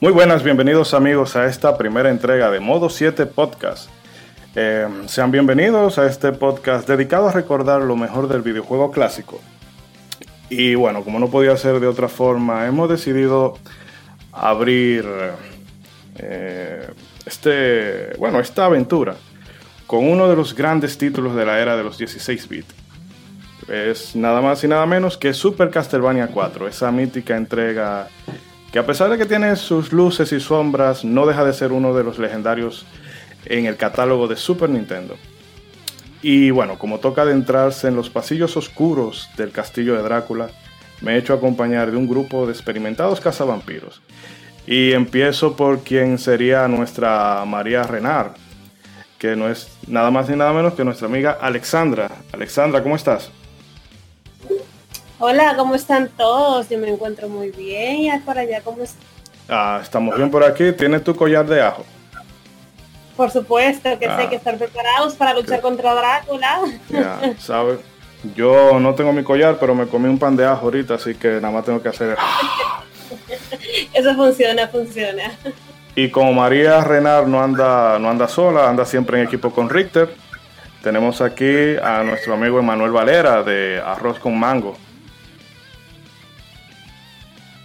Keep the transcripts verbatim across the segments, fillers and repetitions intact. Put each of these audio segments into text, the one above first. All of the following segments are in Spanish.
Muy buenas, bienvenidos amigos a esta primera entrega de Modo siete Podcast. Eh, sean bienvenidos a este podcast dedicado a recordar lo mejor del videojuego clásico. Y bueno, como no podía ser de otra forma, hemos decidido abrir eh, este, bueno, esta aventura con uno de los grandes títulos de la era de los dieciséis bits. Es nada más y nada menos que Super Castlevania cuatro, esa mítica entrega que a pesar de que tiene sus luces y sombras, no deja de ser uno de los legendarios en el catálogo de Super Nintendo. Y bueno, como toca adentrarse en los pasillos oscuros del castillo de Drácula, me he hecho acompañar de un grupo de experimentados cazavampiros. Y empiezo por quien sería nuestra María Renard, que no es nada más ni nada menos que nuestra amiga Alexandra. Alexandra, ¿cómo estás? Hola, ¿cómo están todos? Yo me encuentro muy bien. ¿Y por allá cómo están? Ah, estamos bien por aquí. ¿Tienes tu collar de ajo? Por supuesto, que ah, sí, hay que estar preparados para luchar que... contra Drácula. Ya, ¿sabes? Yo no tengo mi collar, pero me comí un pan de ajo ahorita, así que nada más tengo que hacer... Eso funciona, funciona. Y como María Renard no anda, no anda sola, anda siempre en equipo con Richter, tenemos aquí a nuestro amigo Emanuel Valera de Arroz con Mango.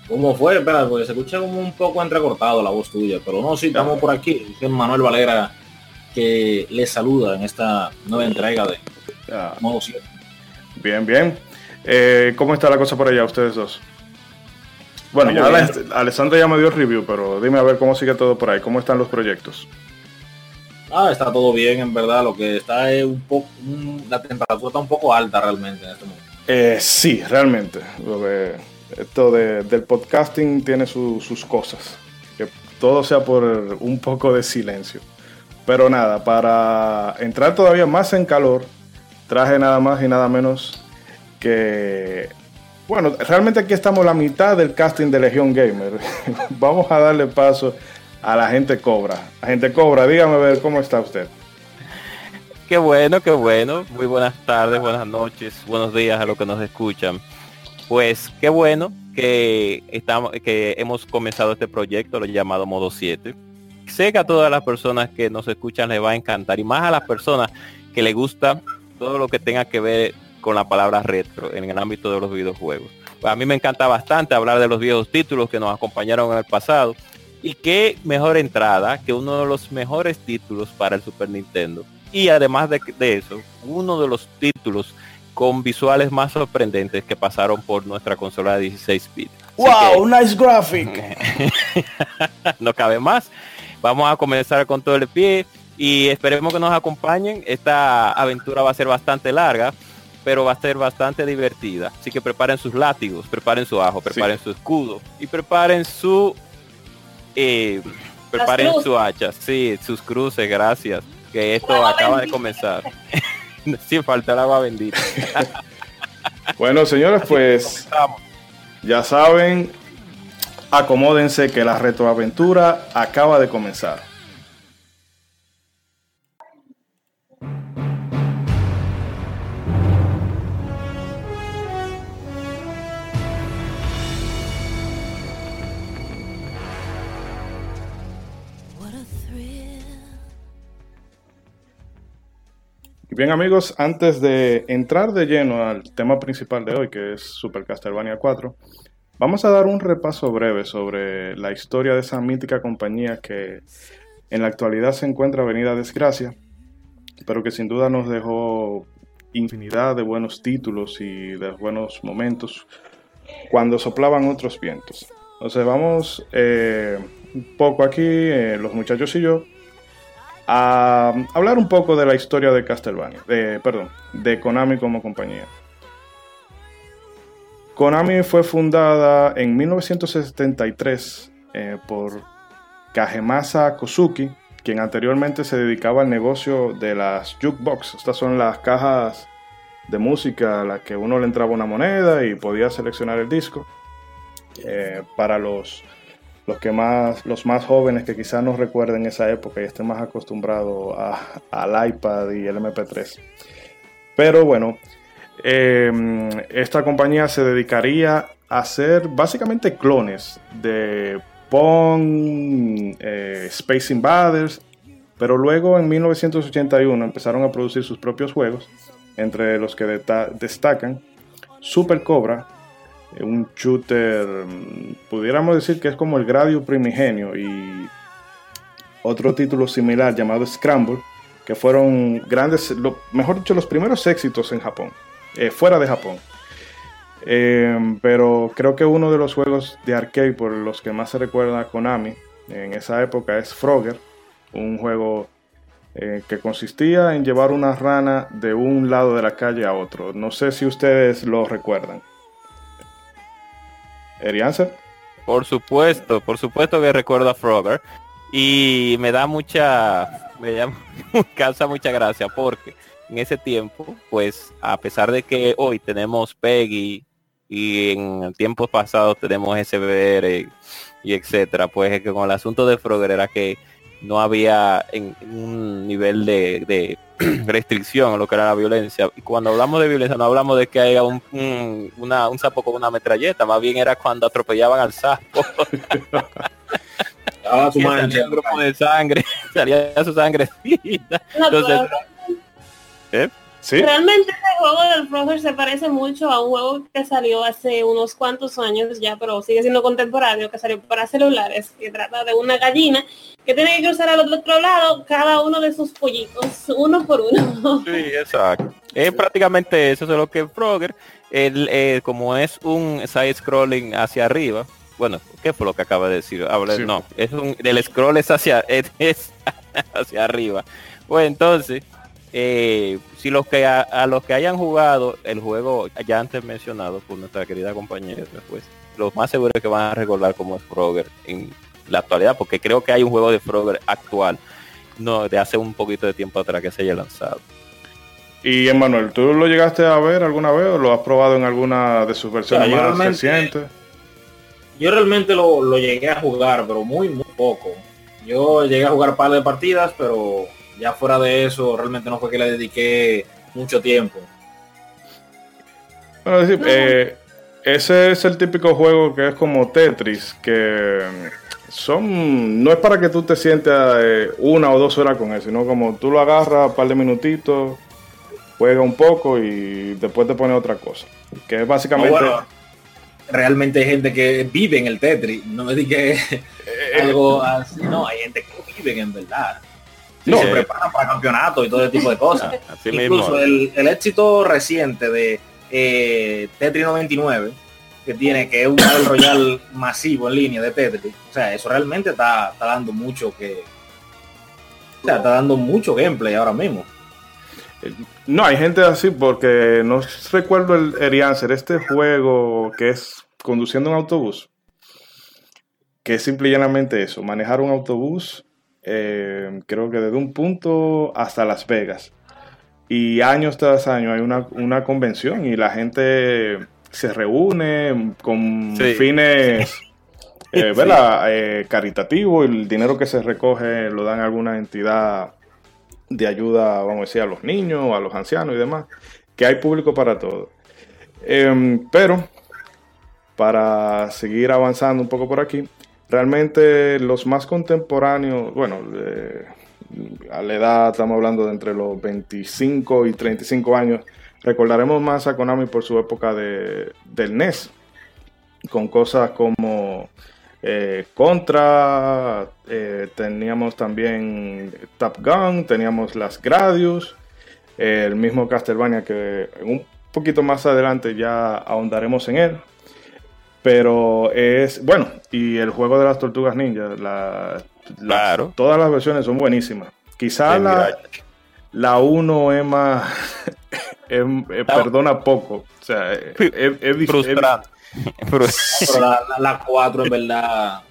¿Cómo fue? Espera, porque se escucha como un poco entrecortado la voz tuya, pero no, sí, estamos por aquí. Es Manuel Valera que les saluda en esta nueva entrega de ya. Modo siete. Bien, bien. Eh, ¿Cómo está la cosa por allá, ustedes dos? Bueno, ya la, Alessandra ya me dio el review, pero dime a ver cómo sigue todo por ahí, cómo están los proyectos. Ah, está todo bien, en verdad, lo que está es un poco, un, la temperatura está un poco alta realmente en este momento. Eh, sí, realmente, lo que... Esto de, del podcasting tiene su, sus cosas, que todo sea por un poco de silencio. Pero nada, para entrar todavía más en calor, traje nada más y nada menos que... Bueno, realmente aquí estamos la mitad del casting de Legión Gamer. Vamos a darle paso a la gente Cobra. La gente Cobra, dígame a ver cómo está usted. Qué bueno, qué bueno. Muy buenas tardes, buenas noches, buenos días a los que nos escuchan. Pues qué bueno que estamos, que hemos comenzado este proyecto, lo llamado Modo siete. Sé que a todas las personas que nos escuchan les va a encantar, y más a las personas que les gusta todo lo que tenga que ver con la palabra retro en el ámbito de los videojuegos. Pues a mí me encanta bastante hablar de los viejos títulos que nos acompañaron en el pasado, y qué mejor entrada que uno de los mejores títulos para el Super Nintendo. Y además de, de eso, uno de los títulos con visuales más sorprendentes que pasaron por nuestra consola de dieciséis bits. ¡Wow! Que... ¡Nice graphic! No cabe más. Vamos a comenzar con todo el pie y esperemos que nos acompañen. Esta aventura va a ser bastante larga, pero va a ser bastante divertida. Así que preparen sus látigos, preparen su ajo, preparen sí. su escudo y preparen su... Eh, preparen su hacha. Sí, sus cruces, gracias. Que esto bueno, acaba de comenzar. Sin falta la va bendita. Bueno, señores, pues ya saben, acomódense que la retroaventura acaba de comenzar. Bien amigos, antes de entrar de lleno al tema principal de hoy, que es Super Castlevania cuatro, vamos a dar un repaso breve sobre la historia de esa mítica compañía que en la actualidad se encuentra venida a desgracia, pero que sin duda nos dejó infinidad de buenos títulos y de buenos momentos cuando soplaban otros vientos. Entonces vamos eh, un poco aquí, eh, los muchachos y yo, a hablar un poco de la historia de Castlevania, de, perdón, de Konami como compañía. Konami fue fundada en mil novecientos setenta y tres eh, por Kagemasa Kosugi, quien anteriormente se dedicaba al negocio de las jukebox. Estas son las cajas de música a las que uno le entraba una moneda y podía seleccionar el disco. Eh, para los... Los que más, los más jóvenes que quizás no recuerden esa época y estén más acostumbrados al iPad y el eme pe tres. Pero bueno, eh, esta compañía se dedicaría a hacer básicamente clones de Jaipong, eh, Space Invaders, pero luego en mil novecientos ochenta y uno empezaron a producir sus propios juegos, entre los que deta- destacan Super Cobra, un shooter, pudiéramos decir que es como el Gradius primigenio, y otro título similar llamado Scramble, que fueron grandes, lo, mejor dicho, los primeros éxitos en Japón, eh, fuera de Japón. Eh, pero creo que uno de los juegos de arcade por los que más se recuerda a Konami en esa época es Frogger, un juego eh, que consistía en llevar una rana de un lado de la calle a otro. No sé si ustedes lo recuerdan. ¿Erianser? Por supuesto, por supuesto que recuerdo a Frogger. Y me da mucha... me llama, causa mucha gracia porque en ese tiempo, pues, a pesar de que hoy tenemos Peggy y en tiempos pasados tenemos S B R y, y etcétera, pues es que con el asunto de Frogger era que no había en, en un nivel de, de restricción a lo que era la violencia. Y cuando hablamos de violencia no hablamos de que haya un, un, una, un sapo con una metralleta, más bien era cuando atropellaban al sapo. Ah, su madre, salía un grupo de sangre, salía su sangre. Entonces, ¿eh? ¿Sí? Realmente el juego del Frogger se parece mucho a un juego que salió hace unos cuantos años ya, pero sigue siendo contemporáneo, que salió para celulares, que trata de una gallina que tiene que cruzar al otro lado cada uno de sus pollitos, uno por uno. Sí, exacto. Es eh, prácticamente eso, es lo que el Frogger, el, eh, como es un side-scrolling hacia arriba. Bueno, ¿qué fue lo que acaba de decir? Habla, sí. No, es un, el scroll es hacia, es, es hacia arriba. Pues entonces, eh, si los que a, a los que hayan jugado el juego ya antes mencionado por nuestra querida compañera, pues los más seguros que van a recordar como es Frogger en la actualidad, porque creo que hay un juego de Frogger actual, no, de hace un poquito de tiempo atrás que se haya lanzado. Y Emmanuel, ¿tú lo llegaste a ver alguna vez o lo has probado en alguna de sus versiones o sea, más recientes? Yo realmente lo, lo llegué a jugar, pero muy, muy poco. Yo llegué a jugar un par de partidas, pero ya fuera de eso, realmente no fue que le dediqué mucho tiempo. Bueno, es decir, eh, ese es el típico juego que es como Tetris, que son no es para que tú te sientes eh, una o dos horas con él, sino como tú lo agarras un par de minutitos, juega un poco y después te pones otra cosa, que es básicamente... No, bueno. Realmente hay gente que vive en el Tetris, no me digas algo así, no, hay gente que vive en verdad. No, sí, se preparan para campeonatos y todo ese tipo de cosas. Así incluso mismo. El, el éxito reciente de eh, Tetris noventa y nueve, que tiene que es un Battle Royale masivo en línea de Tetris, o sea, eso realmente está, está dando mucho que... O sea, está dando mucho gameplay ahora mismo. No, hay gente así porque no recuerdo el Erianser, este juego que es conduciendo un autobús, que es simple y llanamente eso, manejar un autobús, eh, creo que desde un punto hasta Las Vegas. Y años tras años hay una, una convención y la gente se reúne con sí. fines sí. Eh, ¿verdad? Sí. Eh, caritativo, el dinero que se recoge lo dan a alguna entidad de ayuda, vamos a decir, a los niños, a los ancianos y demás, que hay público para todo. Eh, pero, para seguir avanzando un poco por aquí, realmente los más contemporáneos, bueno, eh, a la edad estamos hablando de entre los veinticinco y treinta y cinco años, recordaremos más a Konami por su época de, del N E S, con cosas como... Eh, Contra, eh, teníamos también Top Gun, teníamos las Gradius, eh, el mismo Castlevania que un poquito más adelante ya ahondaremos en él, pero es, bueno, y el juego de las tortugas ninja, la, claro. las, todas las versiones son buenísimas, quizá el la, la uno es más, es, es, perdona poco, o sea, es, es, es frustrante. Pero, pero la cuatro en verdad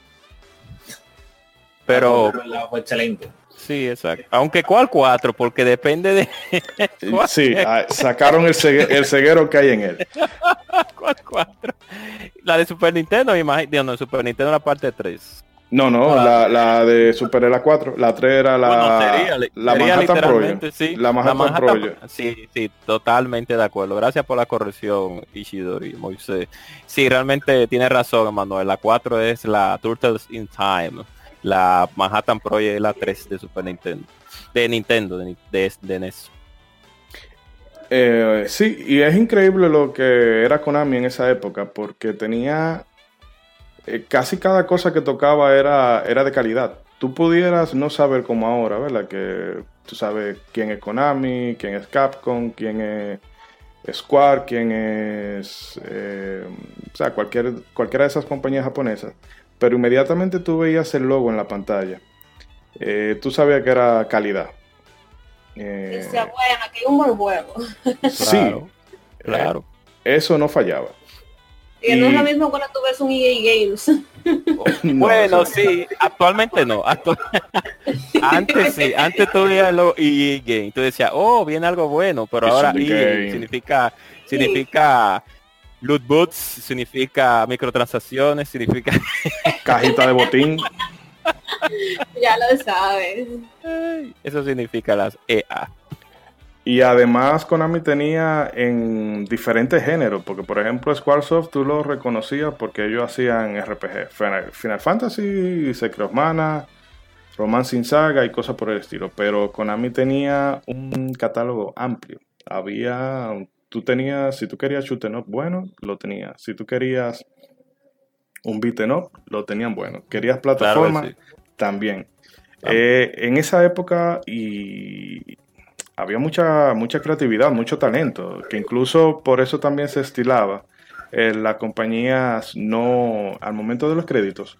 pero en verdad fue excelente. Sí, exacto. Aunque ¿cuál cuatro? Porque depende de sí, sacaron el, cegue- el ceguero que hay en él. ¿Cuál cuatro? La de Super Nintendo, me imagino. No, Super Nintendo la parte tres. No, no, la, la de Super era cuatro, la tres era la, bueno, sería, la sería Manhattan Project. Sí, la Manhattan, la Manhattan Project. Sí, sí, totalmente de acuerdo. Gracias por la corrección, Ishidori Moisés. Sí, realmente tienes razón, Emanuel. La cuatro es la Turtles in Time. La Manhattan Project es la tres de Super Nintendo. De Nintendo, de, de, de N E S. Eh, sí, y es increíble lo que era Konami en esa época, porque tenía... casi cada cosa que tocaba era, era de calidad. Tú pudieras no saber como ahora, ¿verdad? Que tú sabes quién es Konami, quién es Capcom, quién es Square, quién es... Eh, o sea, cualquier, cualquiera de esas compañías japonesas. Pero inmediatamente tú veías el logo en la pantalla. Eh, tú sabías que era calidad. Eh, que sea bueno, que hay un buen juego. Sí, claro. claro. Eh, eso no fallaba. Y no es lo mismo cuando tú ves un E A Games. Bueno, sí, actualmente no. Actu- antes sí, antes tú veías los E A Games. Tú decías, oh, viene algo bueno, pero It's ahora E A significa, significa loot boots, significa microtransacciones, significa... cajita de botín. Ya lo sabes. Eso significa las E A. Y además Konami tenía en diferentes géneros, porque por ejemplo Squaresoft tú lo reconocías porque ellos hacían R P G, Final, Final Fantasy, Secret of Mana, Romance in Saga y cosas por el estilo. Pero Konami tenía un catálogo amplio. Había, tú tenías, si tú querías shoot'em up bueno, lo tenías. Si tú querías un beat'em up, lo tenían bueno. Querías plataforma, claro que sí. también. Claro. Eh, en esa época y... había mucha mucha creatividad, mucho talento, que incluso por eso también se estilaba. Eh, las compañías no, al momento de los créditos,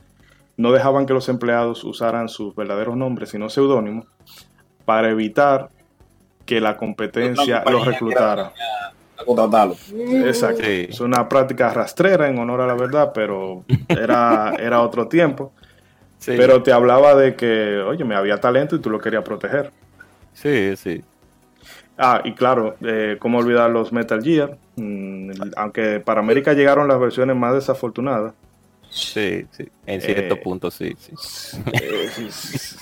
no dejaban que los empleados usaran sus verdaderos nombres, sino seudónimos, para evitar que la competencia los reclutara. A contratarlo. Exacto. Sí. Es una práctica rastrera, en honor a la verdad, pero era, era otro tiempo. Sí. Pero te hablaba de que, oye, me había talento y tú lo querías proteger. Sí, sí. Ah, y claro, eh, cómo olvidar los Metal Gear, mm, aunque para América llegaron las versiones más desafortunadas. Sí, sí, en cierto eh, punto sí. sí. Eh, sí, sí, sí.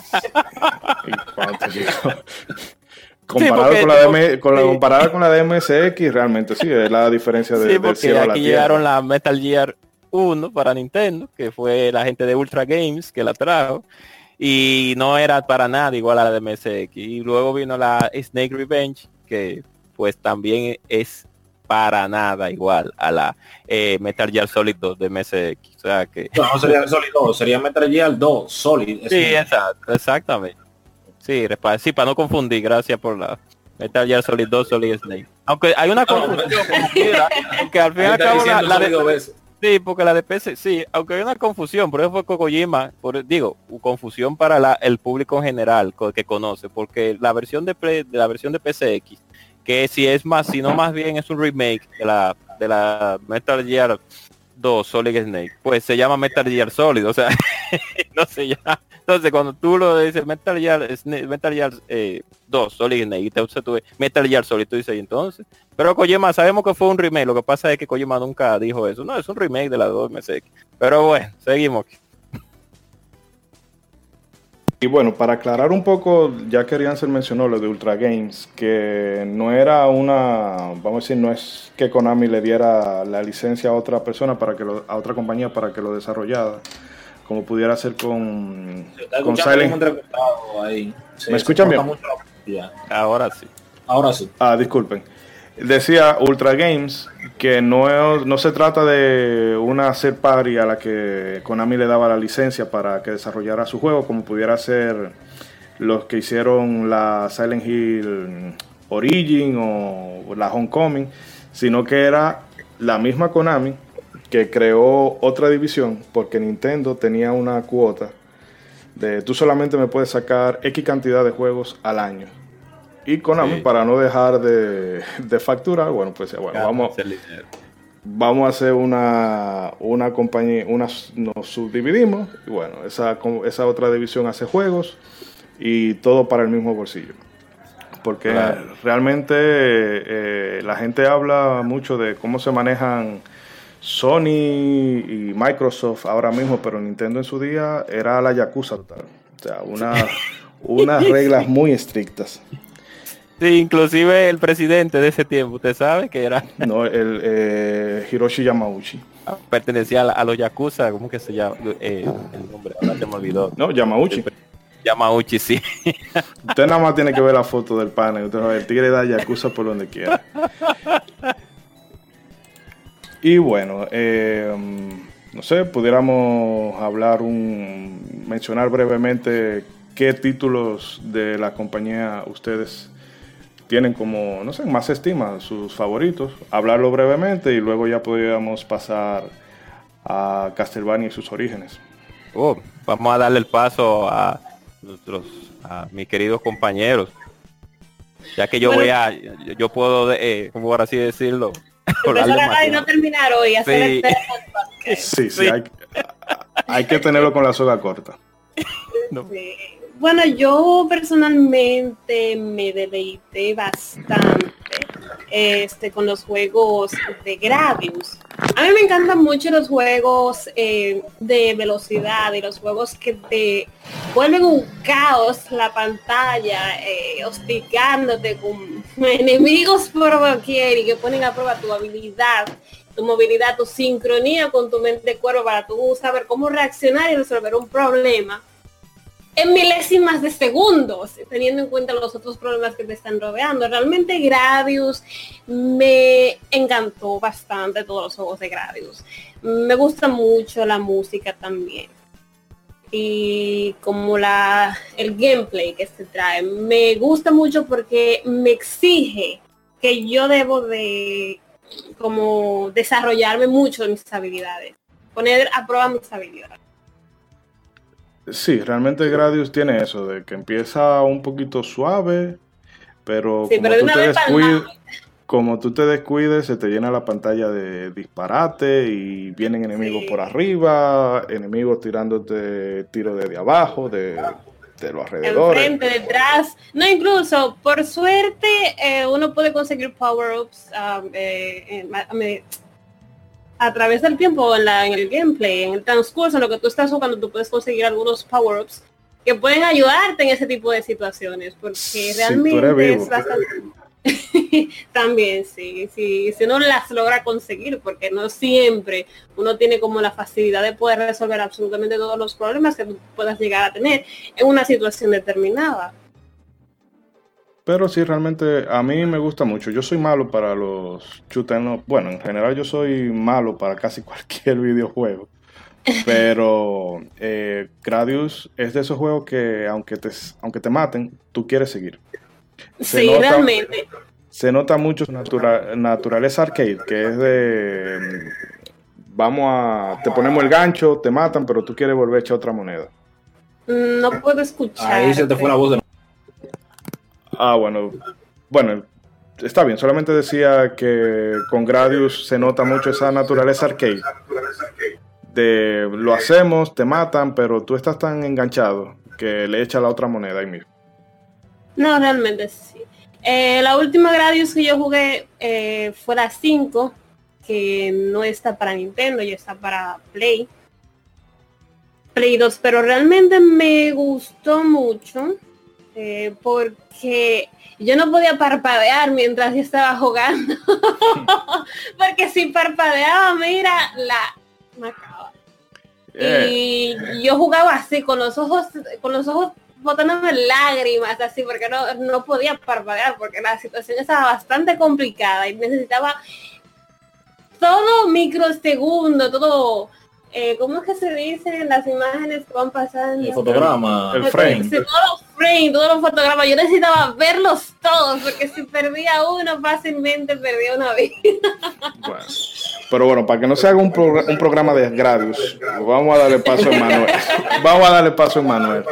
Comparado sí, con, la D M, con la comparada con la de M S X, realmente sí, es la diferencia de, sí, del cielo a la tierra. Sí, porque aquí llegaron las Metal Gear uno para Nintendo, que fue la gente de Ultra Games que la trajo. Y no era para nada igual a la de M S X. Y luego vino la Snake Revenge, que pues también es para nada igual a la eh, Metal Gear Solid dos de M S X. O sea que... no, no sería el Solid dos, sería Metal Gear dos Solid. Sí, exacto, exactamente. Sí, para, sí, para no confundir, gracias por la... Metal Gear Solid dos, Solid Snake. Aunque hay una confusión, que al fin y al cabo la, la de... sí, porque la de P C, sí, aunque hay una confusión, por eso fue Kojima, por, digo, confusión para la, el público en general que conoce, porque la versión de, pre, de la versión de P C X, que si es más, si no más bien es un remake de la de la Metal Gear dos Solid Snake, pues se llama Metal Gear Solid, o sea, no se llama, entonces cuando tú lo dices Metal Gear, Snake, Metal Gear eh, dos Solid Snake, y te usas tu Metal Gear Solid, tú dices, entonces... Pero Kojima, sabemos que fue un remake, lo que pasa es que Kojima nunca dijo eso. No, es un remake de la dos M S X. Pero bueno, seguimos. Y bueno, para aclarar un poco, ya que Riancer mencionó lo de Ultra Games, que no era una, vamos a decir, no es que Konami le diera la licencia a otra persona, para que lo, a otra compañía para que lo desarrollara, como pudiera ser con, con Silent Hill. Sí, ¿me escuchan bien? Ahora sí. Ahora sí. Ah, disculpen. Decía Ultra Games que no, no se trata de una third party a la que Konami le daba la licencia para que desarrollara su juego, como pudiera ser los que hicieron la Silent Hill Origin o la Homecoming, sino que era la misma Konami que creó otra división, porque Nintendo tenía una cuota de tú solamente me puedes sacar X cantidad de juegos al año. Y Konami, sí. para no dejar de, de facturar, bueno, pues bueno, claro, vamos, vamos a hacer una, una compañía, una, nos subdividimos, y bueno, esa, esa otra división hace juegos, y todo para el mismo bolsillo. Porque claro. realmente eh, la gente habla mucho de cómo se manejan Sony y Microsoft ahora mismo, pero Nintendo en su día era la Yakuza total. O sea, una, sí. unas reglas muy estrictas. Sí, inclusive el presidente de ese tiempo, ¿usted sabe qué era? No, el eh, Hiroshi Yamauchi. Ah, pertenecía a, la, a los Yakuza, ¿cómo que se llama? Eh, el nombre, ahora se me olvidó. No, Yamauchi. Yamauchi, sí. Usted nada más tiene que ver la foto del panel. Usted sabe, el tigre da Yakuza por donde quiera. Y bueno, eh, no sé, pudiéramos hablar un... mencionar brevemente qué títulos de la compañía ustedes... tienen como, no sé, más estima, sus favoritos, hablarlo brevemente y luego ya podríamos pasar a Castlevania y sus orígenes. Oh, vamos a darle el paso a nuestros, a mis queridos compañeros, ya que yo bueno, voy a, yo, yo puedo, eh, como por así decirlo, empezar y no terminar hoy, hacer sí. el sí, sí, sí, hay, hay que tenerlo con la soga corta. No. Sí. Bueno, yo personalmente me deleité bastante este, con los juegos de Gradius. A mí me encantan mucho los juegos eh, de velocidad y los juegos que te vuelven un caos la pantalla, eh, hostigándote con enemigos por cualquier y que ponen a prueba tu habilidad, tu movilidad, tu sincronía con tu mente y cuerpo para tú saber cómo reaccionar y resolver un problema en milésimas de segundos, teniendo en cuenta los otros problemas que te están rodeando. Realmente Gradius me encantó bastante, todos los juegos de Gradius. Me gusta mucho la música también. Y como la el gameplay que se trae. Me gusta mucho porque me exige que yo debo de como desarrollarme mucho en mis habilidades. Poner a prueba mis habilidades. Sí, realmente Gradius tiene eso, de que empieza un poquito suave, pero, sí, como, pero tú te descuides, como tú te descuides, se te llena la pantalla de disparate y vienen enemigos sí. por arriba, enemigos tirándote tiros desde abajo, de, de los alrededores. Enfrente, detrás. No, incluso, por suerte, eh, uno puede conseguir power-ups um, eh, eh, a través del tiempo, en, la, en el gameplay, en el transcurso, en lo que tú estás jugando, tú puedes conseguir algunos power-ups que pueden ayudarte en ese tipo de situaciones, porque realmente sí, es bastante... También, sí, sí, si uno las logra conseguir, porque no siempre uno tiene como la facilidad de poder resolver absolutamente todos los problemas que tú puedas llegar a tener en una situación determinada. Pero sí, realmente a mí me gusta mucho. Yo soy malo para los shoot 'em up. Bueno, en general yo soy malo para casi cualquier videojuego. Pero eh, Gradius es de esos juegos que aunque te, aunque te maten, tú quieres seguir. Se sí, nota, realmente. Se nota mucho su natura, naturaleza arcade, que es de... Vamos a... Te ponemos el gancho, te matan, pero tú quieres volver a echar otra moneda. No puedo escuchar. Ahí se te fue la voz de... Ah, bueno, bueno, está bien, solamente decía que con Gradius se nota mucho esa naturaleza arcade, de lo hacemos, te matan, pero tú estás tan enganchado que le echas la otra moneda ahí mismo. No, realmente sí. Eh, la última Gradius que yo jugué eh, fue la cinco, que no está para Nintendo, ya está para Play, Play dos, pero realmente me gustó mucho. Eh, porque yo no podía parpadear mientras yo estaba jugando. Porque si parpadeaba, mira, la macaba. Yeah. Y yo jugaba así, con los ojos, con los ojos botándome lágrimas, así, porque no, no podía parpadear, porque la situación estaba bastante complicada y necesitaba todo microsegundo, todo... Eh, ¿Cómo es que se dicen las imágenes que van pasando? El fotograma, el frame. Sí, todos los frames, todos los fotogramas. Yo necesitaba verlos todos, porque si perdía uno, fácilmente perdía una vida. Bueno, pero bueno, para que no se haga un, progr- un programa de Gradius, vamos a darle paso a Manuel. Vamos a darle paso a Manuel.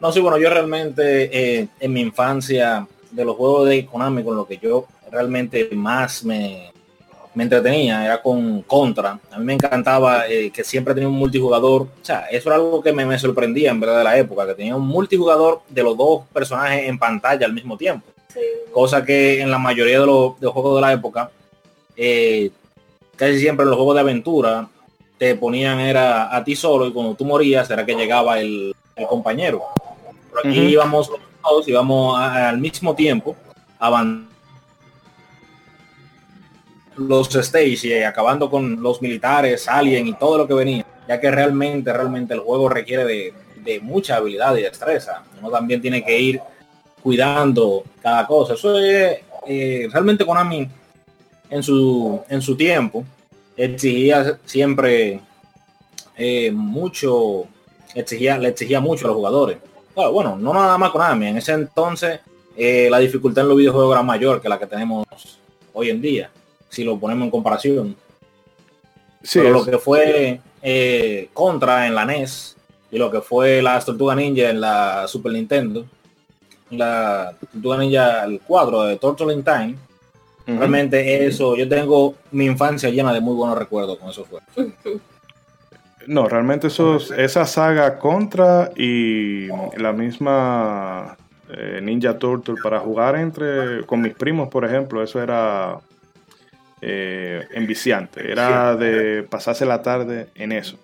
No, sí, bueno, yo realmente eh, en mi infancia, de los juegos de Konami, con lo que yo realmente más me... me entretenía, era con Contra. A mí me encantaba eh, que siempre tenía un multijugador. O sea, eso era algo que me, me sorprendía en verdad de la época, que tenía un multijugador de los dos personajes en pantalla al mismo tiempo. Sí. Cosa que en la mayoría de los, de los juegos de la época eh, casi siempre en los juegos de aventura te ponían era a ti solo, y cuando tú morías era que llegaba el, el compañero. Pero aquí uh-huh. íbamos todos, íbamos a, al mismo tiempo avanzando los stages y acabando con los militares, alien y todo lo que venía, ya que realmente, realmente el juego requiere de, de mucha habilidad y destreza. Uno también tiene que ir cuidando cada cosa. Eso es, eh, realmente Konami en su en su tiempo exigía siempre eh, mucho, exigía, le exigía mucho a los jugadores. Bueno, bueno, no nada más Konami. En ese entonces eh, la dificultad en los videojuegos era mayor que la que tenemos hoy en día, si lo ponemos en comparación. Sí, pero es. Lo que fue eh, Contra en la N E S y lo que fue las Tortugas Ninja en la Super Nintendo, la Tortuga Ninja, el cuadro de Turtle in Time, uh-huh. realmente eso, yo tengo mi infancia llena de muy buenos recuerdos con esos juegos. No, realmente esos, esa saga Contra y la misma eh, Ninja Turtle, para jugar entre con mis primos, por ejemplo, eso era... Eh, enviciante, era de pasarse la tarde en eso,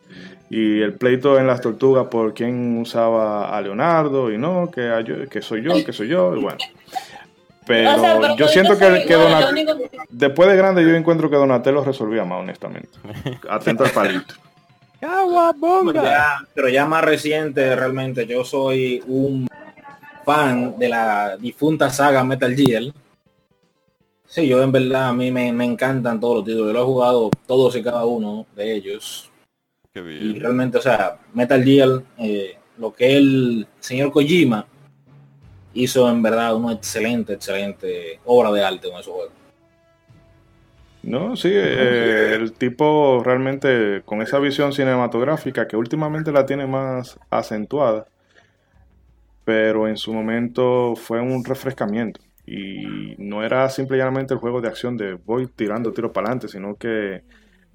y el pleito en las tortugas por quién usaba a Leonardo y no, que, a yo, que soy yo, que soy yo, y bueno, pero, o sea, pero yo siento que, que Donatello, único... después de grande yo encuentro que Donatello resolvía más, honestamente, atento al palito. Ya, pero ya más reciente realmente yo soy un fan de la difunta saga Metal Gear. Sí, yo en verdad, a mí me, me encantan todos los títulos. Yo lo he jugado todos y cada uno de ellos. Qué bien. Y realmente, o sea, Metal Gear, eh, lo que el señor Kojima hizo, en verdad, una excelente, excelente obra de arte con esos juegos. No, sí, eh, el tipo realmente con esa visión cinematográfica que últimamente la tiene más acentuada, pero en su momento fue un refrescamiento. Y no era simple y llanamente el juego de acción de voy tirando tiros para adelante, sino que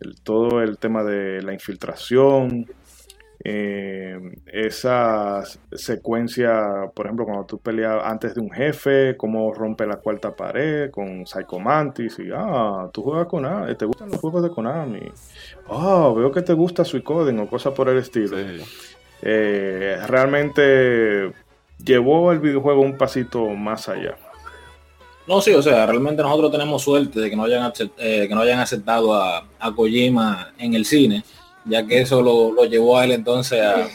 el, todo el tema de la infiltración, eh, esa secuencia, por ejemplo, cuando tú peleas antes de un jefe, cómo rompe la cuarta pared con Psycho Mantis, y ah, tú juegas Konami, te gustan los juegos de Konami, ah, oh, veo que te gusta Suicoden o cosas por el estilo. Sí. Eh, realmente llevó el videojuego un pasito más allá. No, sí, o sea, realmente nosotros tenemos suerte de que no hayan, eh, que no hayan aceptado a, a Kojima en el cine, ya que eso lo, lo llevó a él entonces a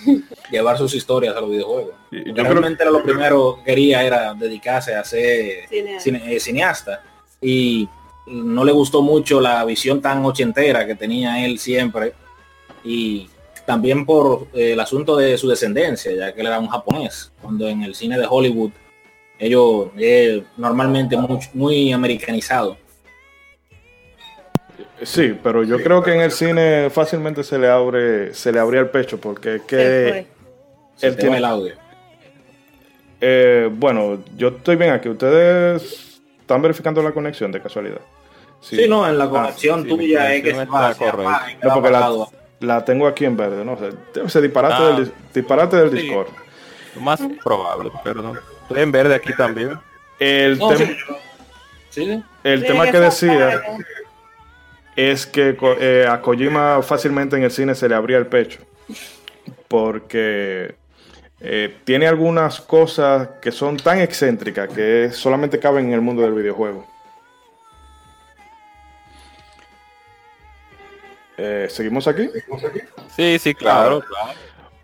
llevar sus historias a los videojuegos. Yo realmente creo... era lo primero que quería era dedicarse a ser Cine. cine, eh, cineasta, y no le gustó mucho la visión tan ochentera que tenía él siempre, y también por eh, el asunto de su descendencia, ya que él era un japonés, cuando en el cine de Hollywood ellos eh, normalmente muy, muy americanizado. Sí, pero yo sí, creo que en el cine fácilmente se le abre se le abría el pecho, porque es que sí, él tiene el audio. Eh, bueno, yo estoy bien aquí. ¿Ustedes están verificando la conexión de casualidad? Sí, sí no, en la conexión ah, sí, tuya sí, es que se va, se apaga, no, porque la, la tengo aquí en verde, ¿no? O sea, ese disparate ah, del, disparate del sí. Discord. Lo más probable, pero no. Estoy en verde aquí también. El, no, tem- sí. ¿Sí? el sí, tema que decía es que eh, a Kojima fácilmente en el cine se le abría el pecho, porque eh, tiene algunas cosas que son tan excéntricas que solamente caben en el mundo del videojuego. Eh, ¿Seguimos aquí? Sí, sí, claro, claro.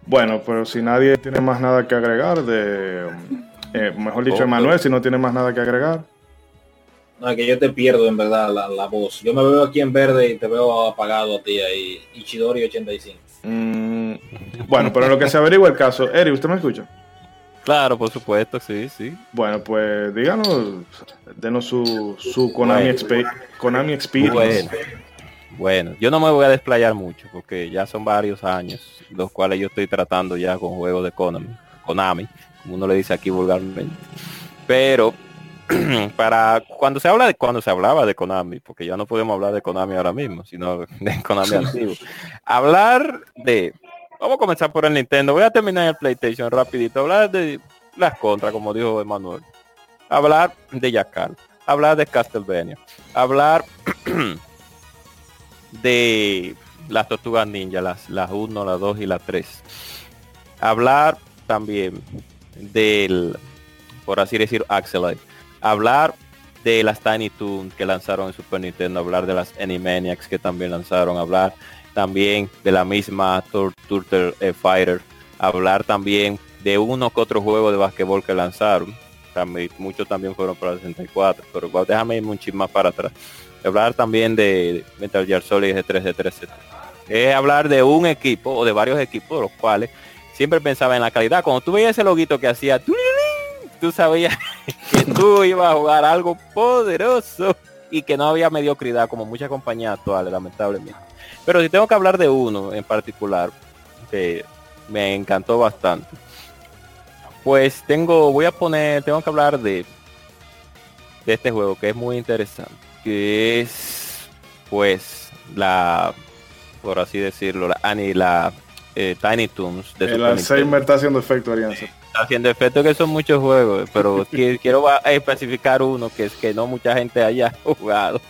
Bueno, pero si nadie tiene más nada que agregar, de, eh, mejor dicho, Emanuel, si no tiene más nada que agregar. No, es que yo te pierdo en verdad la, la voz. Yo me veo aquí en verde y te veo apagado a ti ahí, Ichidori ochenta y cinco. Mm, bueno, pero en lo que se averigua el caso, Eri, ¿usted me escucha? Claro, por supuesto, sí, sí. Bueno, pues díganos, denos su, su Konami, expe- Konami Experience. Bueno. Bueno, yo no me voy a desplayar mucho porque ya son varios años los cuales yo estoy tratando ya con juegos de Konami, Konami, como uno le dice aquí vulgarmente. Pero para cuando se habla de cuando se hablaba de Konami, porque ya no podemos hablar de Konami ahora mismo, sino de Konami antiguo. Hablar de, vamos a comenzar por el Nintendo, voy a terminar el PlayStation rapidito, hablar de las Contras, como dijo Emanuel, hablar de Yakar, hablar de Castlevania, hablar de las tortugas ninja, las las uno, las dos y las tres. Hablar también del, por así decir, Axelite. Hablar de las Tiny Toons que lanzaron en Super Nintendo, hablar de las Animaniacs que también lanzaron, hablar también de la misma Turtle eh, Fighter, hablar también de uno que otro juego de basquetbol que lanzaron, también, muchos también fueron para el sesenta y cuatro, pero bueno, déjame irme un chin más para atrás. Hablar también de Metal Gear Solid G tres, G tres, G tres. Es hablar de un equipo o de varios equipos, los cuales siempre pensaba en la calidad. Cuando tú veías ese loguito que hacía, tú sabías que tú ibas a jugar algo poderoso y que no había mediocridad como muchas compañías actuales, lamentablemente. Pero si tengo que hablar de uno en particular que me encantó bastante, pues tengo voy a poner tengo que hablar de de este juego que es muy interesante, que es pues la, por así decirlo, la Annie la eh, Tiny Toons de el Alzheimer está haciendo efecto, Alianza. Haciendo efecto que son muchos juegos, pero quiero especificar uno que es que no mucha gente haya jugado,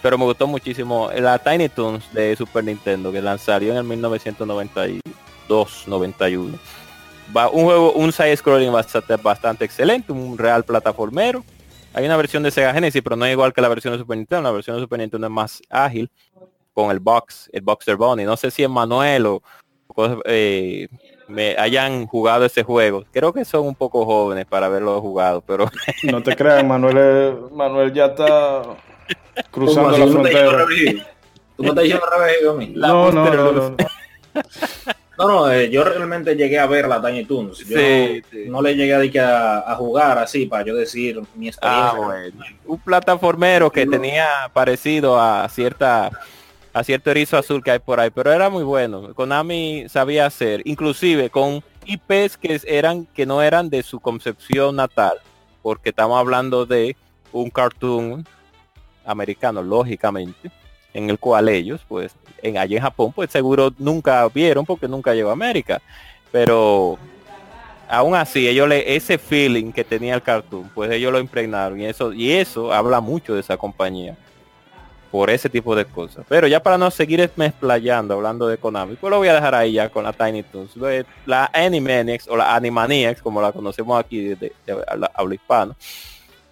pero me gustó muchísimo, la Tiny Toons de Super Nintendo, que lanzaron en el mil novecientos noventa y dos noventa y uno. Va un juego, un side scrolling bastante, bastante excelente, un real plataformero. Hay una versión de Sega Genesis, pero no es igual que la versión de Super Nintendo. La versión de Super Nintendo es más ágil, con el box, el Boxer Bunny. No sé si Emmanuel o eh, me hayan jugado ese juego. Creo que son un poco jóvenes para haberlo jugado, pero no te creas, Manuel, Manuel ya está cruzando la frontera. Tú me estás diciendo revivido a mí. No, no, no, no. No, no, eh, yo realmente llegué a ver la Tiny Toons. Yo sí, sí. No le llegué a, a jugar así para yo decir mi experiencia. Ah, bueno. Un plataformero que tenía parecido a cierta a cierto erizo azul que hay por ahí, pero era muy bueno. Konami sabía hacer, inclusive con I Ps que eran que no eran de su concepción natal, porque estamos hablando de un cartoon americano, lógicamente, en el cual ellos, pues, en allí en Japón, pues seguro nunca vieron porque nunca llegó a América. Pero aún así, ellos le, ese feeling que tenía el cartoon, pues ellos lo impregnaron. Y eso, y eso habla mucho de esa compañía. Por ese tipo de cosas. Pero ya para no seguir explayando, hablando de Konami, pues lo voy a dejar ahí ya con la Tiny Toons. La Animaniacs o la Animaniacs, como la conocemos aquí de, de, de habla, habla hispano,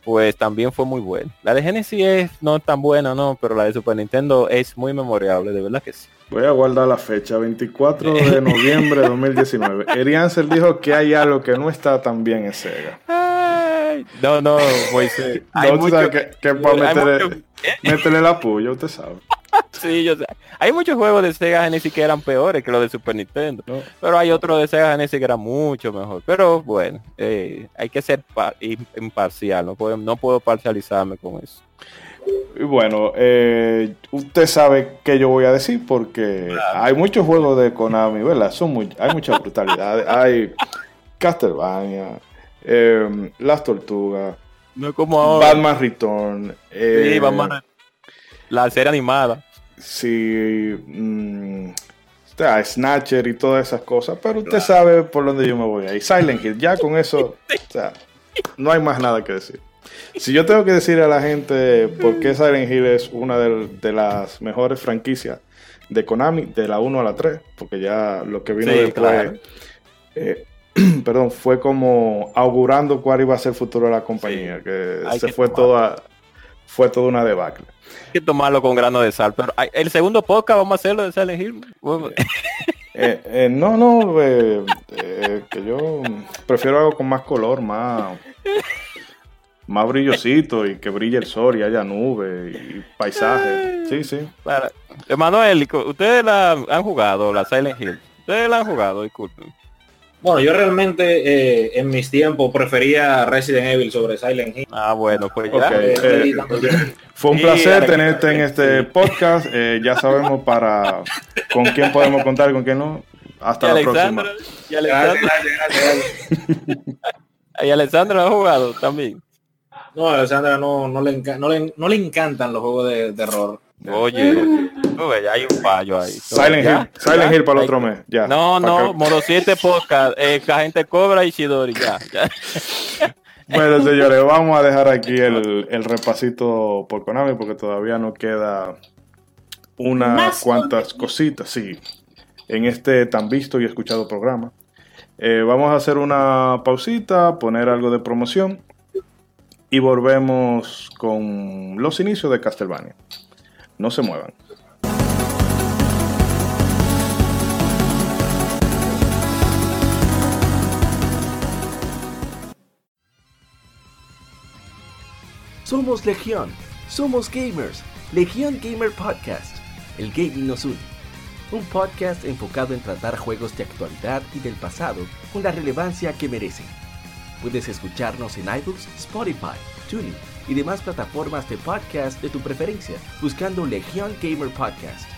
pues también fue muy buena. La de Genesis es no tan buena, no, pero la de Super Nintendo es muy memorable, de verdad que sí. Voy a guardar la fecha, veinticuatro de noviembre de dos mil diecinueve. Eri Ansel dijo que hay algo que no está tan bien en Sega. Ay, no, no, pues sí. Hay no, mucho, sabes que, que para meterle, mucho... meterle la puya, usted sabe. Sí, yo sé. Hay muchos juegos de Sega Genesis que eran peores que los de Super Nintendo, no. Pero hay otros de Sega Genesis que eran mucho mejor. Pero bueno, eh, hay que ser par- imparcial, no puedo, no puedo parcializarme con eso. Y bueno, eh, usted sabe que yo voy a decir porque claro. Hay muchos juegos de Konami, ¿verdad? Son muy, hay mucha brutalidad, hay Castlevania, eh, Las Tortugas, no como ahora. Batman Return, eh, sí, Batman. La serie animada. Sí. Mmm, está Snatcher y todas esas cosas. Pero usted claro. Sabe por dónde yo me voy ahí. Silent Hill. Ya con eso. O sea, no hay más nada que decir. Si yo tengo que decir a la gente por qué Silent Hill es una de, de las mejores franquicias de Konami, de la uno a la tres, porque ya lo que vino sí, después. Claro. Eh, perdón, fue como augurando cuál iba a ser el futuro de la compañía. Sí. Que hay se que fue toda. Fue toda una debacle. Hay que tomarlo con grano de sal, pero el segundo podcast vamos a hacerlo de Silent Hill. Eh, eh, no, no, eh, eh, que yo prefiero algo con más color, más, más brillosito y que brille el sol y haya nubes y paisajes. Sí, sí. Para, Emanuel, ustedes la han jugado, la Silent Hill. Ustedes la han jugado, disculpen. Bueno, yo realmente eh, en mis tiempos prefería Resident Evil sobre Silent Hill. Ah, bueno, pues ya. Okay. Eh, eh, fue un placer tenerte en este podcast. Eh, ya sabemos para con quién podemos contar y con quién no. Hasta la próxima. Y Alexandra. ¿Y Alexandra ha jugado también? No, a Alexandra no, no, le enca- no, le, no le encantan los juegos de terror. Oye, oye, hay un fallo ahí. Silent ¿Ya? Hill, Silent ¿Ya? Hill para el otro mes. Ya. No, no, que... Modo siete Podcast, eh, la gente cobra y Shidori, ya, ya. Bueno, señores, vamos a dejar aquí el, el repasito por Konami porque todavía no queda unas cuantas cositas, sí, en este tan visto y escuchado programa. Eh, vamos a hacer una pausita, poner algo de promoción y volvemos con los inicios de Castlevania. No se muevan. Somos Legión, somos gamers. Legión Gamer Podcast, el gaming nos une. Un podcast enfocado en tratar juegos de actualidad y del pasado con la relevancia que merecen. Puedes escucharnos en iBooks, Spotify, TuneIn y demás plataformas de podcast de tu preferencia buscando Legión Gamer Podcast.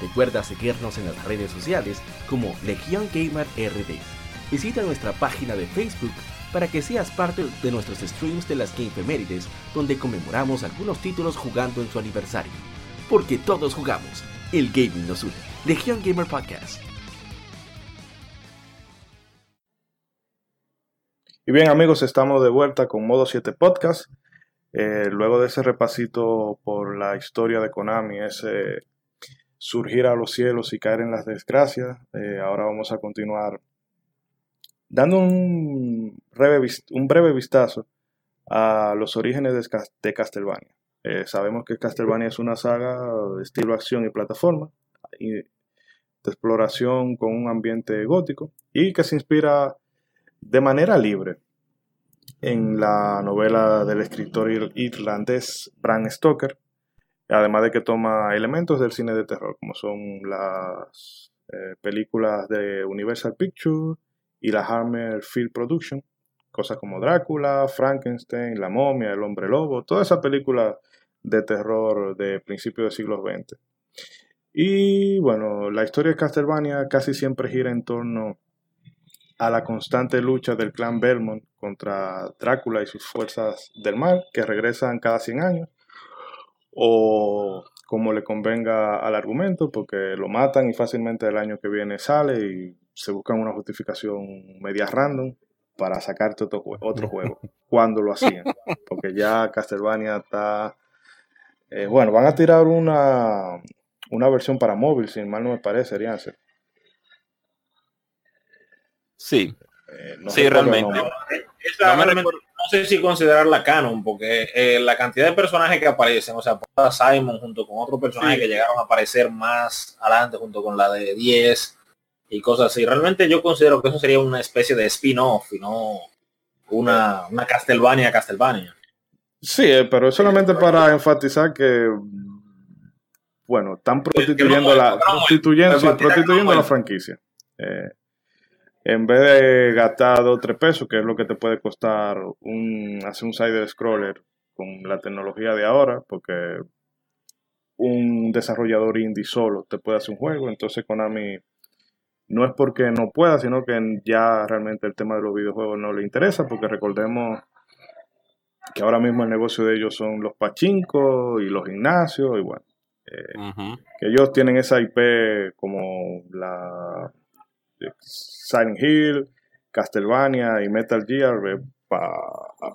Recuerda seguirnos en las redes sociales como Legión Gamer R D. Visita nuestra página de Facebook para que seas parte de nuestros streams de las Gamefemérides, donde conmemoramos algunos títulos jugando en su aniversario. Porque todos jugamos, el gaming nos une. Legión Gamer Podcast. Y bien, amigos, estamos de vuelta con Modo siete Podcast. Eh, luego de ese repasito por la historia de Konami, ese surgir a los cielos y caer en las desgracias, eh, ahora vamos a continuar dando un breve, un breve vistazo a los orígenes de, de Castlevania. Eh, sabemos que Castlevania es una saga de estilo acción y plataforma, y de exploración con un ambiente gótico, y que se inspira de manera libre en la novela del escritor irlandés Bram Stoker, además de que toma elementos del cine de terror, como son las eh, películas de Universal Pictures y la Hammer Film Production, cosas como Drácula, Frankenstein, La Momia, El Hombre Lobo, toda esa película de terror de principios del siglo veinte. Y bueno, la historia de Castlevania casi siempre gira en torno a la constante lucha del clan Belmont contra Drácula y sus fuerzas del mal, que regresan cada cien años, o como le convenga al argumento, porque lo matan y fácilmente el año que viene sale y se buscan una justificación media random para sacarte otro, jue- otro juego cuando lo hacían, porque ya Castlevania está eh, bueno, van a tirar una una versión para móvil, si mal no me parece, Arianza. Sí, eh, no sí realmente no, esa, no, realmente, no sé si considerarla canon, porque eh, la cantidad de personajes que aparecen, o sea, Simon junto con otros personajes sí. que llegaron a aparecer más adelante junto con la de diez y cosas así. Realmente yo considero que eso sería una especie de spin-off y no una, una Castlevania Castlevania. Sí, pero es solamente para enfatizar que, bueno, están prostituyendo la prostituyendo, sí, prostituyendo la franquicia. Eh, en vez de gastar dos o tres pesos, que es lo que te puede costar un hacer un side-scroller con la tecnología de ahora, porque un desarrollador indie solo te puede hacer un juego, entonces Konami... No es porque no pueda, sino que ya realmente el tema de los videojuegos no le interesa, porque recordemos que ahora mismo el negocio de ellos son los pachincos y los gimnasios, y bueno, eh, uh-huh. que ellos tienen esa I P como la Silent Hill, Castlevania y Metal Gear. Eh, pa...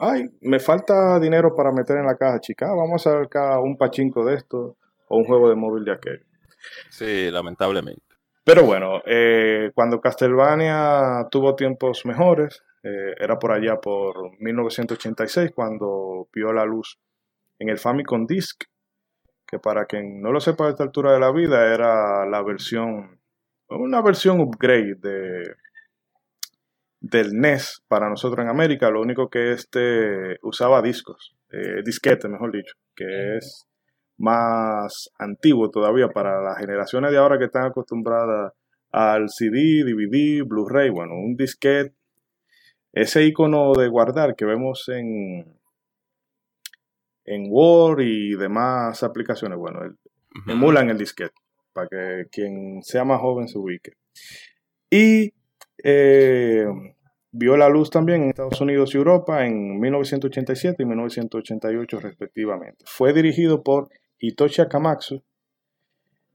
Ay, me falta dinero para meter en la caja, chica. Vamos a sacar un pachinko de esto o un juego de móvil de aquello. Sí, lamentablemente. Pero bueno, eh, cuando Castlevania tuvo tiempos mejores, eh, era por allá por mil novecientos ochenta y seis, cuando vio la luz en el Famicom Disc, que para quien no lo sepa a esta altura de la vida, era la versión, una versión upgrade de, del N E S para nosotros en América. Lo único que este usaba discos, eh, disquetes mejor dicho, que es... más antiguo todavía para las generaciones de ahora que están acostumbradas al C D, D V D, Blu-ray. Bueno, un disquete, ese icono de guardar que vemos en en Word y demás aplicaciones, bueno, el, uh-huh. emulan el disquete para que quien sea más joven se ubique. Y eh, vio la luz también en Estados Unidos y Europa en mil novecientos ochenta y siete y mil novecientos ochenta y ocho respectivamente. Fue dirigido por Hitoshi Akamatsu,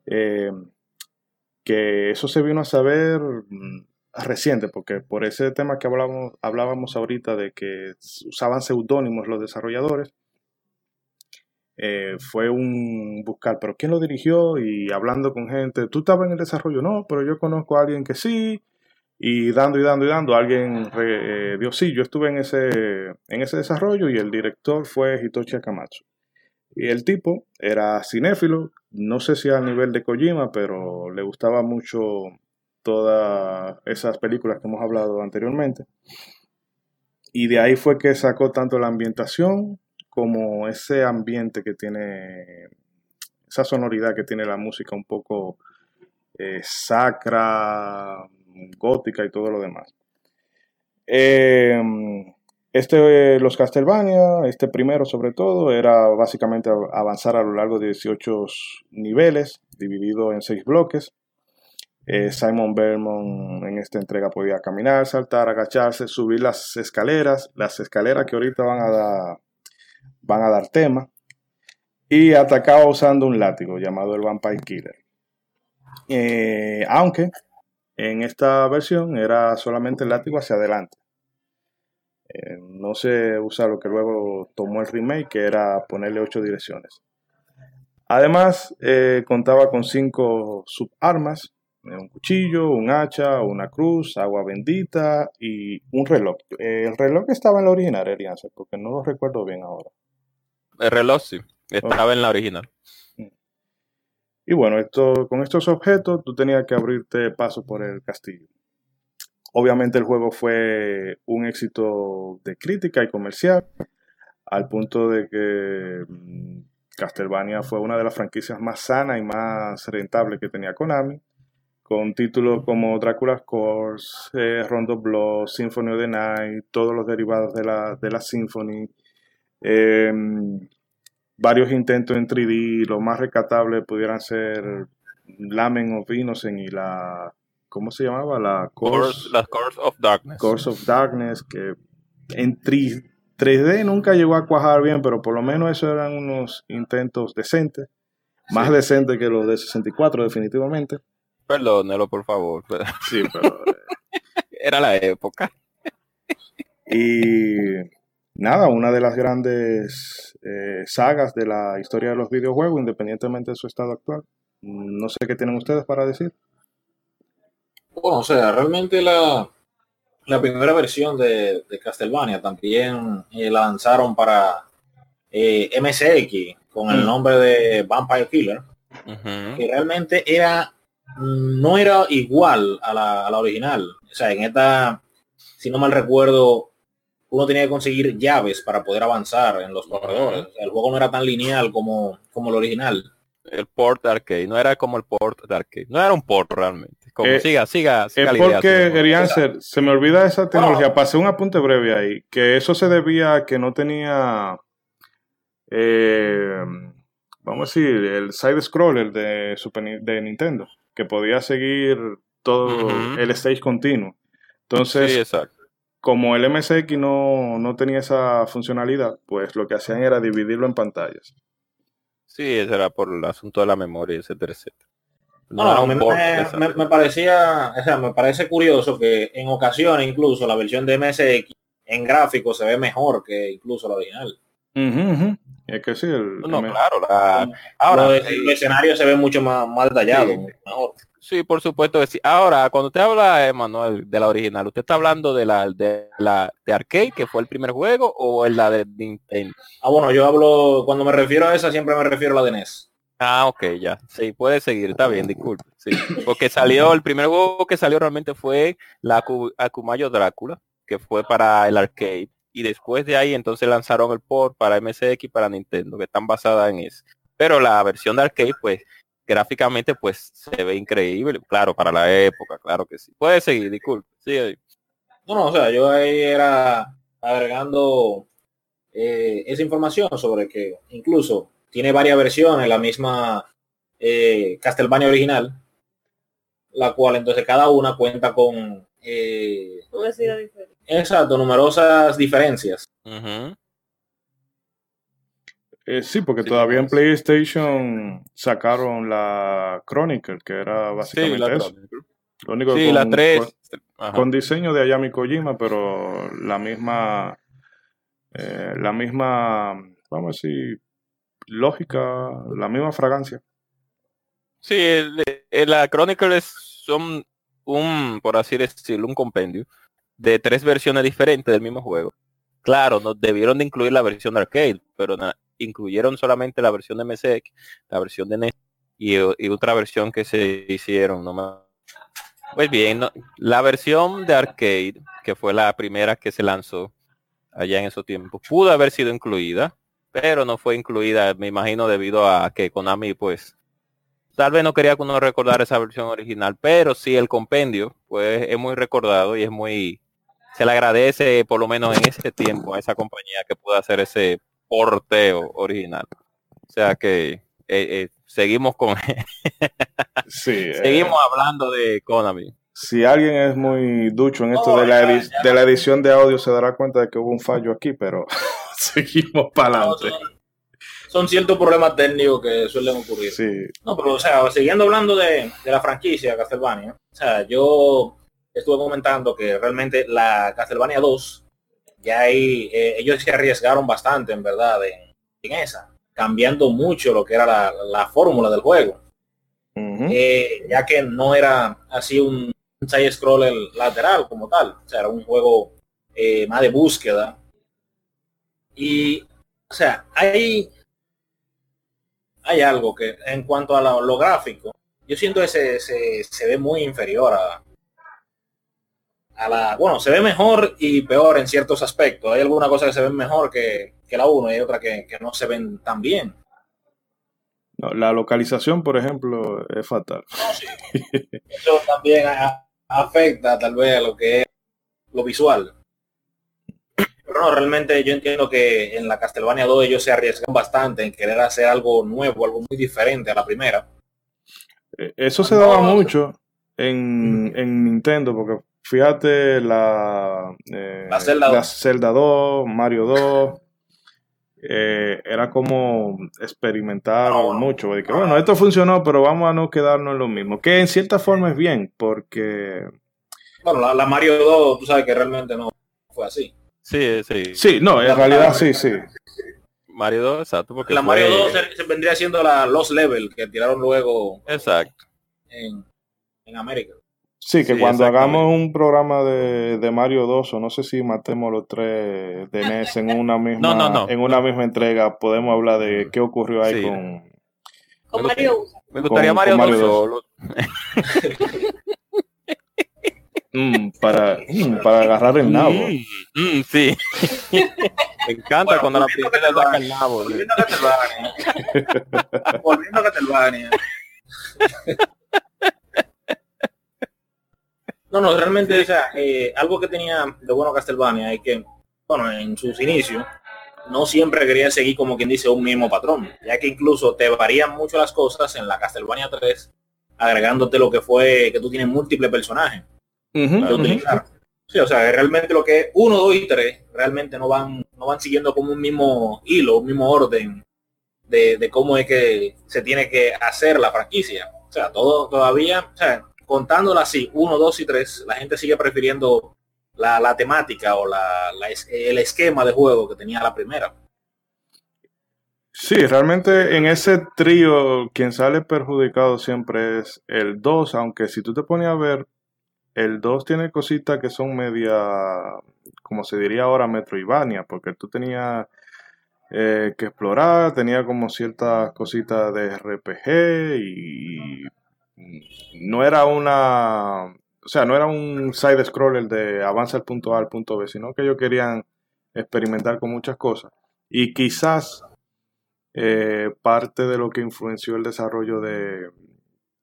eh, que eso se vino a saber reciente, porque por ese tema que hablamos, hablábamos ahorita de que usaban seudónimos los desarrolladores, eh, fue un buscar, pero ¿quién lo dirigió? Y hablando con gente, ¿tú estabas en el desarrollo? No, pero yo conozco a alguien que sí, y dando y dando y dando, alguien re, eh, dio sí, yo estuve en ese, en ese desarrollo, y el director fue Hitoshi Akamatsu. Y el tipo era cinéfilo, no sé si al nivel de Kojima, pero le gustaba mucho todas esas películas que hemos hablado anteriormente. Y de ahí fue que sacó tanto la ambientación como ese ambiente que tiene, esa sonoridad que tiene la música un poco eh, sacra, gótica y todo lo demás. Eh, este, los Castlevania, este primero sobre todo, era básicamente avanzar a lo largo de dieciocho niveles, dividido en seis bloques. Eh, Simon Belmont en esta entrega podía caminar, saltar, agacharse, subir las escaleras, las escaleras que ahorita van a dar, van a dar tema, y atacaba usando un látigo llamado el Vampire Killer. Eh, aunque en esta versión era solamente el látigo hacia adelante. Eh, no se usa lo que luego tomó el remake, que era ponerle ocho direcciones. Además, eh, contaba con cinco subarmas: un cuchillo, un hacha, una cruz, agua bendita y un reloj. El reloj estaba en la original, Elianza, porque no lo recuerdo bien ahora. El reloj sí, estaba okay. En la original. Y bueno, esto, con estos objetos tú tenías que abrirte paso por el castillo. Obviamente el juego fue un éxito de crítica y comercial, al punto de que Castlevania fue una de las franquicias más sanas y más rentables que tenía Konami, con títulos como Drácula, eh, Rondo Blood, Symphony of the Night, todos los derivados de la, de la Symphony, eh, varios intentos en tres D, los más rescatables pudieran ser Lament of Innocence y la, ¿cómo se llamaba? La Course, la Course of Darkness. Course of Darkness, que en tres D nunca llegó a cuajar bien, pero por lo menos esos eran unos intentos decentes, más sí. decentes que los de sesenta y cuatro definitivamente. Perdónelo, por favor. Sí, pero... Era la época. Y nada, una de las grandes eh, sagas de la historia de los videojuegos, independientemente de su estado actual. No sé qué tienen ustedes para decir. Bueno, o sea, realmente la, la primera versión de, de Castlevania también eh, la lanzaron para eh, M S X con el nombre de Vampire Killer, uh-huh. que realmente era... no era igual a la, a la original. O sea, en esta, si no mal recuerdo, uno tenía que conseguir llaves para poder avanzar en los corredores. O sea, el juego no era tan lineal como, como el original. El port de arcade, no era como el port de arcade. No era un port realmente. Como, eh, siga, siga, siga. Es porque, Erianser, se me olvida esa tecnología. Wow. Pasé un apunte breve ahí. Que eso se debía a que no tenía... Eh, vamos a decir, el side-scroller de, Super, de Nintendo, que podía seguir todo uh-huh. el stage continuo. Entonces, sí, como el M S X no, no tenía esa funcionalidad, pues lo que hacían era dividirlo en pantallas. Sí, eso era por el asunto de la memoria, etcétera, etcétera. No, no, no me, port, me, me, me parecía, o sea, me parece curioso que en ocasiones incluso la versión de M S X en gráfico se ve mejor que incluso la original. Uh-huh, uh-huh. Es que sí, el, no, el... claro, la... ahora no, el, el escenario se ve mucho más, más detallado. Sí, mejor. Sí, por supuesto que sí. Ahora, cuando usted habla, Emanuel, de la original, ¿usted está hablando de la de la de arcade, que fue el primer juego, o la de Nintendo? Ah, bueno, yo hablo, cuando me refiero a esa, siempre me refiero a la de N E S. Ah, ok, ya. Sí, puede seguir, está bien, disculpe. Sí. Porque salió, el primer juego que salió realmente fue la Akumayo Drácula, que fue para el arcade. Y después de ahí entonces lanzaron el port para M S X, para Nintendo, que están basadas en eso. Pero la versión de arcade, pues, gráficamente, pues, se ve increíble. Claro, para la época, claro que sí. Puede seguir, disculpe. Sí. No, no, o sea, yo ahí era agregando eh, esa información sobre que incluso tiene varias versiones, la misma eh, Castlevania original, la cual entonces cada una cuenta con... Eh, Exacto, numerosas diferencias. Uh-huh. Eh, sí, porque sí, todavía en PlayStation sacaron la Chronicle, que era básicamente sí, eso. Lo único sí, con, la tres. Con, con diseño de Ayami Kojima, pero la misma, eh, la misma, vamos a decir, lógica, la misma fragancia. Sí, el, el, la Chronicles son un, por así decirlo, un compendio de tres versiones diferentes del mismo juego. Claro, no debieron de incluir la versión arcade, pero na, incluyeron solamente la versión de M S X, la versión de N E S y, y otra versión que se hicieron nomás. Pues bien, no, la versión de arcade, que fue la primera que se lanzó allá en esos tiempos, pudo haber sido incluida, pero no fue incluida, me imagino, debido a que Konami, pues, tal vez no quería que uno recordara esa versión original, pero sí el compendio, pues, es muy recordado y es muy... se le agradece, por lo menos en ese tiempo, a esa compañía que pudo hacer ese porteo original. O sea que eh, eh, seguimos con... sí, seguimos eh, hablando de Konami. Si alguien es muy ducho en esto no, de, la edi- ya, ya. de la edición de audio, se dará cuenta de que hubo un fallo aquí, pero seguimos para adelante. No, son, son ciertos problemas técnicos que suelen ocurrir. Sí. No, pero o sea, siguiendo hablando de, de la franquicia Castlevania, o sea, yo... estuve comentando que realmente la Castlevania dos, ya ahí eh, ellos se arriesgaron bastante, en verdad, en, en esa, cambiando mucho lo que era la, la fórmula del juego, uh-huh. eh, ya que no era así un, un side-scroller lateral como tal, o sea, era un juego eh, más de búsqueda. Y, o sea, hay, hay algo que, en cuanto a lo, lo gráfico, yo siento que se, se, se ve muy inferior a... a la, bueno, se ve mejor y peor en ciertos aspectos. Hay algunas cosas que se ven mejor que, que la uno y hay otras que, que no se ven tan bien. No, la localización, por ejemplo, es fatal. No, sí. Eso también a, afecta tal vez a lo que es lo visual. Pero no, realmente yo entiendo que en la Castlevania dos ellos se arriesgan bastante en querer hacer algo nuevo, algo muy diferente a la primera. Eso se no, daba mucho en, mm. en Nintendo, porque fíjate, la, eh, la, Zelda, la dos. Zelda dos, Mario dos, eh, era como experimentar no, mucho. Y que, bueno, esto funcionó, pero vamos a no quedarnos en lo mismo. Que en cierta forma es bien, porque... bueno, la, la Mario dos, tú sabes que realmente no fue así. Sí, sí. Sí, no, en la realidad la, sí, sí. Mario dos, exacto. Porque la fue... Mario dos se, se vendría siendo la Lost Level, que tiraron luego exacto en, en América. Sí, que sí, cuando hagamos un programa de, de Mario dos, o no sé si matemos los tres de N E S en una misma no, no, no, en una no. misma entrega, podemos hablar de qué ocurrió ahí sí. con, con Mario. Me gustaría con, Mario, con Mario dos. mm, para, mm, para agarrar el nabo. Mm, mm, sí. Me encanta bueno, cuando la primera le saca el nabo. Volviendo a Castlevania. Volviendo a Castlevania. No, no, realmente, o sea, eh, algo que tenía de bueno Castlevania es que, bueno, en sus inicios, no siempre quería seguir, como quien dice, un mismo patrón, ya que incluso te varían mucho las cosas en la Castlevania tres, agregándote lo que fue, que tú tienes múltiples personajes. Uh-huh, para utilizar. Uh-huh. Sí, o sea, realmente lo que es uno, dos y tres, realmente no van no van siguiendo como un mismo hilo, un mismo orden de, de cómo es que se tiene que hacer la franquicia. O sea, todo todavía, o sea, contándola así, uno, dos y tres, la gente sigue prefiriendo la, la temática o la, la, el esquema de juego que tenía la primera. Sí, realmente en ese trío quien sale perjudicado siempre es el dos, aunque si tú te pones a ver, el dos tiene cositas que son media, como se diría ahora, Metroidvania, porque tú tenías eh, que explorar, tenía como ciertas cositas de R P G y... no era una, o sea, no era un side scroller de avanza al punto A al punto B, sino que ellos querían experimentar con muchas cosas. Y quizás eh, parte de lo que influenció el desarrollo de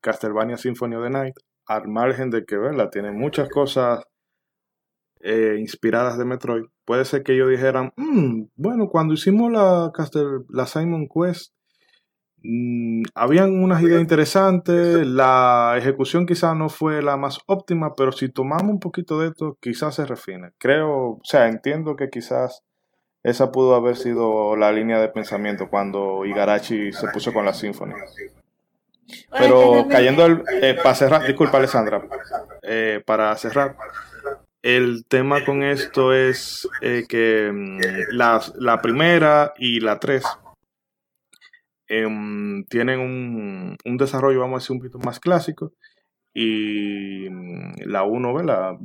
Castlevania Symphony of the Night, al margen de que, ¿verdad?, tiene muchas cosas eh, inspiradas de Metroid. Puede ser que ellos dijeran, mmm, bueno, cuando hicimos la, Castel, la Simon Quest, Mm, habían unas ideas interesantes, la ejecución quizás no fue la más óptima, pero si tomamos un poquito de esto, quizás se refine. Creo, o sea, entiendo que quizás esa pudo haber sido la línea de pensamiento cuando Igarashi se puso con la Symphony. Pero cayendo el, eh, para cerrar, disculpa Alessandra, eh, para cerrar, el tema con esto es eh, que la, la primera y la tres eh, tienen un, un desarrollo, vamos a decir, un poquito más clásico, y la uno, ¿verdad?,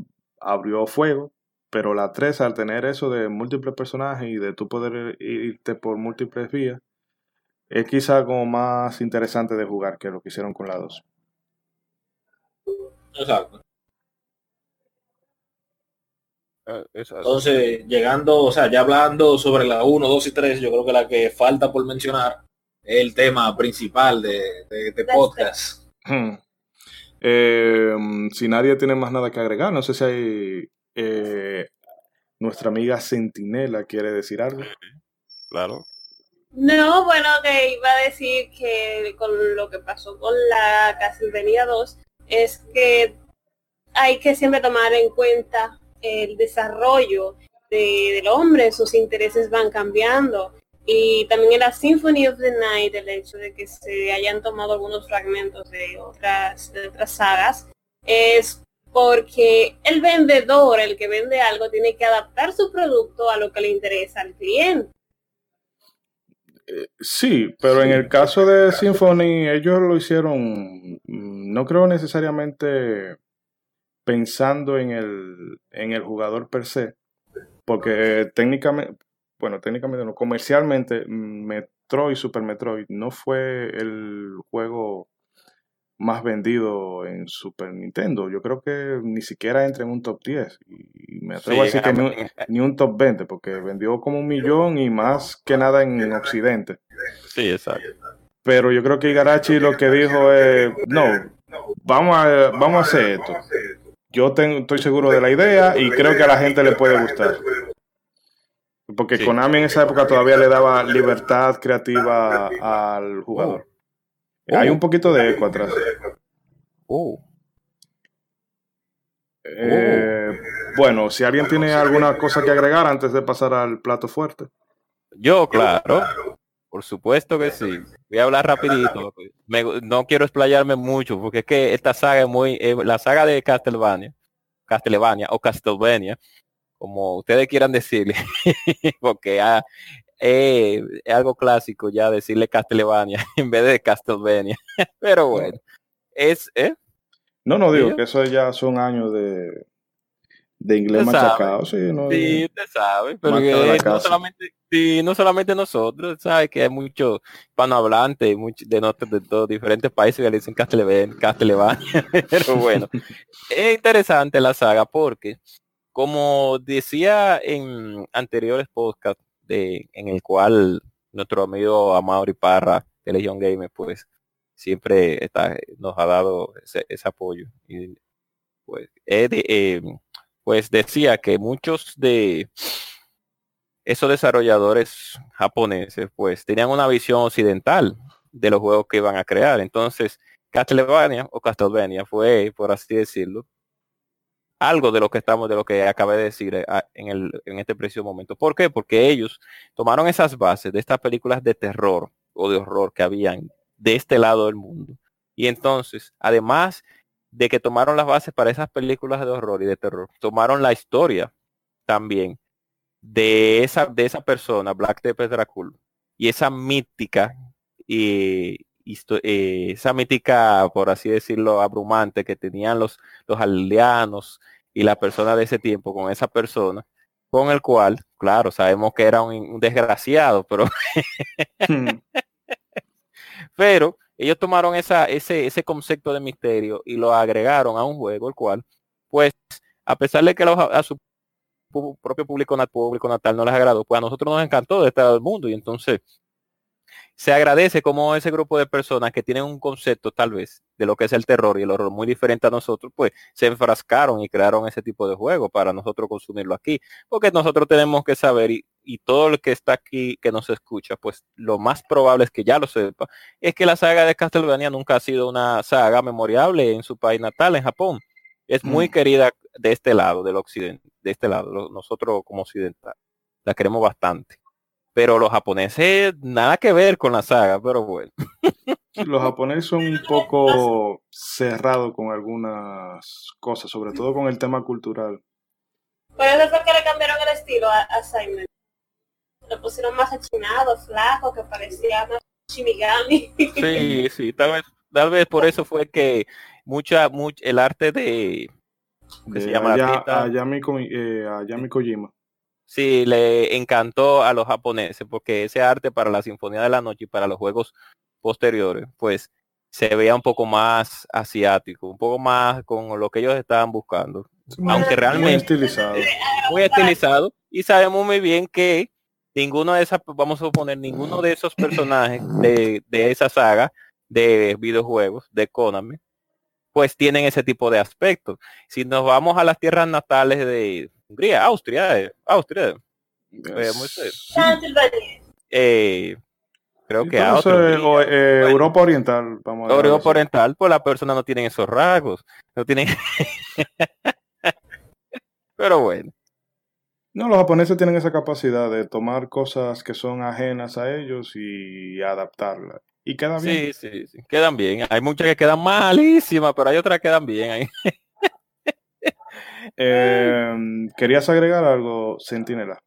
abrió fuego, pero la tres, al tener eso de múltiples personajes y de tú poder irte por múltiples vías, es quizá como más interesante de jugar que lo que hicieron con la dos. Exacto. Entonces, llegando, o sea, ya hablando sobre la uno, dos y tres, yo creo que la que falta por mencionar es el tema principal de, de, de podcast. Hmm. Eh, si nadie tiene más nada que agregar, no sé si hay... Eh, nuestra amiga Centinela quiere decir algo. Claro. No, bueno, que iba a decir que con lo que pasó con la Castlevania dos es que hay que siempre tomar en cuenta el desarrollo de, del hombre, sus intereses van cambiando, y también en la Symphony of the Night el hecho de que se hayan tomado algunos fragmentos de otras, de otras sagas es porque el vendedor, el que vende algo, tiene que adaptar su producto a lo que le interesa al cliente. Sí, pero en el caso de Symphony, ellos lo hicieron, no creo necesariamente pensando en el en el jugador per se, porque técnicamente, bueno, técnicamente no, comercialmente, Metroid, Super Metroid, no fue el juego más vendido en Super Nintendo. Yo creo que ni siquiera entra en un top diez, y me atrevo sí, a decir que ni un, ni un top veinte, porque vendió como un millón y más que nada en Occidente. Sí, exacto. Pero yo creo que Igarashi lo que dijo es, no, vamos a, vamos a hacer esto. Yo tengo, estoy seguro de la idea y creo que a la gente le puede gustar. Porque sí. Konami en esa época todavía le daba libertad creativa al jugador. Oh. Hay un poquito de eco atrás. Oh. Eh, oh. Bueno, si alguien tiene alguna cosa que agregar antes de pasar al plato fuerte. Yo, claro. Por supuesto que sí. Voy a hablar rapidito. Me, no quiero explayarme mucho, porque es que esta saga es muy... Eh, la saga de Castlevania, Castlevania o Castlevania, como ustedes quieran decirle, porque... Ah, Eh, es algo clásico ya decirle Castlevania en vez de Castlevania. Pero bueno, es ¿eh? no, no digo ¿sí? que eso ya son años de de inglés machacado, sí, no, sí, usted sabe, pero que no solamente, sí, no solamente nosotros, sabe que hay muchos hispanohablantes mucho de nosotros de todos diferentes países que le dicen Castlevania, Castlevania. Pero bueno, es interesante la saga porque, como decía en anteriores podcasts, De, en el cual nuestro amigo Amaury Parra de Legión Gamer pues siempre está, nos ha dado ese, ese apoyo, y pues, eh, de, eh, pues decía que muchos de esos desarrolladores japoneses pues tenían una visión occidental de los juegos que iban a crear. Entonces Castlevania o Castlevania fue, por así decirlo, algo de lo que estamos, de lo que acabé de decir en, el, en este preciso momento. ¿Por qué? Porque ellos tomaron esas bases de estas películas de terror o de horror que habían de este lado del mundo. Y entonces, además de que tomaron las bases para esas películas de horror y de terror, tomaron la historia también de esa, de esa persona, Black Death Drácula, y esa mítica, eh, Histo- eh, esa mítica, por así decirlo, abrumante que tenían los, los aldeanos y la persona de ese tiempo con esa persona, con el cual, claro, sabemos que era un, un desgraciado, pero hmm. pero ellos tomaron esa, ese, ese concepto de misterio y lo agregaron a un juego, el cual, pues, a pesar de que los, a su propio público, público natal no les agradó, pues a nosotros nos encantó de estar en el mundo. Y entonces se agradece como ese grupo de personas que tienen un concepto tal vez de lo que es el terror y el horror muy diferente a nosotros, pues se enfrascaron y crearon ese tipo de juego para nosotros consumirlo aquí, porque nosotros tenemos que saber, y, y todo el que está aquí que nos escucha, pues lo más probable es que ya lo sepa, es que la saga de Castlevania nunca ha sido una saga memorable en su país natal, en Japón. Es muy mm. querida de este lado, del occidente, de este lado, lo, nosotros como occidental, la queremos bastante. Pero los japoneses, nada que ver con la saga, pero bueno. Los japoneses son un poco cerrados con algunas cosas, sobre todo con el tema cultural. Por eso fue que le cambiaron el estilo a, a Simon. Le pusieron más achinado, flaco, que parecía más Shinigami. Sí, sí, tal vez, tal vez por eso fue que mucha, much, el arte de, ¿cómo se llama? Ayami eh, Kojima. Sí, le encantó a los japoneses, porque ese arte para la Sinfonía de la Noche y para los juegos posteriores, pues se veía un poco más asiático, un poco más con lo que ellos estaban buscando. Aunque realmente muy estilizado. Muy estilizado. Y sabemos muy bien que ninguno de esas, vamos a suponer, ninguno de esos personajes de, de esa saga de videojuegos de Konami, pues tienen ese tipo de aspectos. Si nos vamos a las tierras natales de Hungría, Austria, Austria, yes. eh, eh, creo que Austria, eh, Europa Oriental, vamos a Europa Oriental, pues las personas no tienen esos rasgos, no tienen. Pero bueno. No, los japoneses tienen esa capacidad de tomar cosas que son ajenas a ellos y adaptarlas. Y quedan bien. Sí, sí, sí, quedan bien. Hay muchas que quedan malísimas, pero hay otras que quedan bien ahí. eh, ¿Querías agregar algo, Centinela?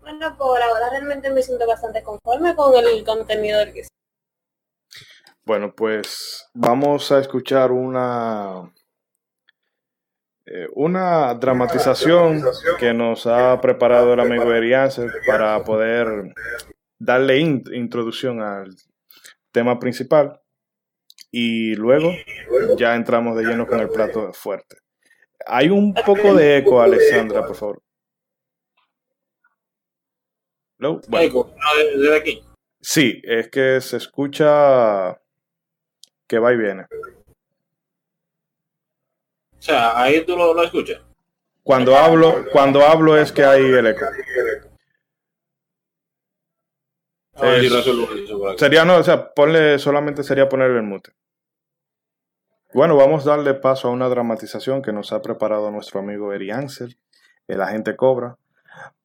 Bueno, por ahora realmente me siento bastante conforme con el contenido del que... Bueno, pues vamos a escuchar una... Eh, una dramatización que nos ha preparado el amigo Erianse para poder darle in- introducción al tema principal y luego ya entramos de lleno con el plato fuerte. Hay un poco de eco, Alexandra, por favor. ¿No? Bueno. Sí, es que se escucha que va y viene. O sea, ahí tú lo, lo escuchas. Cuando hablo, cuando hablo es que hay el eco. Es, sería no, o sea, ponle, solamente sería ponerle el mute. Bueno, vamos a darle paso a una dramatización que nos ha preparado nuestro amigo Eri Ansel, el agente Cobra,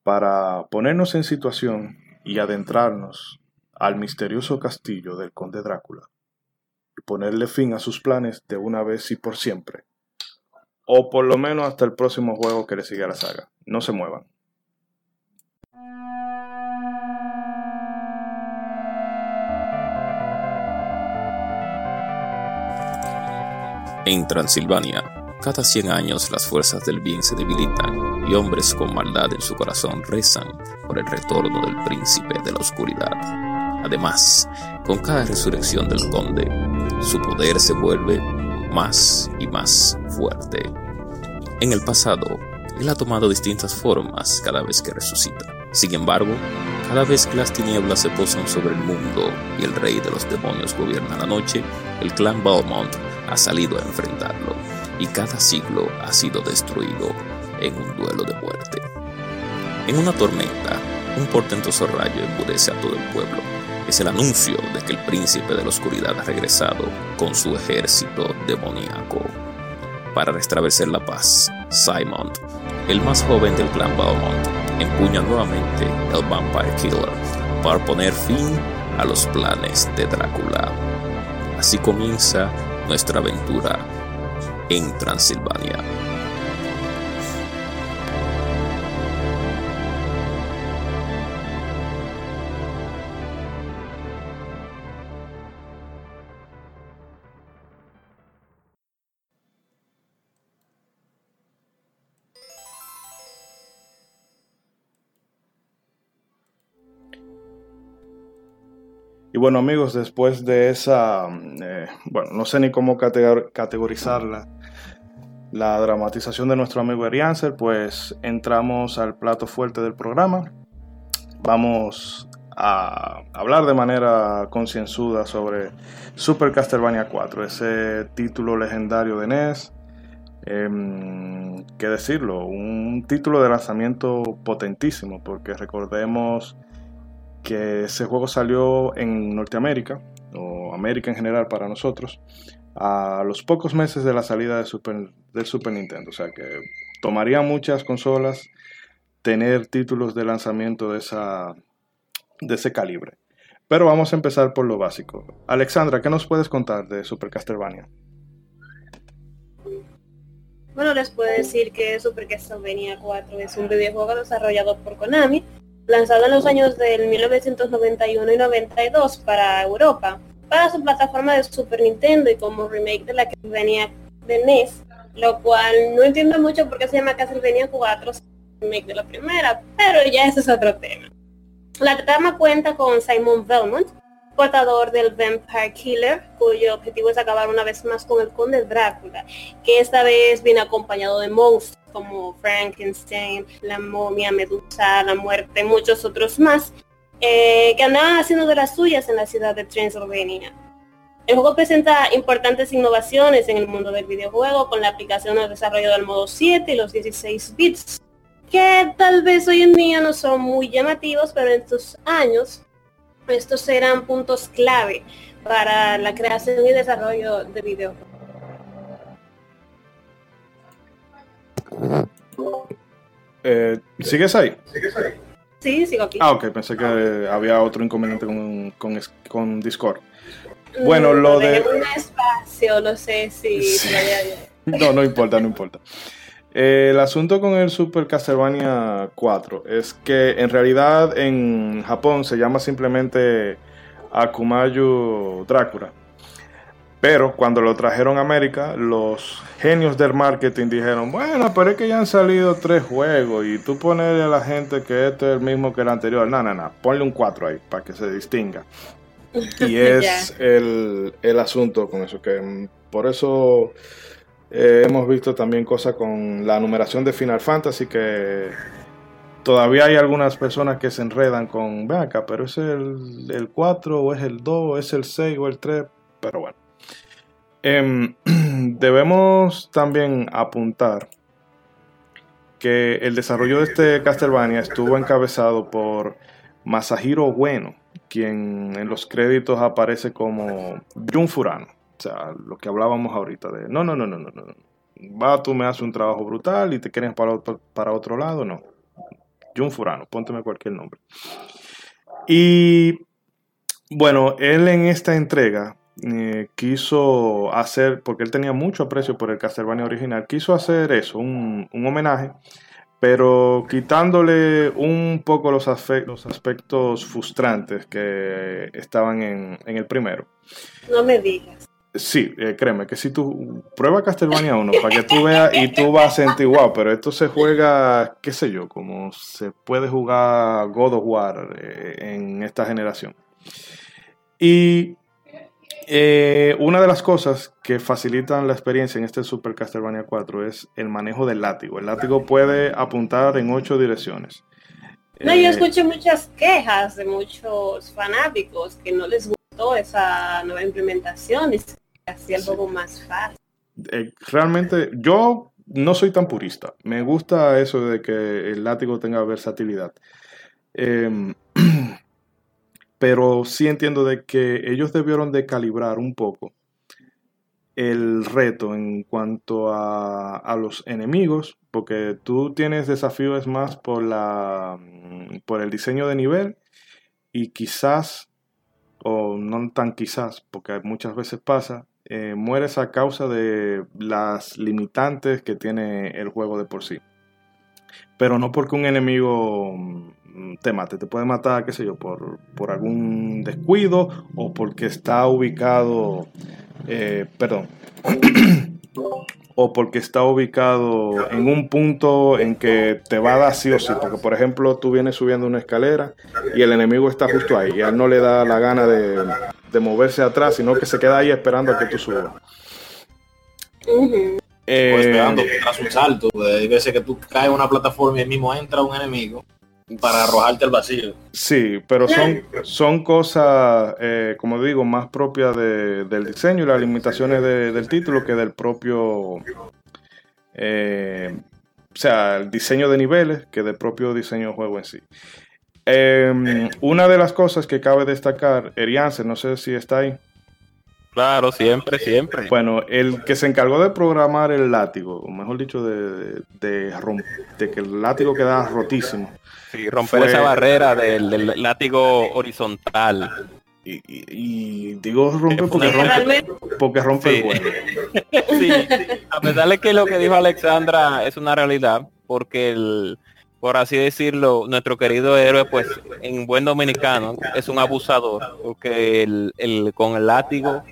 para ponernos en situación y adentrarnos al misterioso castillo del conde Drácula y ponerle fin a sus planes de una vez y por siempre. O por lo menos hasta el próximo juego que le sigue a la saga. No se muevan. En Transilvania, cada cien años las fuerzas del bien se debilitan y hombres con maldad en su corazón rezan por el retorno del príncipe de la oscuridad. Además, con cada resurrección del conde, su poder se vuelve más y más fuerte. En el pasado, él ha tomado distintas formas cada vez que resucita. Sin embargo, cada vez que las tinieblas se posan sobre el mundo y el rey de los demonios gobierna la noche, el clan Belmont ha salido a enfrentarlo, y cada siglo ha sido destruido en un duelo de muerte. En una tormenta, un portentoso rayo embudece a todo el pueblo. Es el anuncio de que el príncipe de la oscuridad ha regresado con su ejército demoníaco. Para restablecer la paz, Simon, el más joven del clan Belmont, empuña nuevamente el Vampire Killer para poner fin a los planes de Drácula. Así comienza nuestra aventura en Transilvania. Y bueno, amigos, después de esa, eh, bueno, no sé ni cómo categorizarla, la dramatización de nuestro amigo Erianser, pues entramos al plato fuerte del programa. Vamos a hablar de manera concienzuda sobre Super Castlevania cuatro, ese título legendario de N E S. Eh, ¿Qué decirlo? Un título de lanzamiento potentísimo, porque recordemos que ese juego salió en Norteamérica, o América en general para nosotros, a los pocos meses de la salida de Super, del Super Nintendo. O sea que tomaría muchas consolas tener títulos de lanzamiento de, esa, de ese calibre. Pero vamos a empezar por lo básico. Alexandra, ¿qué nos puedes contar de Super Castlevania? Bueno, les puedo decir que Super Castlevania cuatro es un videojuego desarrollado por Konami, lanzado en los años del mil novecientos noventa y uno y noventa y dos para Europa, para su plataforma de Super Nintendo y como remake de la Castlevania de N E S, lo cual no entiendo mucho por qué se llama Castlevania cuatro, remake de la primera, pero ya ese es otro tema. La trama cuenta con Simon Belmont, portador del Vampire Killer, cuyo objetivo es acabar una vez más con el conde Drácula, que esta vez viene acompañado de monstruos como Frankenstein, la momia, Medusa, la muerte, muchos otros más, eh, que andaban haciendo de las suyas en la ciudad de Transylvania. El juego presenta importantes innovaciones en el mundo del videojuego, con la aplicación al desarrollo del modo siete y los dieciséis bits, que tal vez hoy en día no son muy llamativos, pero en estos años estos eran puntos clave para la creación y desarrollo de videojuegos. Eh, ¿Sigues ahí? ¿Sigues ahí? Sí, sigo aquí. Ah, ok, pensé que ah. había otro inconveniente con, con, con Discord. Bueno, no, lo de... un espacio, no sé si... Sí. No, no importa, no importa. Eh, el asunto con el Super Castlevania cuatro es que en realidad en Japón se llama simplemente Akumayu Drácula. Pero cuando lo trajeron a América, los genios del marketing dijeron: bueno, pero es que ya han salido tres juegos y tú ponerle a la gente que este es el mismo que el anterior. No, no, no, ponle un cuatro ahí para que se distinga. Y es yeah. el, el asunto con eso, que por eso... Eh, hemos visto también cosas con la numeración de Final Fantasy, que todavía hay algunas personas que se enredan con: ven acá, pero es el, el cuatro, o es el dos, o es el seis, o el tres. Pero bueno, eh, debemos también apuntar que el desarrollo de este Castlevania estuvo encabezado por Masahiro Bueno, quien en los créditos aparece como Jun Furano. O sea, lo que hablábamos ahorita de no, no, no, no, no, no. Va, tú me haces un trabajo brutal y te quieres para otro, para otro lado, no. Jun Furano, pónteme cualquier nombre. Y bueno, él en esta entrega eh, quiso hacer, porque él tenía mucho aprecio por el Castlevania original, quiso hacer eso, un, un homenaje, pero quitándole un poco los, afe- los aspectos frustrantes que estaban en, en el primero. No me digas. Sí, eh, créeme que si tú prueba Castlevania uno para que tú veas y tú vas a sentir wow, pero esto se juega, qué sé yo, como se puede jugar God of War eh, en esta generación. Y eh, una de las cosas que facilitan la experiencia en este Super Castlevania cuatro es el manejo del látigo. El látigo puede apuntar en ocho direcciones. No, eh, yo escuché muchas quejas de muchos fanáticos que no les gusta esa nueva implementación y hacía el juego más fácil. Eh, realmente yo no soy tan purista, me gusta eso de que el látigo tenga versatilidad, eh, pero sí entiendo de que ellos debieron de calibrar un poco el reto en cuanto a, a los enemigos, porque tú tienes desafíos más por la por el diseño de nivel y quizás, o no tan quizás, porque muchas veces pasa, eh, mueres a causa de las limitantes que tiene el juego de por sí. Pero no porque un enemigo te mate, te puede matar, qué sé yo, por, por algún descuido o porque está ubicado, eh, perdón, o porque está ubicado en un punto en que te va a dar sí o sí, porque por ejemplo tú vienes subiendo una escalera y el enemigo está justo ahí y a él no le da la gana de, de moverse atrás, sino que se queda ahí esperando a que tú subas. Uh-huh. Eh, o esperando que tras un salto, hay veces que tú caes en una plataforma y ahí mismo entra un enemigo para arrojarte al vacío. Sí, pero son, son cosas, eh, como digo, más propias de, del diseño y las limitaciones de, del título que del propio, eh, o sea, el diseño de niveles que del propio diseño del juego en sí. Eh, una de las cosas que cabe destacar, Erianse, no sé si está ahí. Claro, siempre, siempre. Bueno, el que se encargó de programar el látigo, o mejor dicho, de, de, de, romp- de que el látigo queda rotísimo. Sí, romper fue... esa barrera del, del látigo horizontal. Y, y, y digo rompe porque rompe, porque rompe sí. El juego. Sí, a pesar de que lo que dijo Alexandra es una realidad, porque el, por así decirlo, nuestro querido héroe, pues en buen dominicano, es un abusador, porque el, el, con el látigo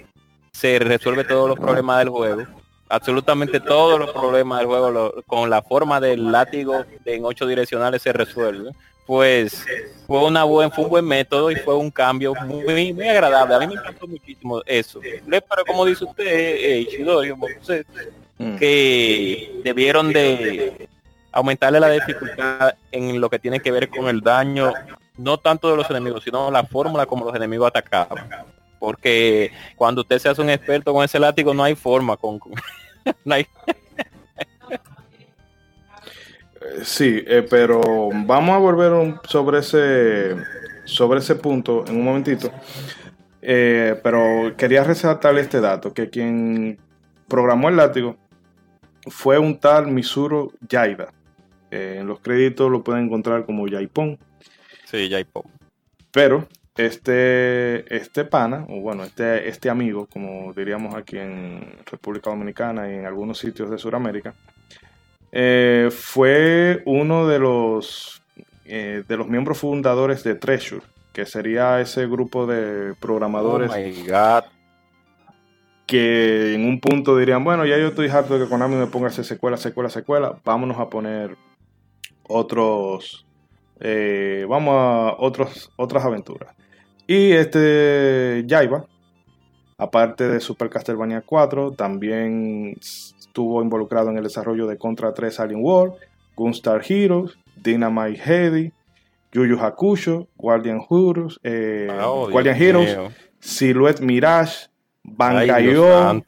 se resuelve todos los problemas del juego, absolutamente todos los problemas del juego, lo, con la forma del látigo de, en ocho direccionales se resuelve. Pues fue una buen, fue un buen método y fue un cambio muy, muy agradable. A mí me encantó muchísimo eso. Pero como dice usted, eh, Shidori, usted, que debieron de aumentarle la dificultad en lo que tiene que ver con el daño, no tanto de los enemigos, sino la fórmula como los enemigos atacaban. Porque cuando usted se hace un experto con ese látigo, no hay forma con, con no hay. Sí, eh, pero vamos a volver un, sobre ese sobre ese punto en un momentito. Eh, pero quería resaltar este dato, que quien programó el látigo fue un tal Mitsuru Yaida. Eh, en los créditos lo pueden encontrar como Jaipong. Sí, Jaipong. Pero este este pana, o bueno, este, este amigo, como diríamos aquí en República Dominicana y en algunos sitios de Sudamérica, Eh, fue uno de los eh, de los miembros fundadores de Treasure, que sería ese grupo de programadores oh my God. que en un punto dirían, bueno, ya yo estoy harto de que Konami me ponga secuela, secuela, secuela, vámonos a poner otros eh, vamos a otros otras aventuras. Y este Yaiba, aparte de Super Castlevania cuatro, también estuvo involucrado en el desarrollo de Contra tres Alien World, Gunstar Heroes, Dynamite Heady, Yu Yu Hakusho, Guardian Heroes, eh, oh, Guardian Dios Heroes, Dios. Silhouette Mirage, Bangayo,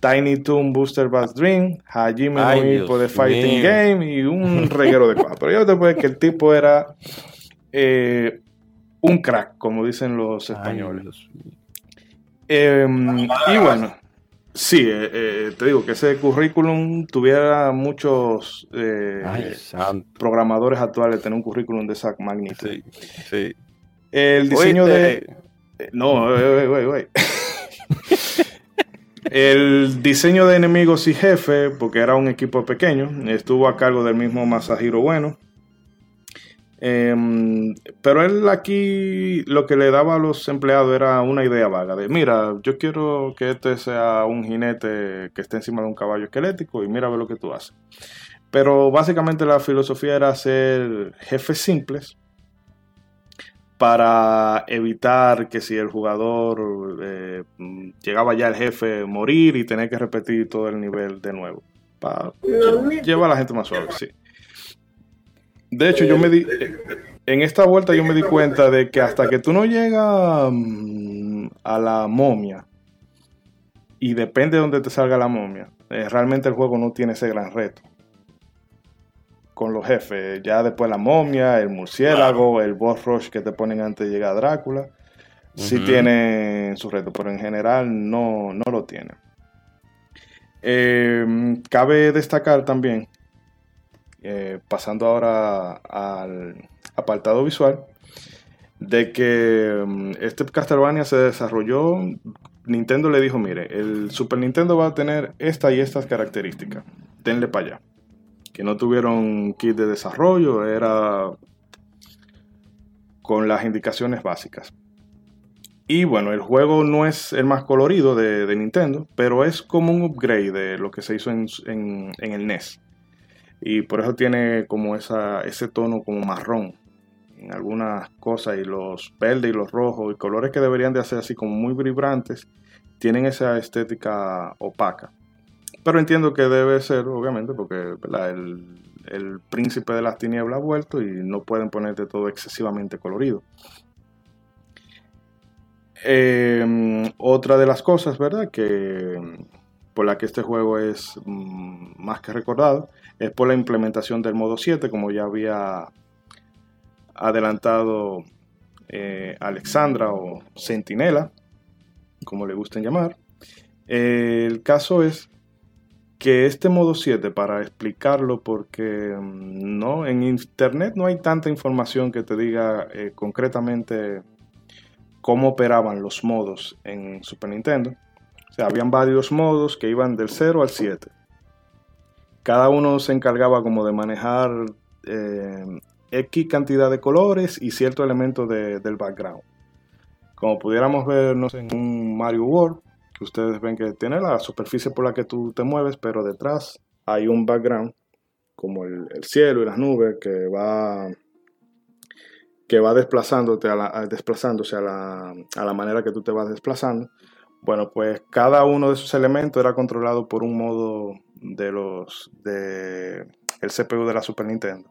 Tiny Toon Booster Bass Dream, Hajime no Ippo de Fighting mío. Game y un reguero de cosas. Pero yo te puedo decir que el tipo era eh, un crack, como dicen los españoles. Eh, y bueno. Sí, eh, eh, te digo que ese currículum tuviera muchos eh, Ay, programadores actuales, tener un currículum de esa magnitud. Sí, sí. El diseño Oíste. de... Eh, no, wey, wey, wey. El diseño de enemigos y jefe, porque era un equipo pequeño, estuvo a cargo del mismo Masahiro Bueno. Eh, pero él aquí lo que le daba a los empleados era una idea vaga de, mira, yo quiero que este sea un jinete que esté encima de un caballo esquelético y mira a ver lo que tú haces. Pero básicamente la filosofía era hacer jefes simples para evitar que si el jugador eh, llegaba ya el jefe morir y tener que repetir todo el nivel de nuevo para llevar a la gente más suave, sí. De hecho, yo me di en esta vuelta yo me di cuenta de que hasta que tú no llegas a la momia y depende de dónde te salga la momia, realmente el juego no tiene ese gran reto con los jefes. Ya después la momia, el murciélago, el boss rush que te ponen antes de llegar a Drácula, uh-huh. sí tiene su reto, pero en general no, no lo tiene. Eh, cabe destacar también, Eh, pasando ahora al apartado visual, de que um, este Castlevania se desarrolló, Nintendo le dijo, mire, el Super Nintendo va a tener estas y estas características, denle para allá. Que no tuvieron kit de desarrollo, era con las indicaciones básicas. Y bueno, el juego no es el más colorido de, de Nintendo, pero es como un upgrade de lo que se hizo en, en, en el N E S. Y por eso tiene como esa, ese tono como marrón en algunas cosas, y los verdes y los rojos y colores que deberían de hacer así como muy vibrantes tienen esa estética opaca. Pero entiendo que debe ser, obviamente, porque el, el príncipe de las tinieblas ha vuelto y no pueden ponerte todo excesivamente colorido. Eh, otra de las cosas, ¿verdad?, que por la que este juego es mmm, más que recordado, es por la implementación del modo siete, como ya había adelantado eh, Alexandra o Centinela, como le gusten llamar. Eh, el caso es que este modo siete, para explicarlo, porque mmm, no, en internet no hay tanta información que te diga eh, concretamente cómo operaban los modos en Super Nintendo. O sea, habían varios modos que iban del cero al siete. Cada uno se encargaba como de manejar eh, X cantidad de colores y cierto elemento de, del background. Como pudiéramos ver, no sé, en un Mario World, que ustedes ven que tiene la superficie por la que tú te mueves, pero detrás hay un background, como el, el cielo y las nubes, que va, que va desplazándote a la, a desplazándose a la, a la manera que tú te vas desplazando. Bueno, pues cada uno de esos elementos era controlado por un modo de los de el C P U de la Super Nintendo.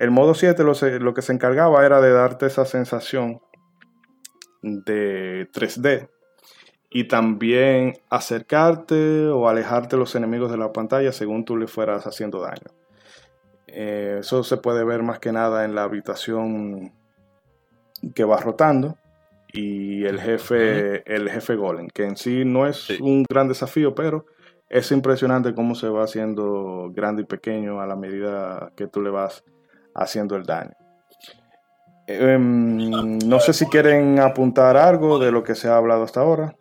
El modo siete lo, se, lo que se encargaba era de darte esa sensación de tres D y también acercarte o alejarte los enemigos de la pantalla según tú le fueras haciendo daño. Eh, eso se puede ver más que nada en la habitación que va rotando y el jefe, el jefe Golem, que en sí no es sí. un gran desafío, pero es impresionante cómo se va haciendo grande y pequeño a la medida que tú le vas haciendo el daño. Eh, no sé si quieren apuntar algo de lo que se ha hablado hasta ahora.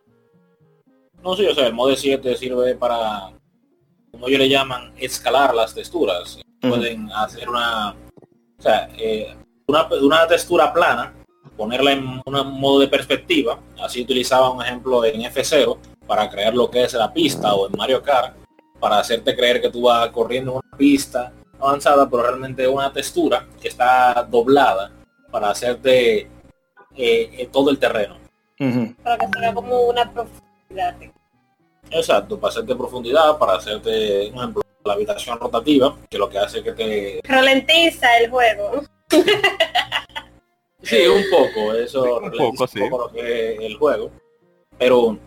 No, sí, o sea, el modo siete sirve para, como ellos le llaman, escalar las texturas. Uh-huh. Pueden hacer una, o sea, eh, una, una textura plana, ponerla en un modo de perspectiva. Así utilizaba un ejemplo en F cero para crear lo que es la pista, o en Mario Kart para hacerte creer que tú vas corriendo una pista avanzada, pero realmente una textura que está doblada para hacerte eh, eh, todo el terreno. Uh-huh. Para que se vea como una profundidad. Exacto, para hacerte profundidad, para hacerte, por ejemplo, la habitación rotativa, que lo que hace que te... ralentiza el juego. Sí, un poco, eso sí, un poco, sí. un poco lo que es el juego, pero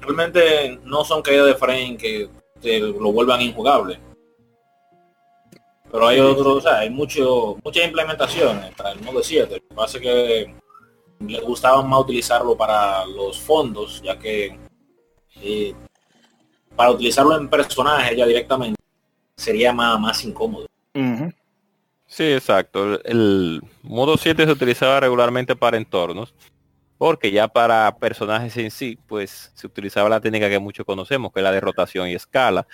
realmente no son caídas de frame que te lo vuelvan injugable. Pero hay otros, o sea, hay mucho, muchas implementaciones para el modo siete. Lo que pasa es que les gustaba más utilizarlo para los fondos, ya que eh, para utilizarlo en personajes ya directamente sería más, más incómodo. Uh-huh. Sí, exacto. El, el modo siete se utilizaba regularmente para entornos, porque ya para personajes en sí, pues se utilizaba la técnica que muchos conocemos, que es la de rotación y escala,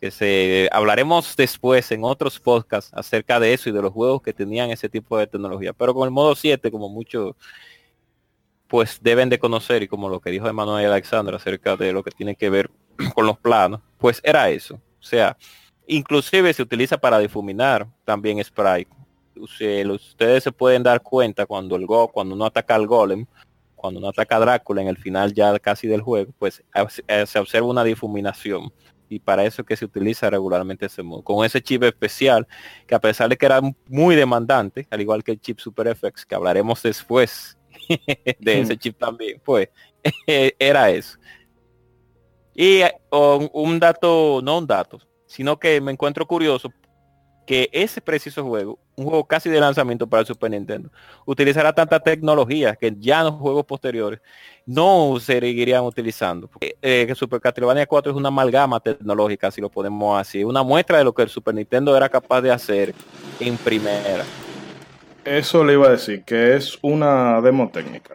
que se hablaremos después en otros podcasts acerca de eso y de los juegos que tenían ese tipo de tecnología. Pero con el modo siete, como muchos pues deben de conocer, y como lo que dijo Emmanuel Alexandra acerca de lo que tiene que ver con los planos, pues era eso. O sea, inclusive se utiliza para difuminar también sprite. Ustedes se pueden dar cuenta cuando el go, cuando uno ataca al golem, cuando uno ataca a Drácula en el final ya casi del juego, pues se observa una difuminación. Y para eso es que se utiliza regularmente ese modo, con ese chip especial, que a pesar de que era muy demandante, al igual que el chip Super F X, que hablaremos después de ese chip también, pues era eso. Y un dato, no un dato, sino que me encuentro curioso que ese preciso juego, un juego casi de lanzamiento para el Super Nintendo, utilizará tanta tecnología que ya en los juegos posteriores no se seguirían utilizando. Eh, eh, el Super Castlevania cuatro es una amalgama tecnológica, si lo podemos así, una muestra de lo que el Super Nintendo era capaz de hacer en primera. Eso le iba a decir, que es una demo técnica.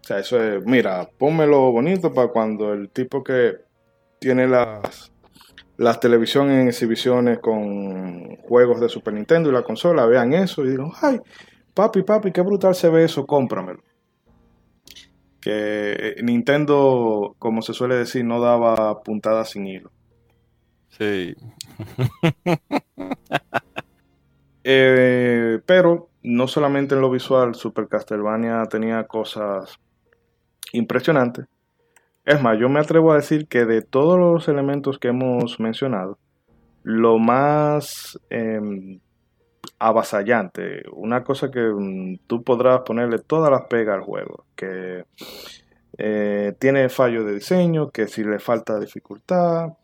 O sea, eso es, mira, pónmelo bonito para cuando el tipo que tiene las... las televisiones en exhibiciones con juegos de Super Nintendo y la consola, vean eso y digan, ay, papi, papi, qué brutal se ve eso, cómpramelo. Que Nintendo, como se suele decir, no daba puntadas sin hilo. Sí. eh, pero no solamente en lo visual, Super Castlevania tenía cosas impresionantes. Es más, yo me atrevo a decir que de todos los elementos que hemos mencionado, lo más eh, avasallante, una cosa que mm, tú podrás ponerle todas las pegas al juego, que eh, tiene fallos de diseño, que si le falta dificultad,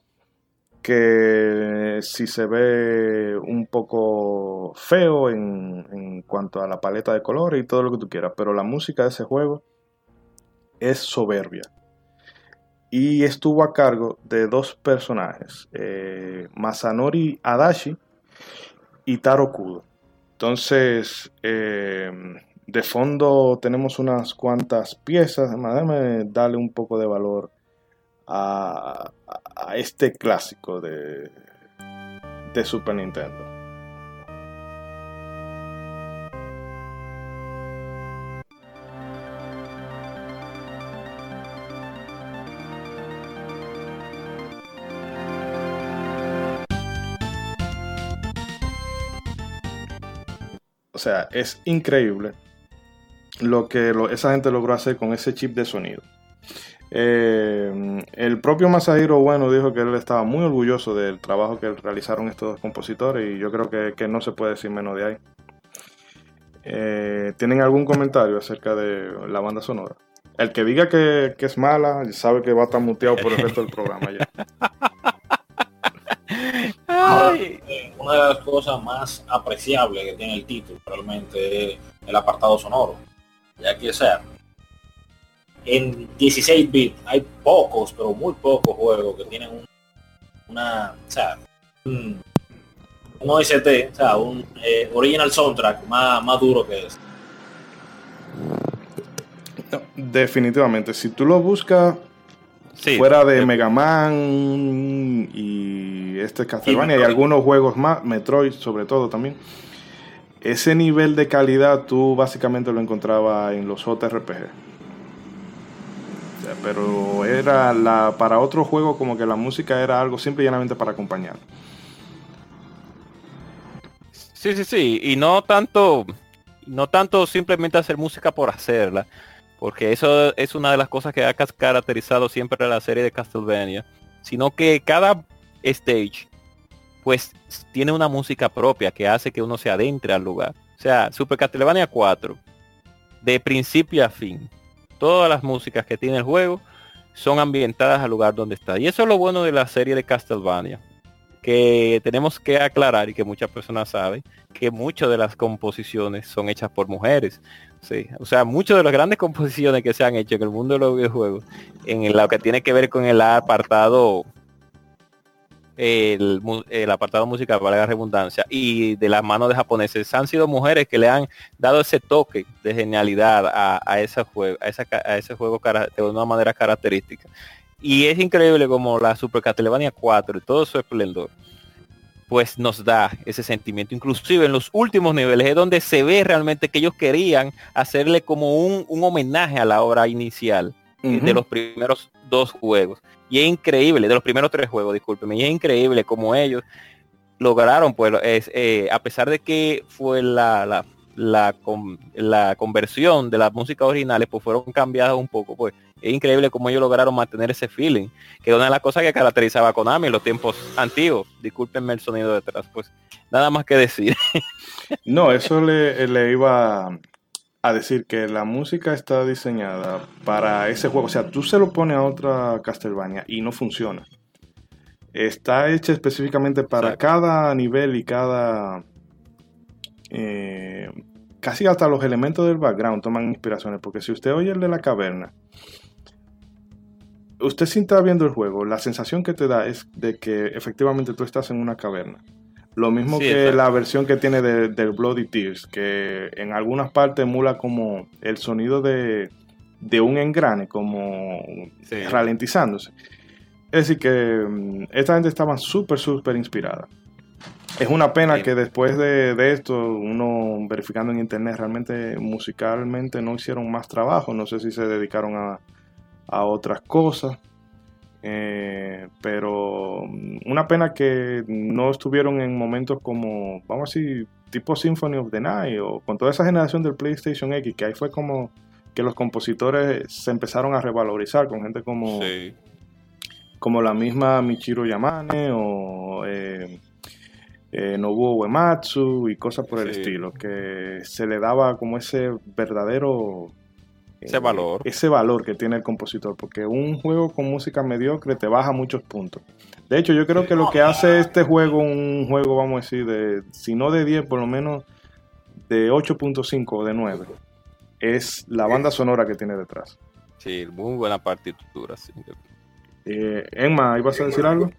que si se ve un poco feo en, en cuanto a la paleta de colores y todo lo que tú quieras, pero la música de ese juego es soberbia. Y estuvo a cargo de dos personajes, eh, Masanori Adachi y Taro Kudo. Entonces, eh, de fondo tenemos unas cuantas piezas. Déjame darle un poco de valor a, a este clásico de, de Super Nintendo. O sea, es increíble lo que lo, esa gente logró hacer con ese chip de sonido. Eh, el propio Masahiro Bueno dijo que él estaba muy orgulloso del trabajo que realizaron estos dos compositores, y yo creo que, que no se puede decir menos de ahí. Eh, ¿Tienen algún comentario acerca de la banda sonora? El que diga que, que es mala sabe que va a estar muteado por el resto del programa ya. Una de las cosas más apreciables que tiene el título realmente es el apartado sonoro, ya que, o sea, en dieciséis bits hay pocos, pero muy pocos juegos que tienen un, una, o sea, un, un O S T, o sea, un eh, original soundtrack más, más duro que este. No, definitivamente, si tú lo buscas sí, fuera de, de Mega Man y este Castlevania y, y algunos juegos más, Metroid sobre todo también, ese nivel de calidad tú básicamente lo encontrabas en los J R P G. Pero era la para otro juego, como que la música era algo simple y llanamente para acompañar. Sí, sí, sí. Y no tanto, no tanto simplemente hacer música por hacerla, porque eso es una de las cosas que ha caracterizado siempre a la serie de Castlevania, sino que cada stage pues tiene una música propia que hace que uno se adentre al lugar. O sea, Super Castlevania cuatro, de principio a fin, todas las músicas que tiene el juego son ambientadas al lugar donde está. Y eso es lo bueno de la serie de Castlevania, que tenemos que aclarar y que muchas personas saben, que muchas de las composiciones son hechas por mujeres. Sí. O sea, muchas de las grandes composiciones que se han hecho en el mundo de los videojuegos, en lo que tiene que ver con el apartado, el, el apartado musical, para la redundancia, y de las manos de japoneses, han sido mujeres que le han dado ese toque de genialidad a, a, esa juego, a, esa, a ese juego cara, de una manera característica. Y es increíble como la Super Castlevania cuatro y todo su esplendor pues nos da ese sentimiento. Inclusive en los últimos niveles es donde se ve realmente que ellos querían hacerle como un, un homenaje a la obra inicial. Uh-huh. De los primeros dos juegos. Y es increíble, de los primeros tres juegos, discúlpeme, y es increíble como ellos lograron, pues, es, eh, a pesar de que fue la, la, la, con, la conversión de las músicas originales, pues fueron cambiadas un poco, pues, es increíble como ellos lograron mantener ese feeling, que es una de las cosas que caracterizaba a Konami en los tiempos antiguos. Discúlpenme el sonido detrás, pues, nada más que decir. No, eso le, le iba a... a decir que la música está diseñada para ese juego. O sea, tú se lo pones a otra Castlevania y no funciona. Está hecha específicamente para Exacto. cada nivel y cada... Eh, casi hasta los elementos del background toman inspiraciones. Porque si usted oye el de la caverna, usted sí está viendo el juego. La sensación que te da es de que efectivamente tú estás en una caverna. Lo mismo sí, que la versión que tiene del de Bloody Tears, que en algunas partes emula como el sonido de, de un engrane, como sí. ralentizándose. Es decir, que esta gente estaba súper, súper inspirada. Es una pena sí. que después de, de esto, uno verificando en internet, realmente musicalmente no hicieron más trabajo. No sé si se dedicaron a, a otras cosas. Eh, pero una pena que no estuvieron en momentos como, vamos a decir, tipo Symphony of the Night, o con toda esa generación del PlayStation X, que ahí fue como que los compositores se empezaron a revalorizar con gente como sí. como la misma Michiru Yamane o eh, eh, Nobuo Uematsu y cosas por sí. el estilo, que se le daba como ese verdadero... Ese valor. Ese valor que tiene el compositor, porque un juego con música mediocre te baja muchos puntos. De hecho, yo creo que lo que hace este juego, un juego, vamos a decir, de, si no de diez, por lo menos de ocho punto cinco o de nueve, es la banda sonora que tiene detrás. Sí, muy buena partitura. Sí. Eh, Emma, ¿ibas a decir algo?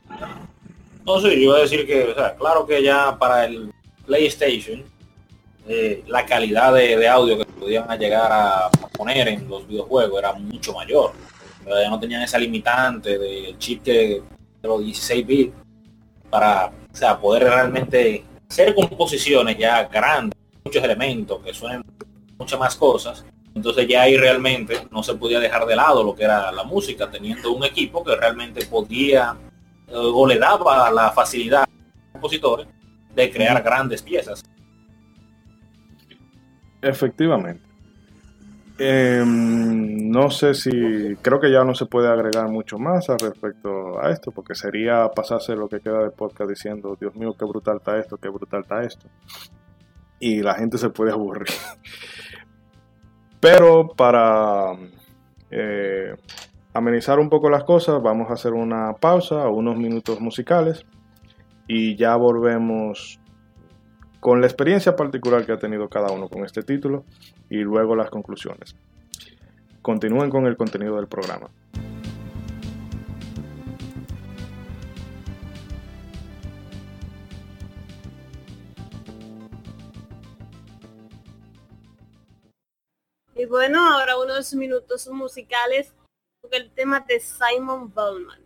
No, sí, yo iba a decir que, o sea, claro que ya para el PlayStation, eh, la calidad de, de audio que podían llegar a poner en los videojuegos era mucho mayor, pero ya no tenían esa limitante del chip de los dieciséis bits para, o sea, poder realmente hacer composiciones ya grandes, muchos elementos que suenen muchas más cosas. Entonces ya ahí realmente no se podía dejar de lado lo que era la música, teniendo un equipo que realmente podía o le daba la facilidad a los compositores de crear grandes piezas. Efectivamente. Eh, no sé si... Creo que ya no se puede agregar mucho más al respecto a esto, porque sería pasarse lo que queda del podcast diciendo, Dios mío, qué brutal está esto, qué brutal está esto. Y la gente se puede aburrir. Pero para eh, amenizar un poco las cosas, vamos a hacer una pausa, unos minutos musicales, y ya volvemos con la experiencia particular que ha tenido cada uno con este título y luego las conclusiones. Continúen con el contenido del programa. Y bueno, ahora unos minutos musicales con el tema de Simon Belmont.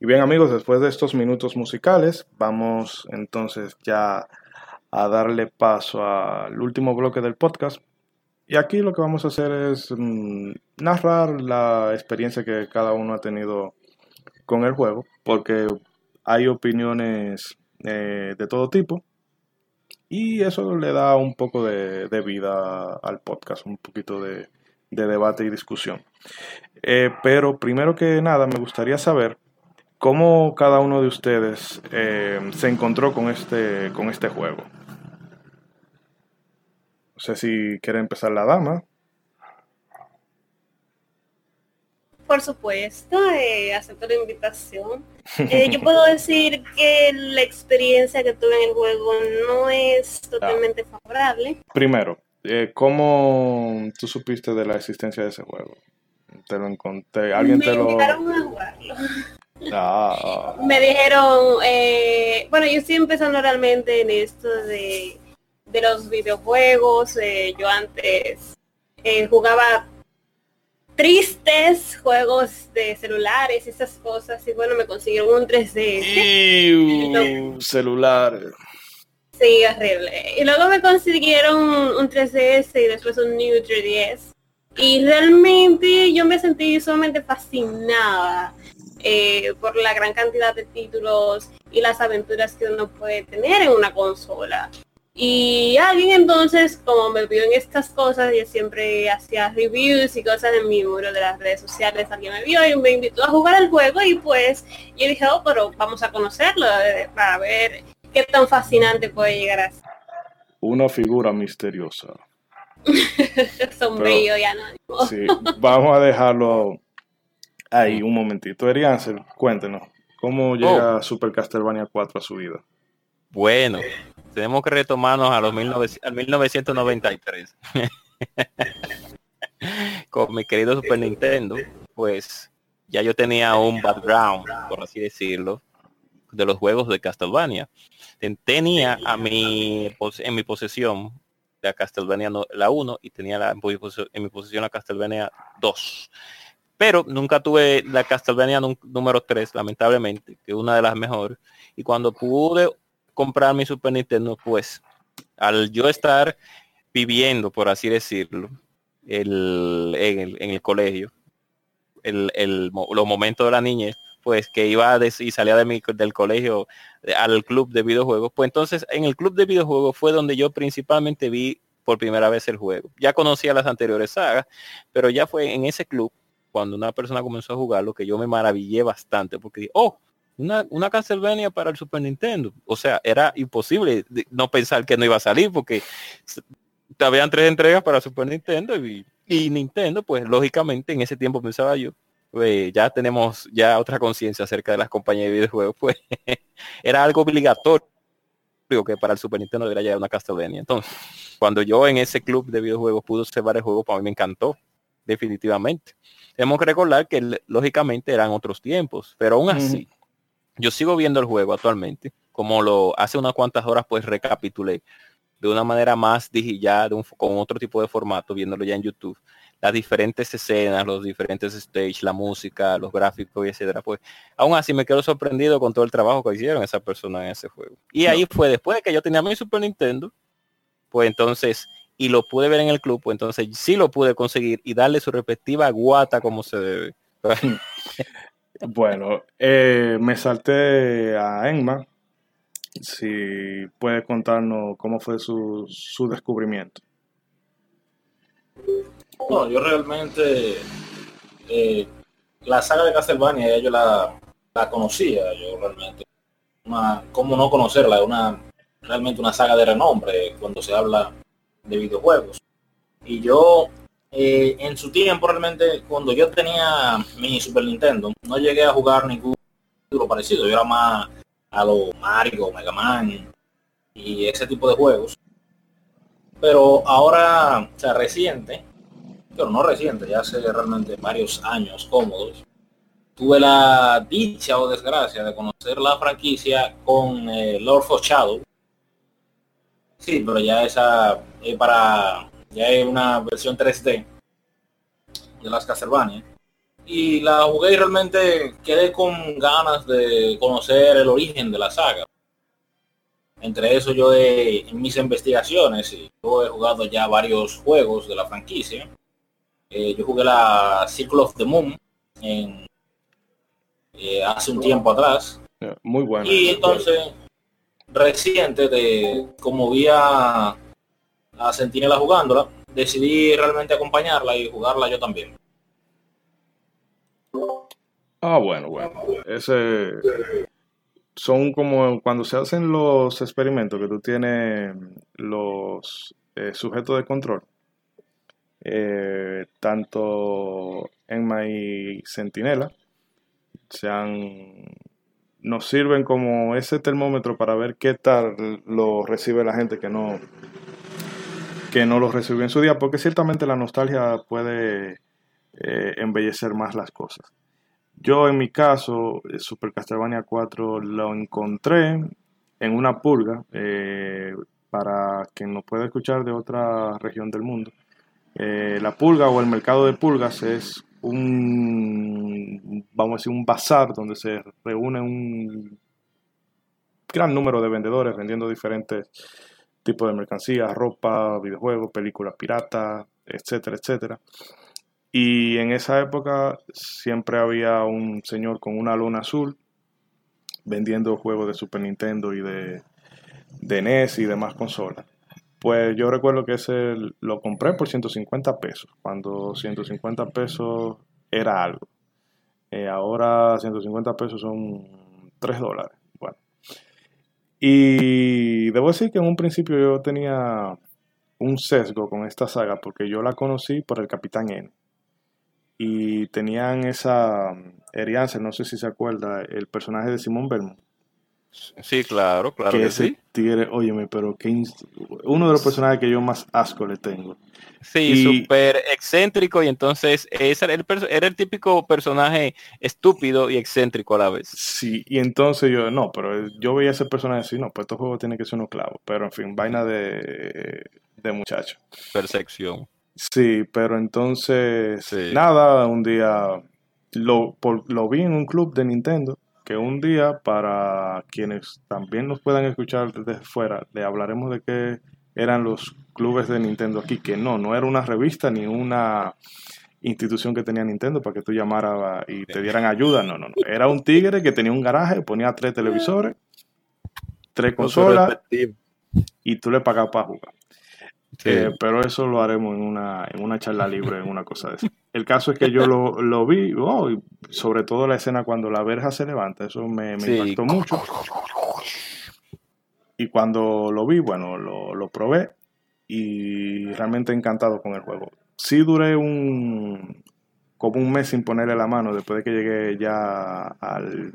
Bien amigos, después de estos minutos musicales, vamos entonces ya a darle paso al último bloque del podcast. Y aquí lo que vamos a hacer es mmm, narrar la experiencia que cada uno ha tenido con el juego, porque hay opiniones eh, de todo tipo y eso le da un poco de, de vida al podcast, un poquito de, de debate y discusión. Eh, pero primero que nada me gustaría saber ¿cómo cada uno de ustedes eh, se encontró con este con este juego? No sé si quiere empezar la dama. Por supuesto, eh, acepto la invitación. Eh, yo puedo decir que la experiencia que tuve en el juego no es totalmente ah. favorable. Primero, eh, ¿cómo tú supiste de la existencia de ese juego? te lo encontré. ¿Alguien me te lo...? Invitaron a jugarlo. Ah. Me dijeron, eh, bueno, yo estoy empezando realmente en esto de, de los videojuegos. Eh, yo antes eh, jugaba tristes juegos de celulares, esas cosas, y bueno, me consiguieron un tres D S. Eww, celular. Sí, horrible. Y luego me consiguieron un tres D S y después un New tres D S. Y realmente yo me sentí sumamente fascinada eh, por la gran cantidad de títulos y las aventuras que uno puede tener en una consola. Y alguien entonces, como me vio en estas cosas, yo siempre hacía reviews y cosas en mi muro de las redes sociales, alguien me vio y me invitó a jugar al juego y pues yo dije, oh, pero vamos a conocerlo eh, para ver qué tan fascinante puede llegar a ser. Una figura misteriosa. Sombrío y anónimo. Sí, vamos a dejarlo ahí un momentito. Eri Ansel, cuéntenos, ¿cómo llega oh. Super Castlevania cuatro a su vida? Bueno, tenemos que retomarnos a los mil novecientos noventa y tres con mi querido Super Nintendo. Pues ya yo tenía un background, por así decirlo, de los juegos de Castlevania. Tenía a mi, en mi posesión la Castlevania la uno y tenía la, en mi posesión la Castlevania dos, pero nunca tuve la Castlevania número tres, lamentablemente, que es una de las mejores. Y cuando pude comprar mi Super Nintendo, pues al yo estar viviendo, por así decirlo, el, en, el, en el colegio, el, el, los momentos de la niñez, pues que iba de, y salía de mi, del colegio al club de videojuegos, pues entonces en el club de videojuegos fue donde yo principalmente vi por primera vez el juego. Ya conocía las anteriores sagas, pero ya fue en ese club cuando una persona comenzó a jugarlo que yo me maravillé bastante, porque dije, oh, una, una Castlevania para el Super Nintendo. O sea, era imposible de, no pensar que no iba a salir, porque habían tres entregas para Super Nintendo y, y Nintendo, pues lógicamente en ese tiempo pensaba yo, pues ya tenemos ya otra conciencia acerca de las compañías de videojuegos, pues era algo obligatorio que para el Super Nintendo debería llegar una Castlevania. Entonces, cuando yo en ese club de videojuegos pude observar el juego, para mí me encantó, definitivamente. Tenemos que recordar que lógicamente eran otros tiempos, pero aún así, mm. yo sigo viendo el juego actualmente, como lo hace unas cuantas horas pues recapitulé, de una manera más digillada, con otro tipo de formato, viéndolo ya en YouTube. Las diferentes escenas, los diferentes stages, la música, los gráficos, y etcétera. Pues aún así me quedo sorprendido con todo el trabajo que hicieron esas personas en ese juego. Y ahí fue después de que yo tenía mi Super Nintendo, pues entonces, y lo pude ver en el club, pues entonces sí lo pude conseguir y darle su respectiva guata como se debe. Bueno, eh, me salté a Enma. Si puedes contarnos cómo fue su, su descubrimiento. No, yo realmente eh, la saga de Castlevania yo la, la conocía, yo realmente, una, cómo no conocerla, una realmente una saga de renombre cuando se habla de videojuegos. Y yo eh, en su tiempo realmente, cuando yo tenía mi Super Nintendo, no llegué a jugar ningún título parecido. Yo era más a los Mario, Mega Man y ese tipo de juegos. Pero ahora, o sea, reciente, pero no reciente, ya hace realmente varios años cómodos, tuve la dicha o desgracia de conocer la franquicia con eh, Lord of Shadow. Sí, pero ya esa eh, para ya hay una versión tres D de las Castlevania. Y la jugué y realmente quedé con ganas de conocer el origen de la saga. Entre eso yo he, en mis investigaciones, yo he jugado ya varios juegos de la franquicia. Eh, yo jugué la Circle of the Moon en, eh, hace un tiempo atrás. Muy bueno. Y entonces, reciente, de como vi a, a Sentinela jugándola, decidí realmente acompañarla y jugarla yo también. Ah, bueno, bueno. Ese son como cuando se hacen los experimentos que tú tienes los eh, sujetos de control. Eh, tanto Enma y Sentinela sean, nos sirven como ese termómetro para ver qué tal lo recibe la gente que no que no lo recibió en su día, porque ciertamente la nostalgia puede eh, embellecer más las cosas. Yo en mi caso, Super Castlevania cuatro lo encontré en una purga, eh, para quien nos pueda escuchar de otra región del mundo. Eh, la pulga o el mercado de pulgas es un, vamos a decir, un bazar donde se reúne un gran número de vendedores vendiendo diferentes tipos de mercancías, ropa, videojuegos, películas piratas, etcétera, etcétera. Y en esa época siempre había un señor con una lona azul vendiendo juegos de Super Nintendo y de, de N E S y demás consolas. Pues yo recuerdo que ese lo compré por ciento cincuenta pesos, cuando ciento cincuenta pesos era algo. Eh, ahora ciento cincuenta pesos son tres dólares. Bueno. Y debo decir que en un principio yo tenía un sesgo con esta saga, porque yo la conocí por el Capitán N. Y tenían esa herianza, no sé si se acuerda, el personaje de Simon Belmont. Sí, claro, claro que, que ese sí. Tigre, óyeme, pero que inst... uno de los personajes que yo más asco le tengo. Sí, y súper excéntrico, y entonces ese era, el perso- era el típico personaje estúpido y excéntrico a la vez. Sí, y entonces yo, no, pero yo veía ese personaje así, no, pues estos juegos tienen que ser unos clavos, pero en fin, vaina de, de muchacho. Percepción. Sí, pero entonces, sí. nada, un día lo, por, lo vi en un club de Nintendo. Que un día, para quienes también nos puedan escuchar desde fuera, le hablaremos de qué eran los clubes de Nintendo aquí, que no, no era una revista ni una institución que tenía Nintendo para que tú llamaras y te dieran ayuda, no, no, no. Era un tigre que tenía un garaje, ponía tres televisores, tres consolas, y tú le pagabas para jugar. Sí. Eh, pero eso lo haremos en una, en una charla libre, en una cosa de eso. El caso es que yo lo, lo vi, oh, y sobre todo la escena cuando la verja se levanta, eso me, me sí. impactó mucho. Y cuando lo vi, bueno, lo, lo probé y realmente encantado con el juego. Sí duré un como un mes sin ponerle la mano después de que llegué ya al,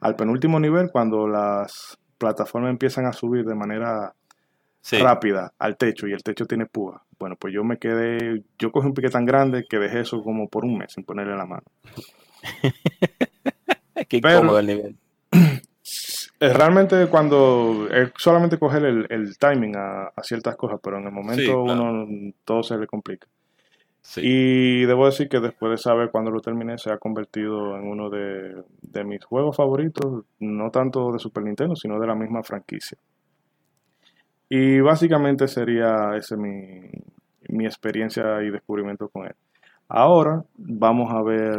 al penúltimo nivel, cuando las plataformas empiezan a subir de manera... Sí. rápida al techo, y el techo tiene púa. Bueno, pues yo me quedé, yo cogí un pique tan grande que dejé eso como por un mes sin ponerle la mano. Qué pero, incómodo el nivel. Realmente cuando es solamente coger el, el timing a, a ciertas cosas, pero en el momento sí, claro. uno todo se le complica. Sí. Y debo decir que después de saber cuando lo terminé, se ha convertido en uno de, de mis juegos favoritos, no tanto de Super Nintendo, sino de la misma franquicia. Y básicamente sería ese mi, mi experiencia y descubrimiento con él. Ahora vamos a ver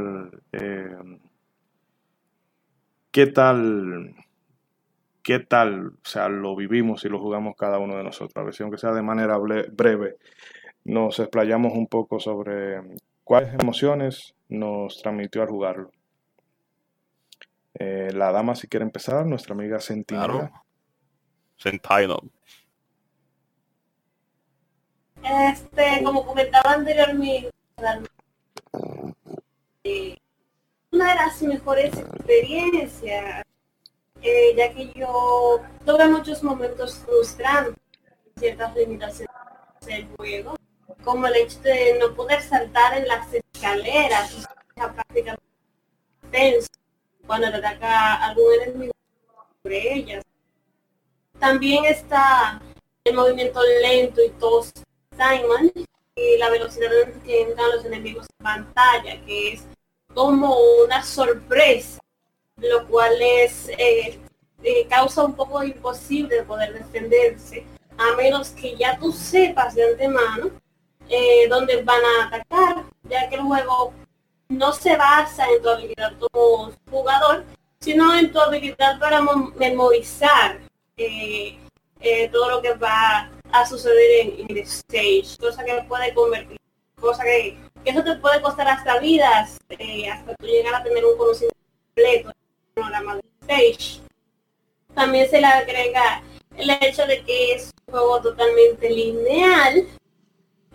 eh, qué tal, qué tal, o sea, lo vivimos y lo jugamos cada uno de nosotros. A ver si aunque sea de manera ble- breve, nos explayamos un poco sobre cuáles emociones nos transmitió al jugarlo. Eh, la dama, si quiere empezar, nuestra amiga Sentinela. Claro. Sentinela. Este, como comentaba anteriormente, una de las mejores experiencias, eh, ya que yo tuve muchos momentos frustrantes, ciertas limitaciones del juego, como el hecho de no poder saltar en las escaleras, eso es prácticamente tenso cuando te ataca algún enemigo sobre ellas. También está el movimiento lento y tosco Simon y la velocidad que entran los enemigos en pantalla, que es como una sorpresa, lo cual es eh, eh, causa un poco imposible poder defenderse, a menos que ya tú sepas de antemano eh, dónde van a atacar, ya que el juego no se basa en tu habilidad como jugador, sino en tu habilidad para mo- memorizar eh, eh, todo lo que va a suceder en, en el stage, cosa que puede convertir, cosa que, que eso te puede costar hasta vidas, eh, hasta tú llegar a tener un conocimiento completo del programa del stage. También se le agrega el hecho de que es un juego totalmente lineal.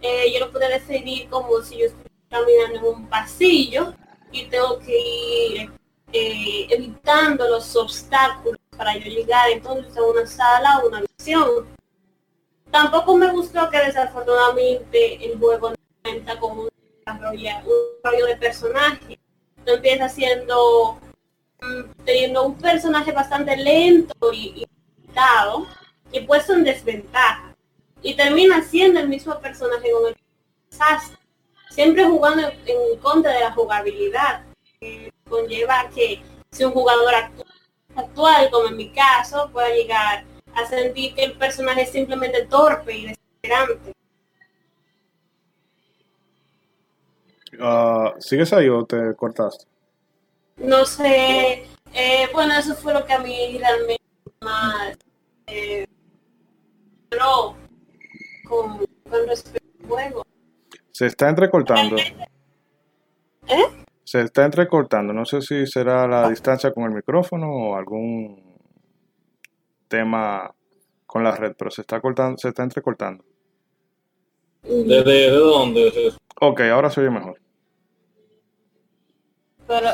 Eh, yo lo puedo definir como si yo estuviera caminando en un pasillo y tengo que ir eh, evitando los obstáculos para yo llegar entonces a una sala o una misión. Tampoco me gustó que desafortunadamente el juego no cuenta con una desarrollar un desarrollo de personaje. Tú empiezas siendo, teniendo un personaje bastante lento y limitado, y puesto en desventaja. Y terminas siendo el mismo personaje con el que empezaste, siempre jugando en contra de la jugabilidad, que conlleva que si un jugador actual, como en mi caso, pueda llegar a sentir que el personaje es simplemente torpe y desesperante. Uh, ¿Sigues ahí o te cortaste? No sé, eh, bueno, eso fue lo que a mí realmente más eh, pero con, con respecto al juego. Se está entrecortando. ¿Eh? Se está entrecortando, no sé si será la ah. distancia con el micrófono o algún tema con la red, pero se está cortando, se está entrecortando. ¿Desde de, de dónde? Ok, ahora se oye mejor. Pero,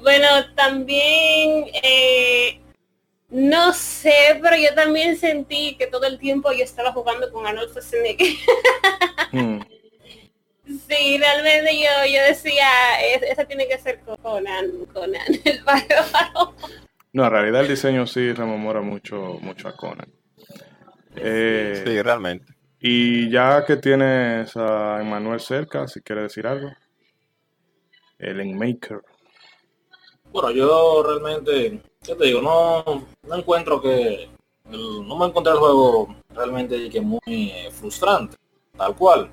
bueno, también, eh, no sé, pero yo también sentí que todo el tiempo yo estaba jugando con Arnold Schwarzenegger. mm. Sí, realmente yo, yo decía, esa tiene que ser Conan, Conan, el bárbaro. No, en realidad el diseño sí rememora mucho, mucho a Conan. Eh, sí, realmente. Y ya que tienes a Emmanuel cerca, si quiere decir algo. El Enmaker. Bueno, yo realmente, ¿qué te digo? No, no encuentro que... El, no me encontré el juego realmente que muy eh, frustrante, tal cual.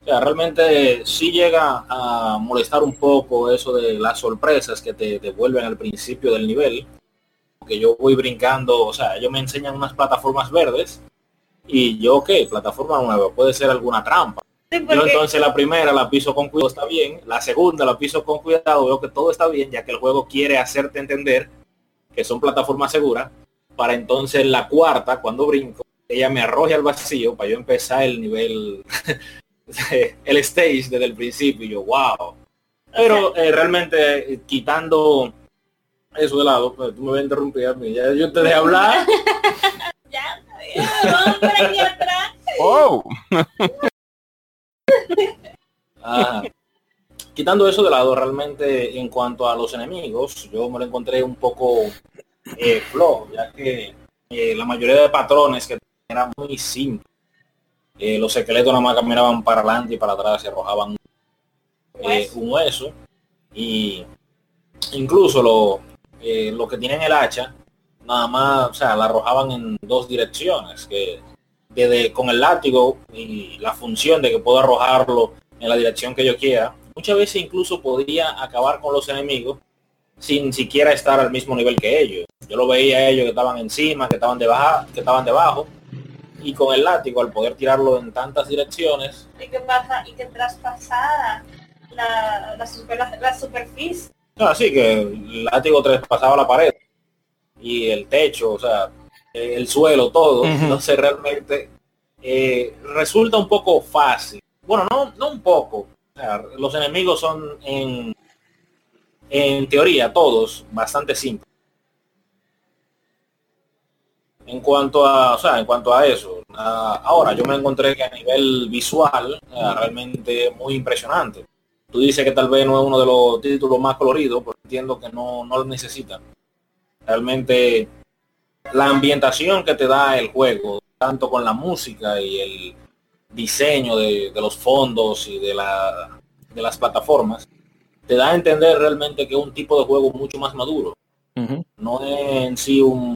O sea, realmente sí llega a molestar un poco eso de las sorpresas que te devuelven al principio del nivel. Porque yo voy brincando, o sea, ellos me enseñan unas plataformas verdes. Y yo, ¿qué? Plataforma nueva, puede ser alguna trampa. Sí, porque... Yo entonces la primera la piso con cuidado, está bien. La segunda la piso con cuidado, veo que todo está bien, ya que el juego quiere hacerte entender que son plataformas seguras. Para entonces la cuarta, cuando brinco, ella me arroja al vacío para yo empezar el nivel, el stage desde el principio. Y yo, wow. Pero eh, realmente, quitando eso de lado, pues, tú me vas a interrumpir a mí, ya yo te dejé hablar. Ya, vamos por aquí atrás. ¡Wow! Ah, quitando eso de lado, realmente, en cuanto a los enemigos, yo me lo encontré un poco eh, flojo, ya que eh, la mayoría de patrones que eran muy simples. Eh, los esqueletos nada más caminaban para adelante y para atrás, se arrojaban eh, un hueso. Y incluso lo, eh, lo que tienen el hacha, nada más, o sea, la arrojaban en dos direcciones, que desde con el látigo y la función de que puedo arrojarlo en la dirección que yo quiera, muchas veces incluso podía acabar con los enemigos sin siquiera estar al mismo nivel que ellos. Yo lo veía a ellos que estaban encima, que estaban debajo, que estaban debajo, y con el látigo al poder tirarlo en tantas direcciones. Y que pasa, y que traspasara la, la, super, la, la superficie. Así que el látigo traspasaba la pared y el techo, o sea, el suelo, todo. Entonces realmente eh, resulta un poco fácil. Bueno, no, no un poco. O sea, los enemigos son en, en teoría todos bastante simples. En cuanto a, o sea, en cuanto a eso, a, ahora yo me encontré que a nivel visual a, realmente muy impresionante. Tú dices que tal vez no es uno de los títulos más coloridos, pero entiendo que no, no lo necesitan. Realmente la ambientación que te da el juego, tanto con la música y el diseño de, de los fondos y de, la, de las plataformas, te da a entender realmente que es un tipo de juego mucho más maduro. Uh-huh. No es en sí un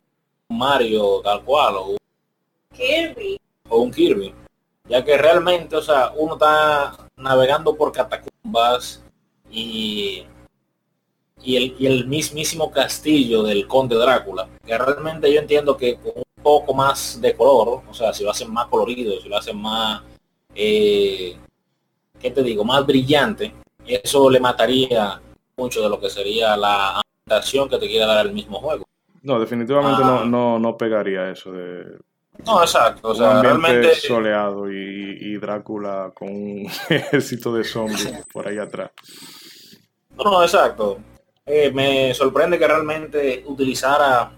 Mario tal cual o un Kirby, o un Kirby, ya que realmente, o sea, uno está navegando por catacumbas y... Y el, y el mismísimo castillo del conde Drácula, que realmente yo entiendo que con un poco más de color, o sea, si lo hacen más colorido, si lo hacen más, eh, ¿qué te digo?, más brillante, eso le mataría mucho de lo que sería la ambientación que te quiere dar el mismo juego. No, definitivamente ah, no, no, no pegaría eso de... No, exacto, o sea, un ambiente realmente... soleado y, y Drácula con un ejército de zombies por ahí atrás. No, no, exacto. Eh, me sorprende que realmente utilizara,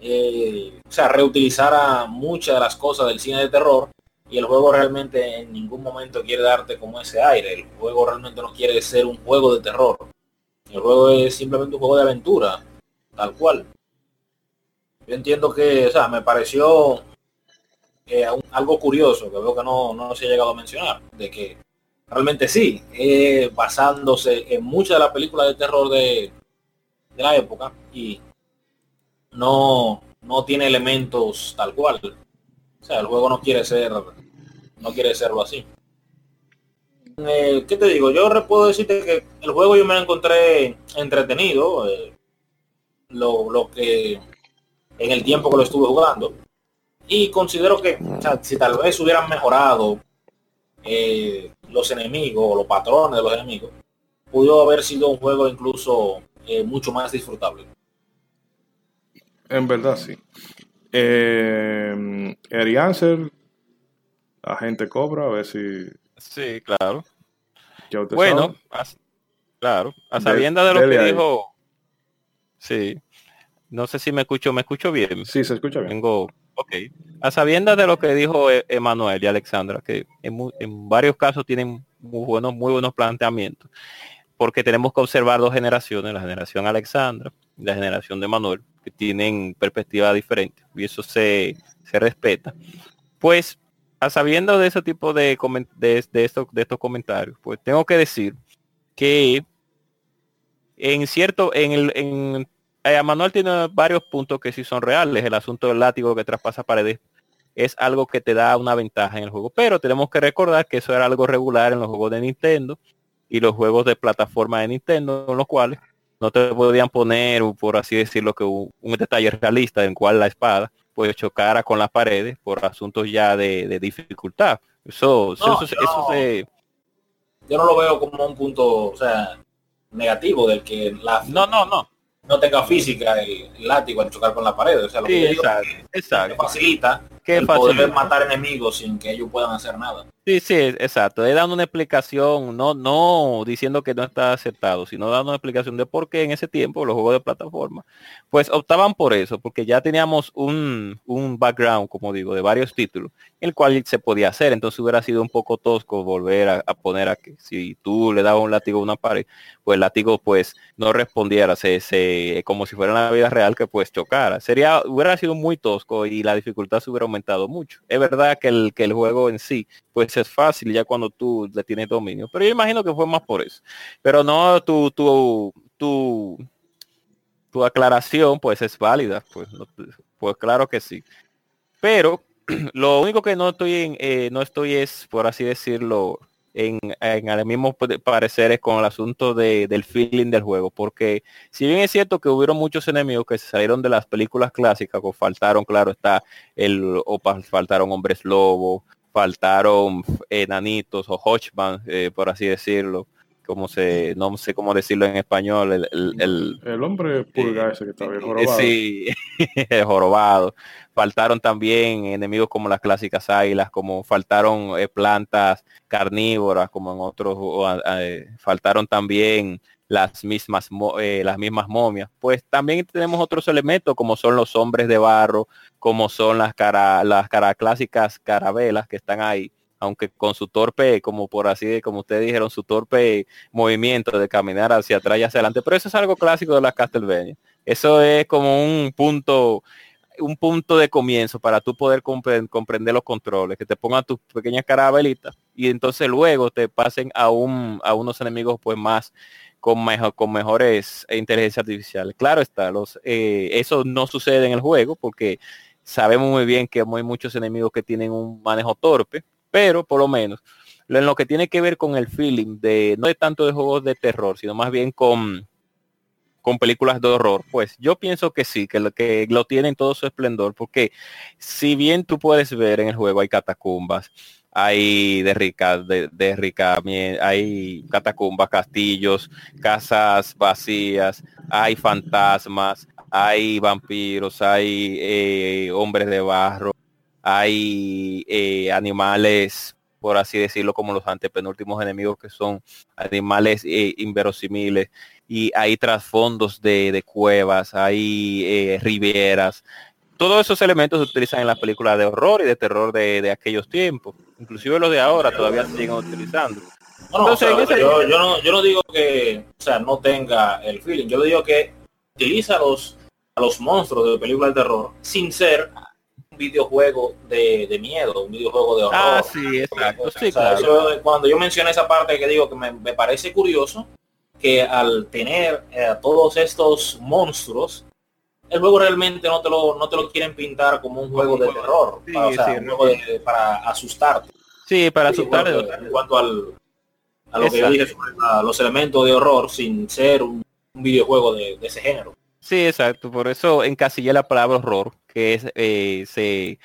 eh, o sea, reutilizara muchas de las cosas del cine de terror y el juego realmente en ningún momento quiere darte como ese aire. El juego realmente no quiere ser un juego de terror. El juego es simplemente un juego de aventura, tal cual. Yo entiendo que, o sea, me pareció eh, un, algo curioso, que veo que no, no se ha llegado a mencionar, de que realmente sí, eh, basándose en muchas de las películas de terror de, de la época, y no, no tiene elementos tal cual. O sea, el juego no quiere ser, no quiere serlo así. Eh, ¿Qué te digo? Yo puedo decirte que el juego yo me lo encontré entretenido, eh, lo, lo que en el tiempo que lo estuve jugando. Y considero que, o sea, si tal vez hubieran mejorado eh, los enemigos o los patrones de los enemigos, pudo haber sido un juego incluso eh, mucho más disfrutable. En verdad, sí. Eh, Eri Ansel, la gente cobra, a ver si... Sí, claro. Bueno, a, claro, a sabiendas de, de lo que ahí dijo. Sí. No sé si me escucho, me escucho bien. Sí, se escucha bien. Tengo, okay. A sabiendas de lo que dijo Emanuel y Alexandra, que en, en varios casos tienen muy buenos, muy buenos planteamientos, porque tenemos que observar dos generaciones, la generación Alexandra y la generación de Emanuel, que tienen perspectivas diferentes, y eso se, se respeta. Pues a sabiendo de ese tipo de, coment- de, de, estos, de estos comentarios, pues tengo que decir que en cierto, en el, en, eh, Manuel tiene varios puntos que sí son reales. El asunto del látigo que traspasa paredes es algo que te da una ventaja en el juego, pero tenemos que recordar que eso era algo regular en los juegos de Nintendo y los juegos de plataforma de Nintendo, en los cuales no te podían poner, por así decirlo, que un, un detalle realista en cual la espada pues chocara con las paredes por asuntos ya de, de dificultad. Eso, no, eso, yo, eso no, se... yo no lo veo como un punto, o sea, negativo del que la no no no no tenga física el, el látigo al chocar con la pared. O sea, lo sí, que exacto, digo, exacto. Que facilita que el facilita. Poder matar enemigos sin que ellos puedan hacer nada. Sí, sí, exacto. Es dando una explicación, no no diciendo que no está aceptado, sino dando una explicación de por qué en ese tiempo los juegos de plataforma pues optaban por eso, porque ya teníamos un, un background, como digo, de varios títulos, el cual se podía hacer. Entonces hubiera sido un poco tosco volver a, a poner a que si tú le dabas un látigo a una pared, pues el látigo pues no respondiera, se, se, como si fuera en la vida real, que pues chocara. Sería, hubiera sido muy tosco y la dificultad se hubiera aumentado mucho. Es verdad que el, que el juego en sí pues es fácil ya cuando tú le tienes dominio, pero yo imagino que fue más por eso. Pero no, tu tu tu, tu aclaración pues es válida, pues, no, pues claro que sí. Pero lo único que no estoy en, eh, no estoy es, por así decirlo, en, en el mismo parecer es con el asunto de, del feeling del juego, porque si bien es cierto que hubieron muchos enemigos que se salieron de las películas clásicas, o faltaron, claro está, el o faltaron hombres lobos, faltaron enanitos o Hodgman, eh, por así decirlo, como se, no sé cómo decirlo en español, el el, el, el hombre pulga eh, ese que está bien jorobado. Sí, jorobado. Faltaron también enemigos como las clásicas águilas, como faltaron eh, plantas carnívoras, como en otros, o, eh, faltaron también las mismas eh, las mismas momias. Pues también tenemos otros elementos como son los hombres de barro, como son las cara las cara clásicas carabelas que están ahí, aunque con su torpe, como por así, como ustedes dijeron, su torpe movimiento de caminar hacia atrás y hacia adelante. Pero eso es algo clásico de las Castlevania. Eso es como un punto un punto de comienzo para tú poder compre- comprender los controles, que te pongan tus pequeñas carabelitas y entonces luego te pasen a un a unos enemigos pues más con mejor, con mejores inteligencia artificial. Claro está, los eh, eso no sucede en el juego, porque sabemos muy bien que hay muchos enemigos que tienen un manejo torpe, pero por lo menos en lo que tiene que ver con el feeling de no de tanto de juegos de terror, sino más bien con con películas de horror, pues yo pienso que sí, que lo, que lo tiene en todo su esplendor, porque si bien tú puedes ver en el juego hay catacumbas, hay de rica, de, de rica, hay catacumbas, castillos, casas vacías, hay fantasmas, hay vampiros, hay eh, hombres de barro, hay eh, animales, por así decirlo, como los antepenúltimos enemigos, que son animales eh, inverosímiles, y hay trasfondos de, de cuevas, hay eh, rivieras, todos esos elementos se utilizan en las películas de horror y de terror de, de aquellos tiempos, inclusive los de ahora todavía se siguen utilizando. No, no, Entonces, o sea, ese... yo, yo, no, yo no digo que, o sea, no tenga el feeling, yo digo que utiliza los, a los monstruos de películas de terror sin ser un videojuego de, de miedo, un videojuego de horror. Ah, sí, exacto. Sí, o sea, claro. Eso, cuando yo mencioné esa parte que digo que me, me parece curioso, que al tener eh, todos estos monstruos, el juego realmente no te lo, no te lo quieren pintar como un juego de terror, sí, para, o sea, sí, un juego de, para asustarte. Sí, para asustarte. Sí, en cuanto al... a lo que yo dije sobre la, los elementos de horror sin ser un, un videojuego de, de ese género. Sí, exacto. Por eso encasillé la palabra horror, que es eh, se,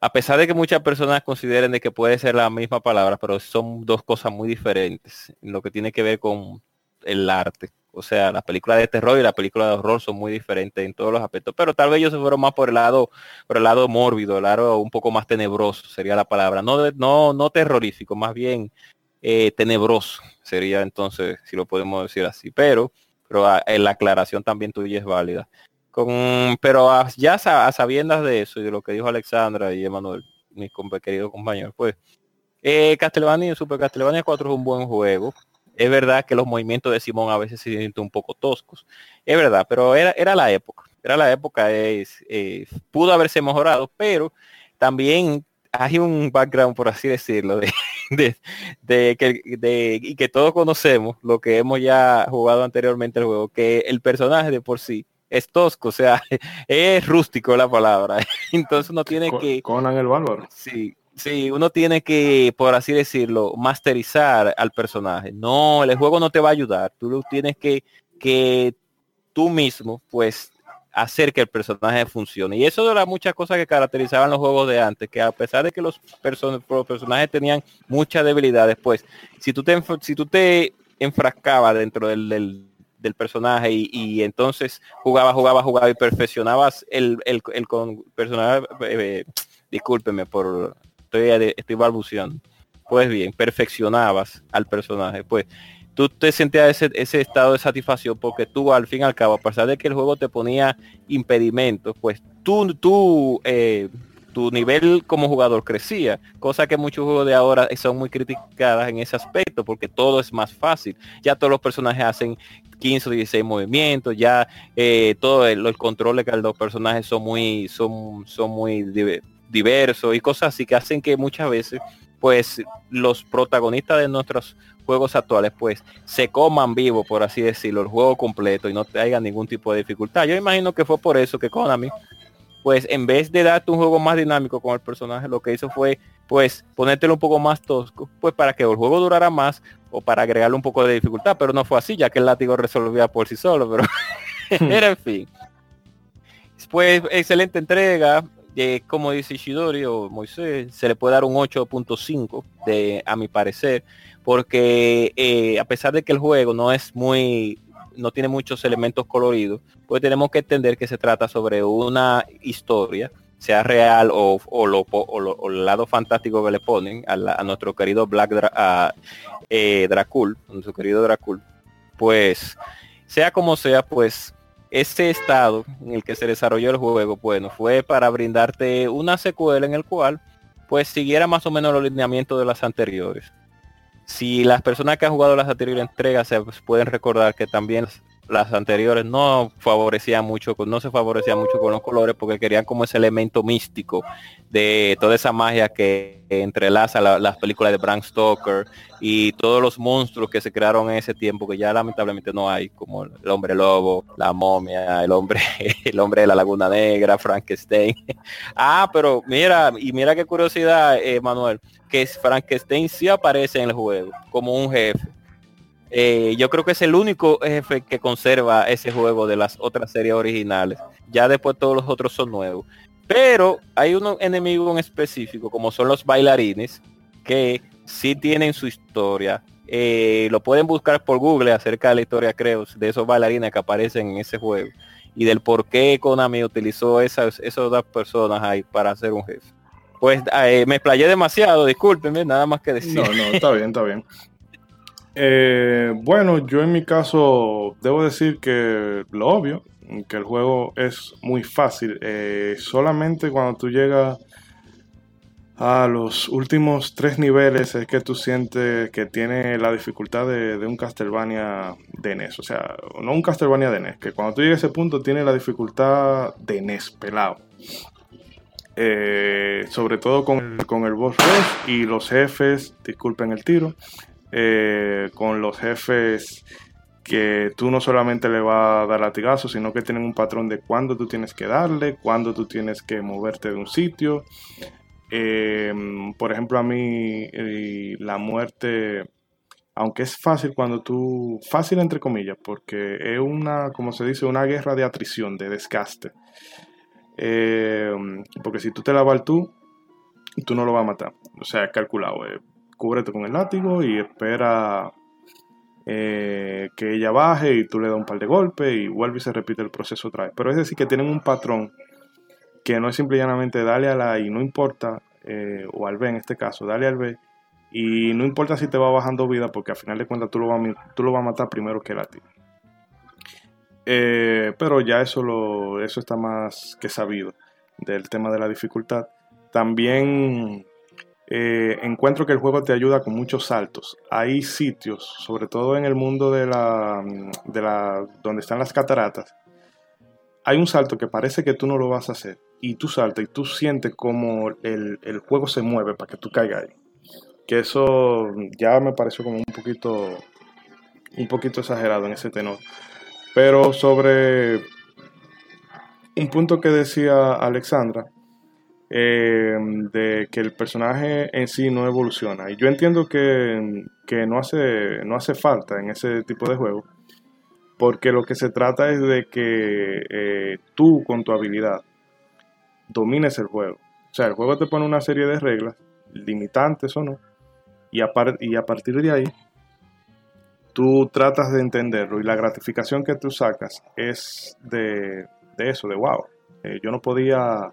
a pesar de que muchas personas consideren de que puede ser la misma palabra, pero son dos cosas muy diferentes en lo que tiene que ver con el arte. O sea, las películas de terror y la película de horror son muy diferentes en todos los aspectos, pero tal vez ellos se fueron más por el lado, por el lado mórbido, el lado un poco más tenebroso sería la palabra, no, no, no terrorífico, más bien Eh, tenebroso sería, entonces, si lo podemos decir así, pero pero a, a la aclaración también tuya es válida. Con, pero a, ya a, a sabiendas de eso y de lo que dijo Alexandra y Emanuel, mis compa, queridos compañeros, pues eh, Castlevania y Super Castlevania cuatro es un buen juego. Es verdad que los movimientos de Simón a veces se sienten un poco toscos, es verdad, pero era, era la época, era la época, es, eh, pudo haberse mejorado, pero también hay un background, por así decirlo, de De, de, que, de, y que todos conocemos, lo que hemos ya jugado anteriormente el juego, que el personaje de por sí es tosco, o sea, es rústico la palabra, entonces uno tiene Con, que... Conan el Bárbaro. Sí, sí, uno tiene que, por así decirlo, masterizar al personaje. No, el juego no te va a ayudar, tú lo tienes que, que tú mismo, pues, hacer que el personaje funcione, y eso era muchas cosas que caracterizaban los juegos de antes, que a pesar de que los, person- los personajes tenían muchas debilidades, pues si tú te, enf- si tú te enfrascabas dentro del, del, del personaje y, y entonces jugabas, jugabas, jugabas y perfeccionabas el, el, el con- personaje, eh, eh, discúlpeme por, estoy, estoy balbuceando, pues bien, perfeccionabas al personaje, pues tú te sentías ese, ese estado de satisfacción porque tú al fin y al cabo, a pesar de que el juego te ponía impedimentos, pues tú, tú eh, tu nivel como jugador crecía, cosa que muchos juegos de ahora son muy criticadas en ese aspecto porque todo es más fácil. Ya todos los personajes hacen quince o dieciséis movimientos, ya eh, todos los controles que los personajes son muy, son, son muy diversos y cosas así que hacen que muchas veces pues los protagonistas de nuestros juegos actuales pues se coman vivo, por así decirlo, el juego completo y no traigan ningún tipo de dificultad. Yo imagino que fue por eso que Konami, pues en vez de darte un juego más dinámico con el personaje, lo que hizo fue pues ponértelo un poco más tosco, pues para que el juego durara más o para agregarle un poco de dificultad, pero no fue así, ya que el látigo resolvía por sí solo, pero hmm. era en fin. Pues excelente entrega. Eh, como dice Ishidori o Moisés, se le puede dar un ocho punto cinco de, a mi parecer, porque eh, a pesar de que el juego no es muy, no tiene muchos elementos coloridos, pues tenemos que entender que se trata sobre una historia, sea real o, o, lo, o, lo, o el lado fantástico que le ponen a, la, a nuestro querido Black Dra- a, eh, Drácula, nuestro querido Drácula, pues sea como sea, pues ese estado en el que se desarrolló el juego, bueno, fue para brindarte una secuela en el cual pues siguiera más o menos los lineamientos de las anteriores. Si las personas que han jugado las anteriores entregas se pues, pueden recordar que también las anteriores no favorecían mucho, no se favorecían mucho con los colores porque querían como ese elemento místico de toda esa magia que entrelaza la, las películas de Bram Stoker y todos los monstruos que se crearon en ese tiempo que ya lamentablemente no hay, como el hombre lobo, la momia, el hombre, el hombre de la Laguna Negra, Frankenstein. Ah, pero mira, y mira qué curiosidad, eh, Manuel, que Frankenstein sí aparece en el juego como un jefe. Eh, yo creo que es el único jefe que conserva ese juego de las otras series originales. Ya después todos los otros son nuevos. Pero hay un enemigo en específico, como son los bailarines, que sí tienen su historia. Eh, lo pueden buscar por Google acerca de la historia, creo, de esos bailarines que aparecen en ese juego. Y del por qué Konami utilizó esas, esas dos personas ahí para hacer un jefe. Pues eh, me explayé demasiado, discúlpenme, nada más que decir. No, no, está bien, está bien. Eh, bueno, yo en mi caso debo decir que lo obvio, que el juego es muy fácil. Eh, solamente cuando tú llegas a los últimos tres niveles es que tú sientes que tiene la dificultad de, de un Castlevania de N E S. O sea, no un Castlevania de N E S, que cuando tú llegas a ese punto tiene la dificultad de N E S, pelado. Eh, sobre todo con, con el boss rush y los jefes, disculpen el tiro, eh, con los jefes que tú no solamente le vas a dar latigazos, sino que tienen un patrón de cuándo tú tienes que darle, cuándo tú tienes que moverte de un sitio. Eh, por ejemplo, a mí eh, la muerte, aunque es fácil cuando tú, fácil entre comillas, porque es una, como se dice, una guerra de atrición, de desgaste. Eh, porque si tú te la vas tú, tú no lo vas a matar. O sea, es calculado. Eh. Cúbrete con el látigo y espera eh, que ella baje y tú le das un par de golpes y vuelve y se repite el proceso otra vez. Pero es decir, que tienen un patrón que no es simplemente darle a la A y no importa, eh, o al B en este caso, dale al B y no importa si te va bajando vida porque al final de cuentas tú lo vas a, tú lo vas a matar primero que el látigo. Eh, pero ya eso, lo, eso está más que sabido del tema de la dificultad. También eh, encuentro que el juego te ayuda con muchos saltos. Hay sitios, sobre todo en el mundo de la, de la, donde están las cataratas, hay un salto que parece que tú no lo vas a hacer y tú saltas y tú sientes como el, el juego se mueve para que tú caigas ahí. Que eso ya me pareció como un poquito, un poquito exagerado en ese tenor. Pero sobre un punto que decía Alexandra, eh, de que el personaje en sí no evoluciona. Y yo entiendo que, que no hace, no hace falta en ese tipo de juego, porque lo que se trata es de que eh, tú con tu habilidad domines el juego. O sea, el juego te pone una serie de reglas, limitantes o no, y a, par- y a partir de ahí tú tratas de entenderlo y la gratificación que tú sacas es de, de eso, de wow. Eh, yo no podía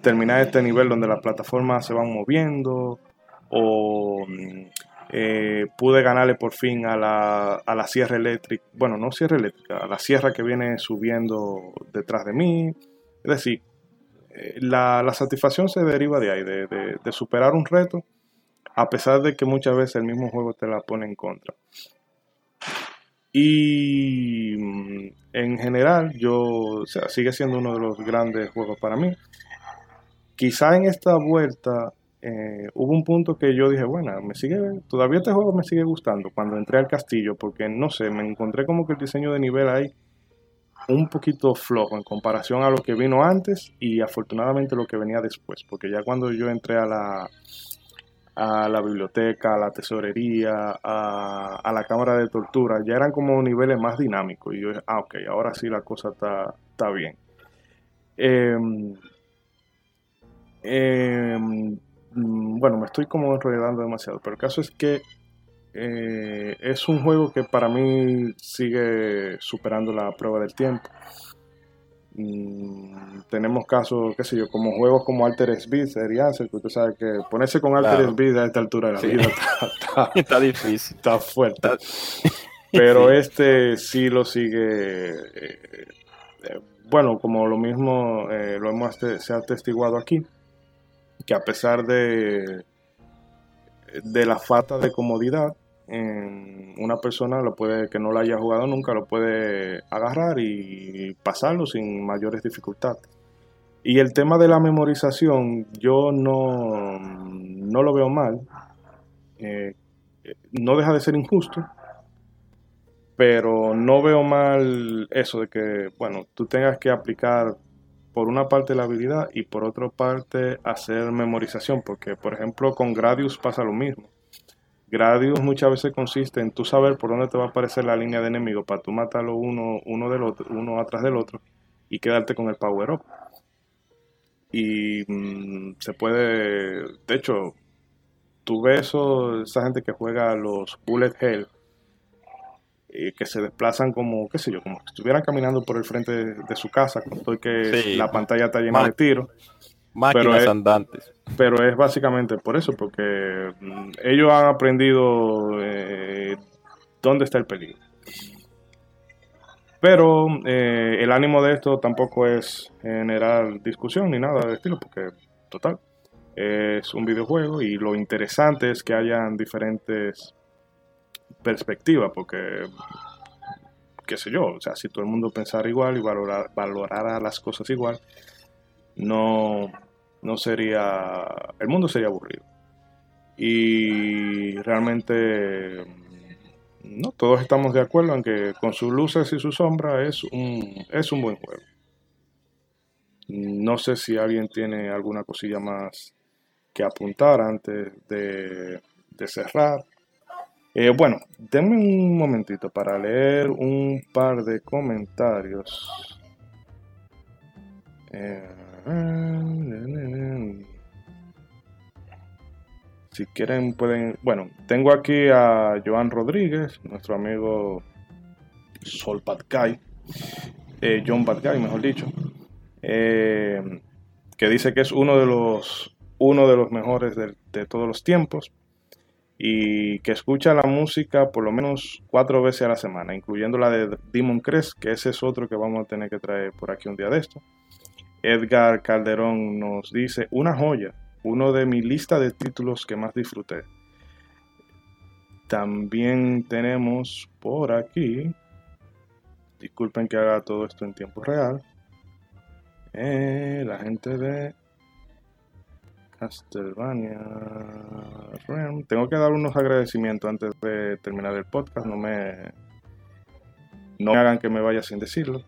terminar este nivel donde las plataformas se van moviendo o eh, pude ganarle por fin a la, a la sierra eléctrica, bueno, no sierra eléctrica, a la sierra que viene subiendo detrás de mí. Es decir, eh, la, la satisfacción se deriva de ahí, de, de, de superar un reto, a pesar de que muchas veces el mismo juego te la pone en contra. Y en general, yo, o sea, sigue siendo uno de los grandes juegos para mí. Quizá en esta vuelta eh, hubo un punto que yo dije, bueno, me sigue, todavía este juego me sigue gustando cuando entré al castillo, porque no sé, me encontré como que el diseño de nivel ahí un poquito flojo en comparación a lo que vino antes y afortunadamente lo que venía después, porque ya cuando yo entré a la... a la biblioteca, a la tesorería, a, a la cámara de tortura, ya eran como niveles más dinámicos. Y yo dije, ah, ok, ahora sí la cosa está, está bien. Eh, eh, bueno, me estoy como enredando demasiado, pero el caso es que eh, es un juego que para mí sigue superando la prueba del tiempo. Mm, tenemos casos, qué sé yo, como juegos como Altered Beast, Seriancer, que usted sabe que ponerse con Altered Beast claro. A esta altura de la sí. vida está, está, está difícil, está fuerte. Está... Pero sí. Este sí lo sigue. Eh, eh, bueno, como lo mismo eh, lo hemos se ha atestiguado aquí, que a pesar de de la falta de comodidad, en una persona lo puede, que no lo haya jugado nunca lo puede agarrar y pasarlo sin mayores dificultades. Y el tema de la memorización yo no, no lo veo mal, eh, no deja de ser injusto, pero no veo mal eso de que, bueno, tú tengas que aplicar por una parte la habilidad y por otra parte hacer memorización, porque por ejemplo con Gradius pasa lo mismo. Gradius muchas veces consiste en tú saber por dónde te va a aparecer la línea de enemigos para tú matarlo uno, uno, del otro, uno atrás del otro y quedarte con el power up. Y mmm, se puede... De hecho, tú ves eso, esa gente que juega los bullet hell eh, que se desplazan como, qué sé yo, como si estuvieran caminando por el frente de, de su casa, con todo que sí. La pantalla está llena de tiros. Máquinas pero andantes. Es, pero es básicamente por eso, porque ellos han aprendido eh, dónde está el peligro. Pero eh, el ánimo de esto tampoco es generar discusión ni nada del estilo, porque total, es un videojuego y lo interesante es que hayan diferentes perspectivas, porque qué sé yo, o sea, si todo el mundo pensara igual y valorar, valorara las cosas igual, no, no sería, el mundo sería aburrido. Y realmente no todos estamos de acuerdo en que con sus luces y sus sombras es un, es un buen juego. No sé si alguien tiene alguna cosilla más que apuntar antes de, de cerrar. Eh, bueno, denme un momentito para leer un par de comentarios. Eh, si quieren pueden... Bueno, tengo aquí a Joan Rodríguez, nuestro amigo Sol Patkai, eh, John Patkai, mejor dicho. Eh, que dice que es uno de los uno de los mejores de, de todos los tiempos y que escucha la música por lo menos cuatro veces a la semana, incluyendo la de Demon Crest, que ese es otro que vamos a tener que traer por aquí un día de esto. Edgar Calderón nos dice: una joya, uno de mi lista de títulos que más disfruté. También tenemos por aquí, disculpen que haga todo esto en tiempo real, Eh, la gente de Castlevania. Tengo que dar unos agradecimientos antes de terminar el podcast. No me, no me hagan que me vaya sin decirlo.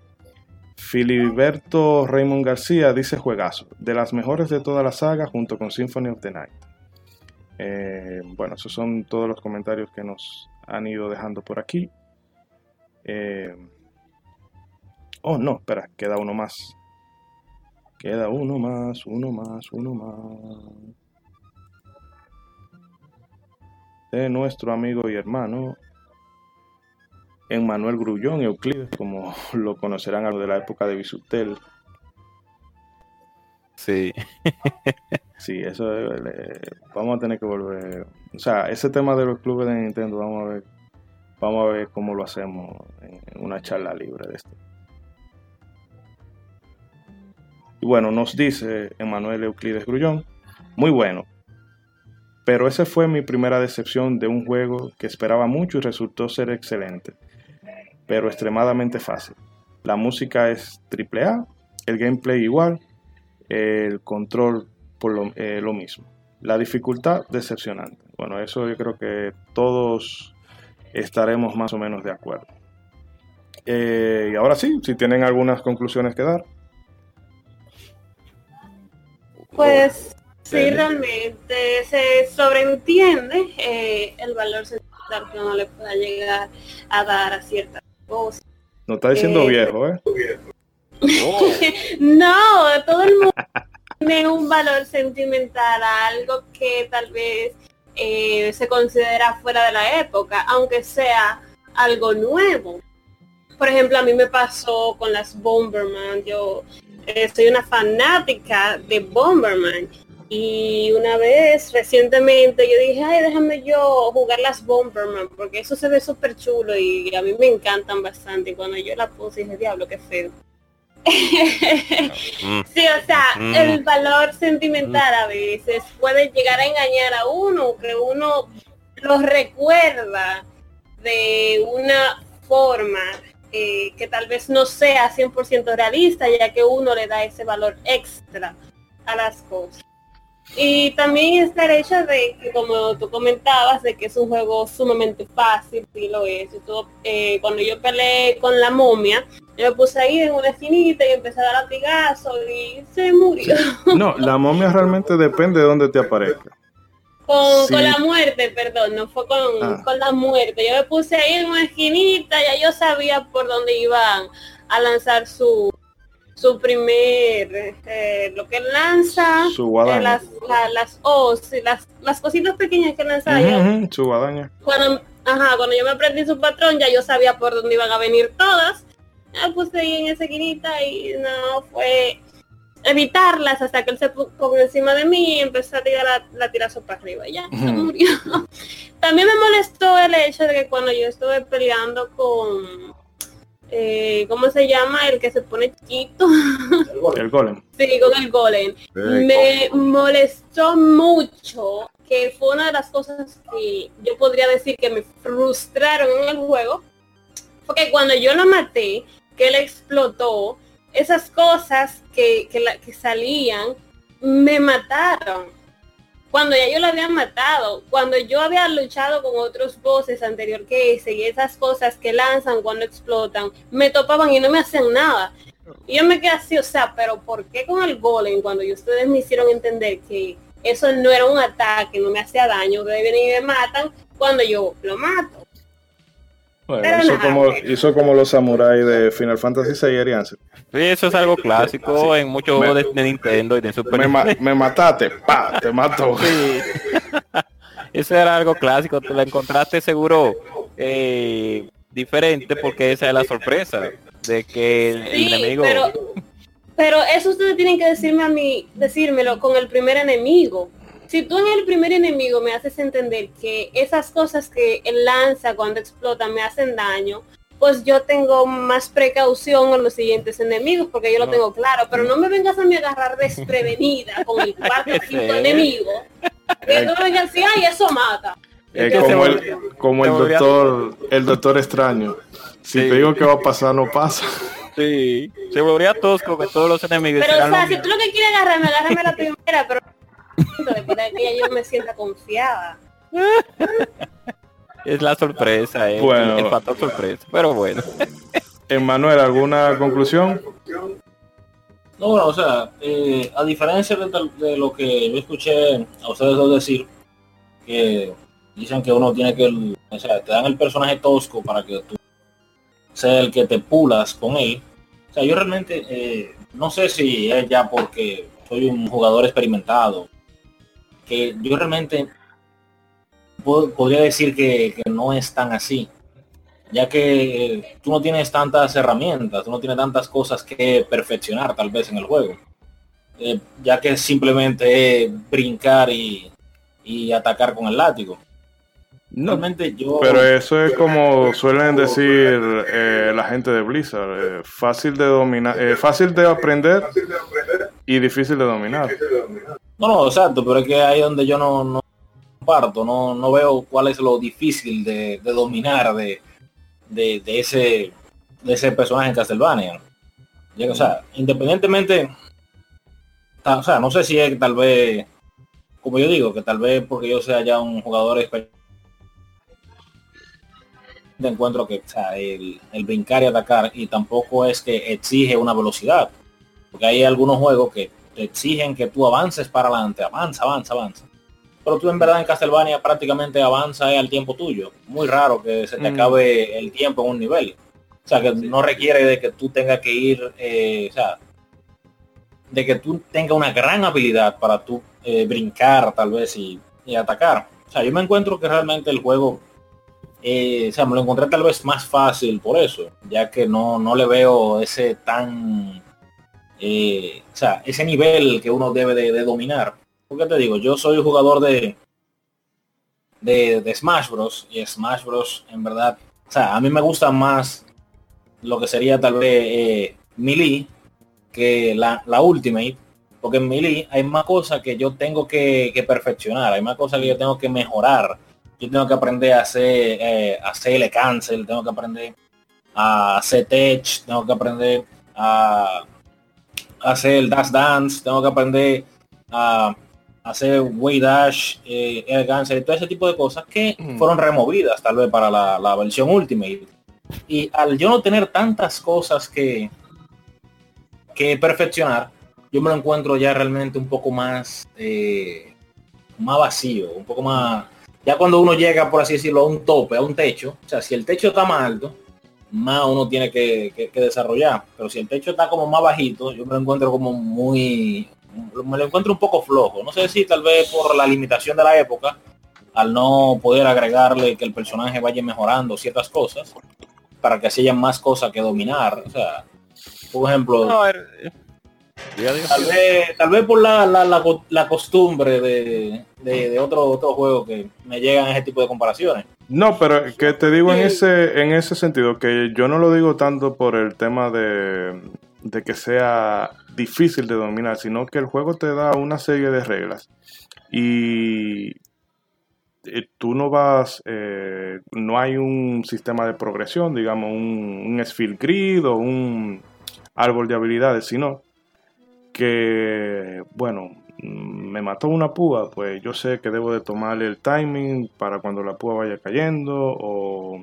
Filiberto Raymond García dice: juegazo, de las mejores de toda la saga, junto con Symphony of the Night. Eh, bueno, esos son todos los comentarios que nos han ido dejando por aquí. Eh, oh, no, espera, queda uno más. Queda uno más, uno más, uno más. De nuestro amigo y hermano Emmanuel Grullón Euclides, como lo conocerán a lo de la época de Bisutel. Sí. Sí, eso le, vamos a tener que volver. O sea, ese tema de los clubes de Nintendo, vamos a ver, vamos a ver cómo lo hacemos en una charla libre de esto. Y bueno, nos dice Emmanuel Euclides Grullón: muy bueno, pero esa fue mi primera decepción de un juego que esperaba mucho y resultó ser excelente, pero extremadamente fácil. La música es triple A, el gameplay igual, el control por lo, eh, lo mismo. La dificultad decepcionante. Bueno, eso yo creo que todos estaremos más o menos de acuerdo. Eh, y ahora sí, si tienen algunas conclusiones que dar. Pues sí, realmente se sobreentiende eh, el valor sentimental que uno le pueda llegar a dar a ciertas cosas. No está diciendo eh, viejo, ¿eh? Oh. No, todo el mundo tiene un valor sentimental a algo que tal vez eh, se considera fuera de la época, aunque sea algo nuevo. Por ejemplo, a mí me pasó con las Bomberman. Yo eh, soy una fanática de Bomberman. Y una vez, recientemente, yo dije: ay, déjame yo jugar las Bomberman, porque eso se ve súper chulo y a mí me encantan bastante. Y cuando yo la puse, dije: diablo, qué feo. Sí, o sea, el valor sentimental a veces puede llegar a engañar a uno, que uno lo recuerda de una forma Eh, que tal vez no sea cien por ciento realista, ya que uno le da ese valor extra a las cosas. Y también está el hecho de que, como tú comentabas, de que es un juego sumamente fácil, y lo es. Y todo, eh, cuando yo peleé con la momia, yo me puse ahí en una esquinita y empecé a dar latigazos y se murió. No, la momia realmente depende de dónde te aparezca. Con, sí. con la muerte, perdón, no fue con, ah. con la muerte. Yo me puse ahí en una esquinita, ya yo sabía por dónde iban a lanzar su su primer, eh, lo que lanza, su guadaña. Eh, las la, las, oh, sí, las las cositas pequeñas que lanzaba uh-huh, yo. Su guadaña. Cuando, ajá, cuando yo me aprendí su patrón, ya yo sabía por dónde iban a venir todas. Me puse ahí en esa esquinita y no fue... evitarlas hasta que él se puso por encima de mí y empezó a tirar la, la tirazo para arriba y ya, uh-huh. se murió. También me molestó el hecho de que cuando yo estuve peleando con, eh, ¿cómo se llama? El que se pone chiquito. El golem. El golem. Sí, con el golem. El me golem. molestó mucho, que fue una de las cosas que yo podría decir que me frustraron en el juego, porque cuando yo lo maté, que él explotó, esas cosas que, que, la, que salían, me mataron. Cuando ya yo lo había matado, cuando yo había luchado con otros bosses anterior que ese, y esas cosas que lanzan cuando explotan, me topaban y no me hacían nada. Y yo me quedé así, o sea, pero ¿por qué con el golem? Cuando ustedes me hicieron entender que eso no era un ataque, no me hacía daño, ustedes vienen y me matan cuando yo lo mato. Bueno, eso, nada, como, pero... eso como los samuráis de Final Fantasy seis y Arianza. Sí, eso es algo clásico sí. en muchos me, juegos de, de Nintendo y de Super Nintendo. Me, me mataste, pa, te mato. Sí. Eso era algo clásico, te la encontraste seguro eh, diferente porque esa es la sorpresa de que el, sí, el enemigo... Pero, pero eso ustedes tienen que decirme a mí, decírmelo con el primer enemigo. Si tú en el primer enemigo me haces entender que esas cosas que él lanza cuando explota me hacen daño, pues yo tengo más precaución en los siguientes enemigos, porque yo lo no. tengo claro, pero no me vengas a mí agarrar desprevenida con el cuarto o quinto enemigo, que tú me digas, ay, eso mata. Eh, como el, como el doctor, el doctor extraño. Si sí. te digo que va a pasar, no pasa. Sí, se volvería tosco que todos los enemigos... Pero o sea, los... si tú lo que quieres agarrarme, agárrame la primera, pero... para que yo me sienta confiada. Es la sorpresa, eh. Bueno, el factor sorpresa, pero bueno. Emmanuel, ¿alguna conclusión? No, bueno, o sea, eh, a diferencia de, de lo que yo escuché a ustedes dos decir, que dicen que uno tiene que, o sea, te dan el personaje tosco para que tú seas el que te pulas con él. O sea, yo realmente eh, no sé si es ya porque soy un jugador experimentado, que yo realmente puedo, podría decir que, que no es tan así, ya que eh, tú no tienes tantas herramientas, tú no tienes tantas cosas que perfeccionar tal vez en el juego, eh, ya que simplemente eh, brincar y, y atacar con el látigo. No, realmente yo... Pero eso es como suelen decir eh, la gente de Blizzard, eh, fácil de dominar, eh, fácil de aprender y difícil de dominar. No, no, exacto, pero es que ahí donde yo no, no comparto, no, no veo cuál es lo difícil de, de dominar de, de, de ese de ese personaje en Castlevania. Ya que, o sea, independientemente, ta, o sea, no sé si es tal vez, como yo digo, que tal vez porque yo sea ya un jugador experimentado, encuentro que, o sea, el, el brincar y atacar, y tampoco es que exige una velocidad, porque hay algunos juegos que exigen que tú avances para adelante, avanza, avanza, avanza. Pero tú en verdad en Castlevania prácticamente avanza al tiempo tuyo. Muy raro que se te acabe mm. el tiempo en un nivel. O sea, que no requiere de que tú tengas que ir, eh, o sea, de que tú tengas una gran habilidad para tú eh, brincar tal vez y, y atacar. O sea, yo me encuentro que realmente el juego, eh, o sea, me lo encontré tal vez más fácil por eso, ya que no, no le veo ese tan... Eh, o sea, ese nivel que uno debe de, de dominar. Porque te digo, yo soy jugador de, de de Smash Bros. Y Smash Bros, en verdad, o sea, a mí me gusta más lo que sería tal vez eh, Melee que la, la Ultimate. Porque en Melee hay más cosas que yo tengo que, que perfeccionar. Hay más cosas que yo tengo que mejorar. Yo tengo que aprender a hacer eh, a hacerle cancel. Tengo que aprender a hacer tech. Tengo que aprender a... hacer el dash dance, tengo que aprender a hacer way dash, eh, air cancel, todo ese tipo de cosas que mm. fueron removidas tal vez para la, la versión Ultimate. Y al yo no tener tantas cosas que que perfeccionar, yo me lo encuentro ya realmente un poco más eh, más vacío, un poco más, ya cuando uno llega, por así decirlo, a un tope, a un techo. O sea, si el techo está más alto, más uno tiene que, que, que desarrollar, pero si el techo está como más bajito, yo me lo encuentro como muy, me lo encuentro un poco flojo. No sé si tal vez por la limitación de la época, al no poder agregarle que el personaje vaya mejorando ciertas cosas, para que así haya más cosas que dominar. O sea, por ejemplo, no, Día día. Tal vez, tal vez por la, la, la, la costumbre de, de, de otro, otro juego que me llegan a ese tipo de comparaciones. No, pero que te digo en ese, en ese sentido, que yo no lo digo tanto por el tema de, de que sea difícil de dominar, sino que el juego te da una serie de reglas y tú no vas, eh, no hay un sistema de progresión, digamos un, un skill grid o un árbol de habilidades, sino que, bueno, me mató una púa, pues yo sé que debo de tomarle el timing para cuando la púa vaya cayendo, o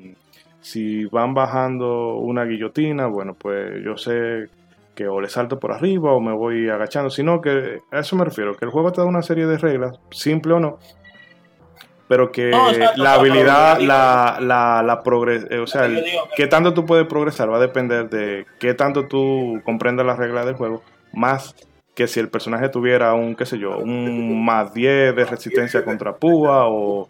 si van bajando una guillotina, bueno, pues yo sé que o le salto por arriba o me voy agachando, sino que a eso me refiero, que el juego te da una serie de reglas, simple o no, pero que no, o sea, la no, habilidad, no, la, la, la progres- eh, o sea, el, qué tanto tú puedes progresar va a depender de qué tanto tú comprendas las reglas del juego, más que si el personaje tuviera un, qué sé yo, un más diez de resistencia contra púa o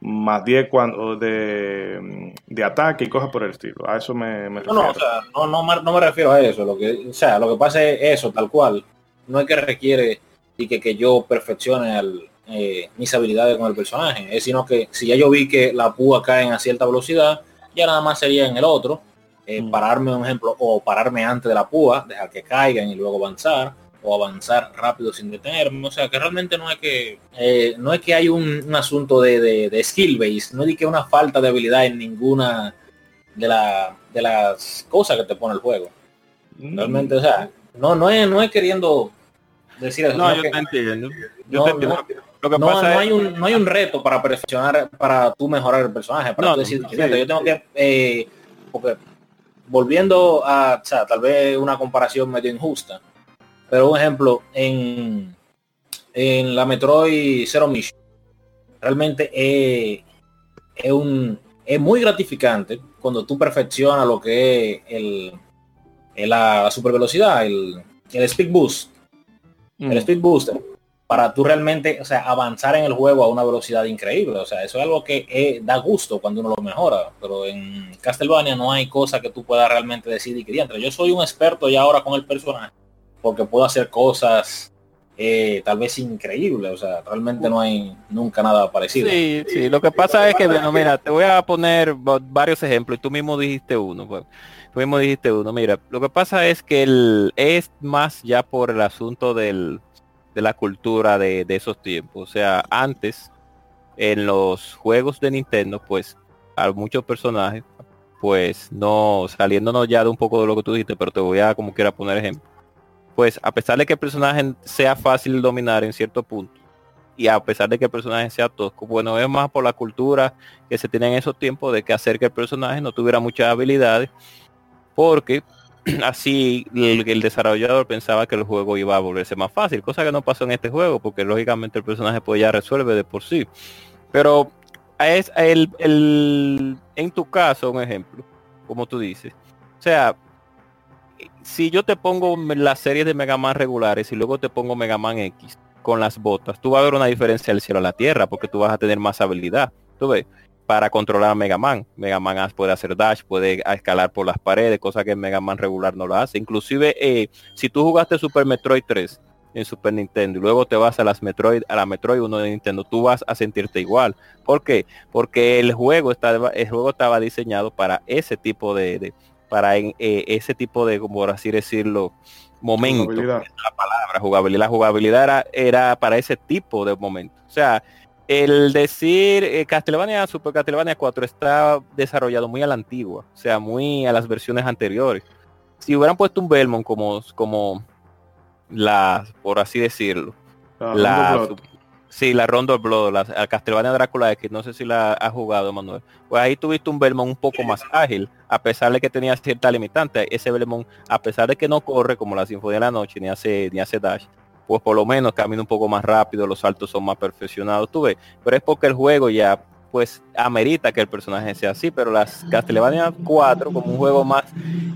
más diez cuando de, de ataque y cosas por el estilo. A eso me, me refiero. No, no, o sea, no, no, no me refiero a eso. Lo que, o sea, lo que pasa es eso, tal cual. No es que requiere y que, que yo perfeccione al, eh, mis habilidades con el personaje. Es sino que si ya yo vi que la púa cae a cierta velocidad, ya nada más sería en el otro. Eh, mm. Pararme, un ejemplo, o pararme antes de la púa, dejar que caigan y luego avanzar, o avanzar rápido sin detenerme. O sea, que realmente no es que eh, no es que hay un, un asunto de, de, de skill base, no es que una falta de habilidad en ninguna de, la, de las cosas que te pone el juego. Mm. Realmente, o sea, no, no, es, no es queriendo decir eso. No, yo que, te entiendo. Yo no, te entiendo. No, Lo que no, pasa no, es... hay un, no hay un reto para perfeccionar, para tú mejorar el personaje, para no, tú decir, no, sí, yo tengo que... Eh, porque, volviendo a, o sea, tal vez una comparación medio injusta, pero un ejemplo, en, en la Metroid Zero Mission, realmente es, es, un, es muy gratificante cuando tú perfeccionas lo que es el, el la supervelocidad, el, el Speed Boost, mm. el Speed Booster, para tú realmente, o sea, avanzar en el juego a una velocidad increíble. O sea, eso es algo que eh, da gusto cuando uno lo mejora, pero en Castlevania no hay cosa que tú puedas realmente decir y que yo soy un experto ya ahora con el personaje, porque puedo hacer cosas eh, tal vez increíbles. O sea, realmente no hay nunca nada parecido. Sí, sí, lo que pasa es que, bueno, mira, te voy a poner varios ejemplos y tú mismo dijiste uno, pues. Tú mismo dijiste uno, mira, lo que pasa es que el, es más ya por el asunto del... de la cultura de, de esos tiempos. O sea, antes en los juegos de Nintendo, pues a muchos personajes, pues no, saliéndonos ya de un poco de lo que tú dijiste, pero te voy a como quiera poner ejemplo, pues a pesar de que el personaje sea fácil de dominar en cierto punto y a pesar de que el personaje sea tosco, bueno, es más por la cultura que se tiene en esos tiempos de que hacer que el personaje no tuviera muchas habilidades, porque así el, el desarrollador pensaba que el juego iba a volverse más fácil, cosa que no pasó en este juego, porque lógicamente el personaje pues ya resuelve de por sí. Pero es el, el en tu caso, un ejemplo, como tú dices, o sea, si yo te pongo las series de Mega Man regulares y luego te pongo Mega Man X con las botas, tú vas a ver una diferencia del cielo a la tierra, porque tú vas a tener más habilidad, tú ves, para controlar a Mega Man. Mega Man puede hacer dash, puede escalar por las paredes, cosa que en Mega Man regular no lo hace. Inclusive, eh, si tú jugaste Super Metroid tres en Super Nintendo y luego te vas a las Metroid, a la Metroid uno de Nintendo, tú vas a sentirte igual. ¿Por qué? Porque el juego estaba, el juego estaba diseñado para ese tipo de, de para en, eh, ese tipo de, como así decirlo, momento. Jugabilidad. La palabra jugabilidad, la jugabilidad era, era para ese tipo de momento. O sea, el decir eh, Castlevania, Super Castlevania cuatro está desarrollado muy a la antigua, o sea, muy a las versiones anteriores. Si hubieran puesto un Belmont como, como la, por así decirlo, la, la su, sí, la Rondo Blood, la, la Castlevania Drácula X, no sé si la has jugado, Manuel, pues ahí tuviste un Belmont un poco más ágil, a pesar de que tenía cierta limitante. Ese Belmont, a pesar de que no corre como la Sinfonía de la Noche, ni hace, ni hace dash, pues por lo menos camina un poco más rápido, los saltos son más perfeccionados, tú ves, pero es porque el juego ya pues amerita que el personaje sea así. Pero las Castlevania cuatro, como un juego más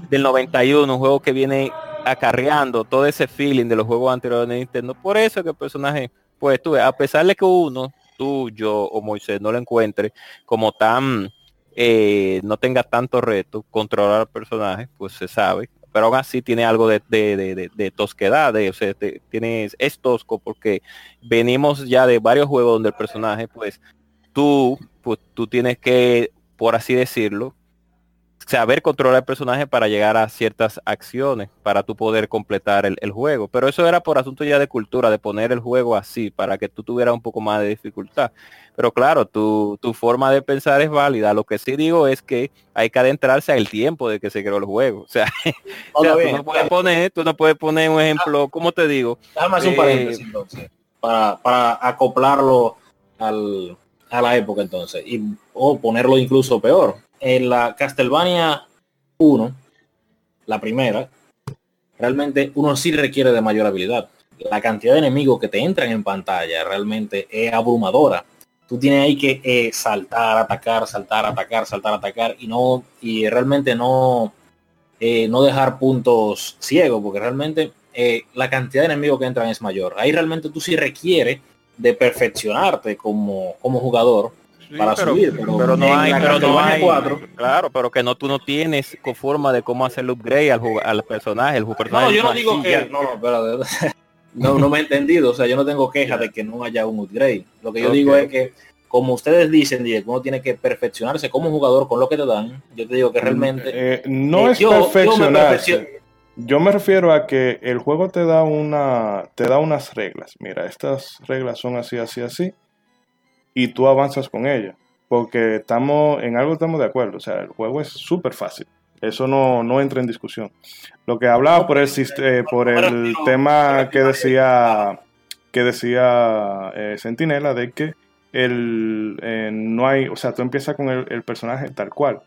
del noventa y uno, un juego que viene acarreando todo ese feeling de los juegos anteriores de Nintendo, por eso es que el personaje, pues tú ves, a pesar de que uno, tú, yo o Moisés no lo encuentre como tan, eh, no tenga tanto reto controlar al personaje, pues se sabe, pero aún así tiene algo de, de, de, de, de tosquedad, de, o sea, de, tiene, es tosco porque venimos ya de varios juegos donde el personaje, pues tú, pues, tú tienes que, por así decirlo, saber controlar el personaje para llegar a ciertas acciones, para tú poder completar el, el juego. Pero eso era por asunto ya de cultura, de poner el juego así, para que tú tuvieras un poco más de dificultad. Pero claro, tu, tu forma de pensar es válida. Lo que sí digo es que hay que adentrarse al tiempo de que se creó el juego. O sea, o sea bien, tú, no puedes poner, tú no puedes poner un ejemplo, ¿cómo te digo? Déjame hacer eh, un paréntesis entonces, para, para acoplarlo al, a la época entonces, y o ponerlo incluso peor. En la Castlevania uno, la primera, realmente uno sí requiere de mayor habilidad. La cantidad de enemigos que te entran en pantalla realmente es abrumadora. Tú tienes ahí que eh, saltar, atacar, saltar, atacar, saltar, atacar y no y realmente no eh, no dejar puntos ciegos, porque realmente eh, la cantidad de enemigos que entran es mayor. Ahí realmente tú sí requieres de perfeccionarte como, como jugador. Sí, para pero, subir, pero, pero no hay, pero no hay, cuatro. Claro, pero que no, tú no tienes forma de cómo hacer el upgrade al, al personaje, el personaje. No, yo no digo que, no, no, pero, no, no me he entendido, o sea, yo no tengo queja de que no haya un upgrade. Lo que yo okay. digo es que, como ustedes dicen, Diego, uno tiene que perfeccionarse como jugador con lo que te dan. Yo te digo que realmente... Eh, no eh, es yo, perfeccionarse. Yo me, perfeccion- yo me refiero a que el juego te da una, te da unas reglas. Mira, estas reglas son así, así, así. Y tú avanzas con ella, porque estamos en algo estamos de acuerdo, o sea, el juego es súper fácil, eso no, no entra en discusión. Lo que hablaba por el, eh, por el tema que decía que decía eh, Sentinela, de que el eh, no hay, o sea, tú empiezas con el, el personaje tal cual,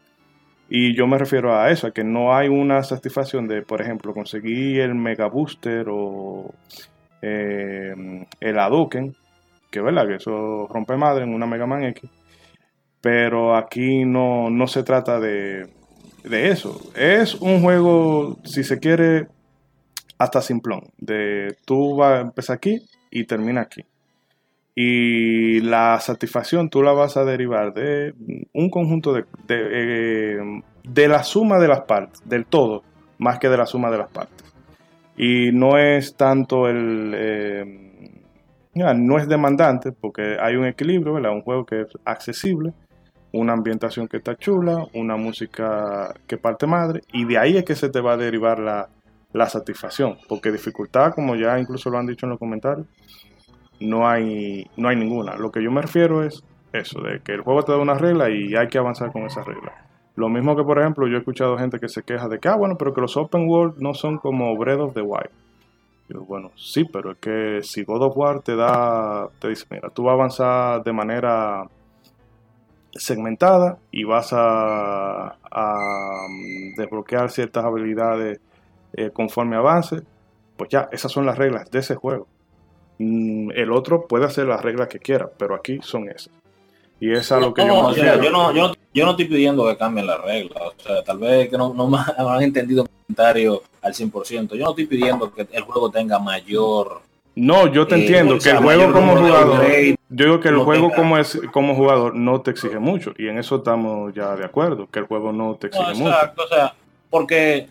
y yo me refiero a eso, a que no hay una satisfacción de, por ejemplo, conseguir el Mega Booster o eh, el Hadouken, que verdad que eso rompe madre en una Mega Man X, pero aquí no, no se trata de, de eso. Es un juego, si se quiere, hasta simplón, de tú vas a empezar aquí y termina aquí. Y la satisfacción tú la vas a derivar de un conjunto de, de, de la suma de las partes, del todo, más que de la suma de las partes. Y no es tanto el... Eh, no es demandante porque hay un equilibrio, ¿verdad? Un juego que es accesible, una ambientación que está chula, una música que parte madre, y de ahí es que se te va a derivar la, la satisfacción, porque dificultad, como ya incluso lo han dicho en los comentarios, no hay, no hay ninguna. Lo que yo me refiero es eso, de que el juego te da una regla y hay que avanzar con esas reglas. Lo mismo que, por ejemplo, yo he escuchado gente que se queja de que, ah, bueno, pero que los open world no son como Breath of the Wild. Bueno, sí, pero es que si God of War te da, te dice, mira, tú vas a avanzar de manera segmentada y vas a, a desbloquear ciertas habilidades eh, conforme avance, pues ya, esas son las reglas de ese juego. El otro puede hacer las reglas que quiera, pero aquí son esas. Y es a lo que no, yo, yo, yo, no, yo no yo no estoy pidiendo que cambien las reglas, o sea, tal vez que no, no me han entendido el comentario al cien por ciento. Yo no estoy pidiendo que el juego tenga mayor... No, yo te eh, entiendo, que el juego como jugador... Yo digo que el juego como es como jugador no te exige mucho, y en eso estamos ya de acuerdo, que el juego no te exige no, exacto, mucho. Exacto, o sea, porque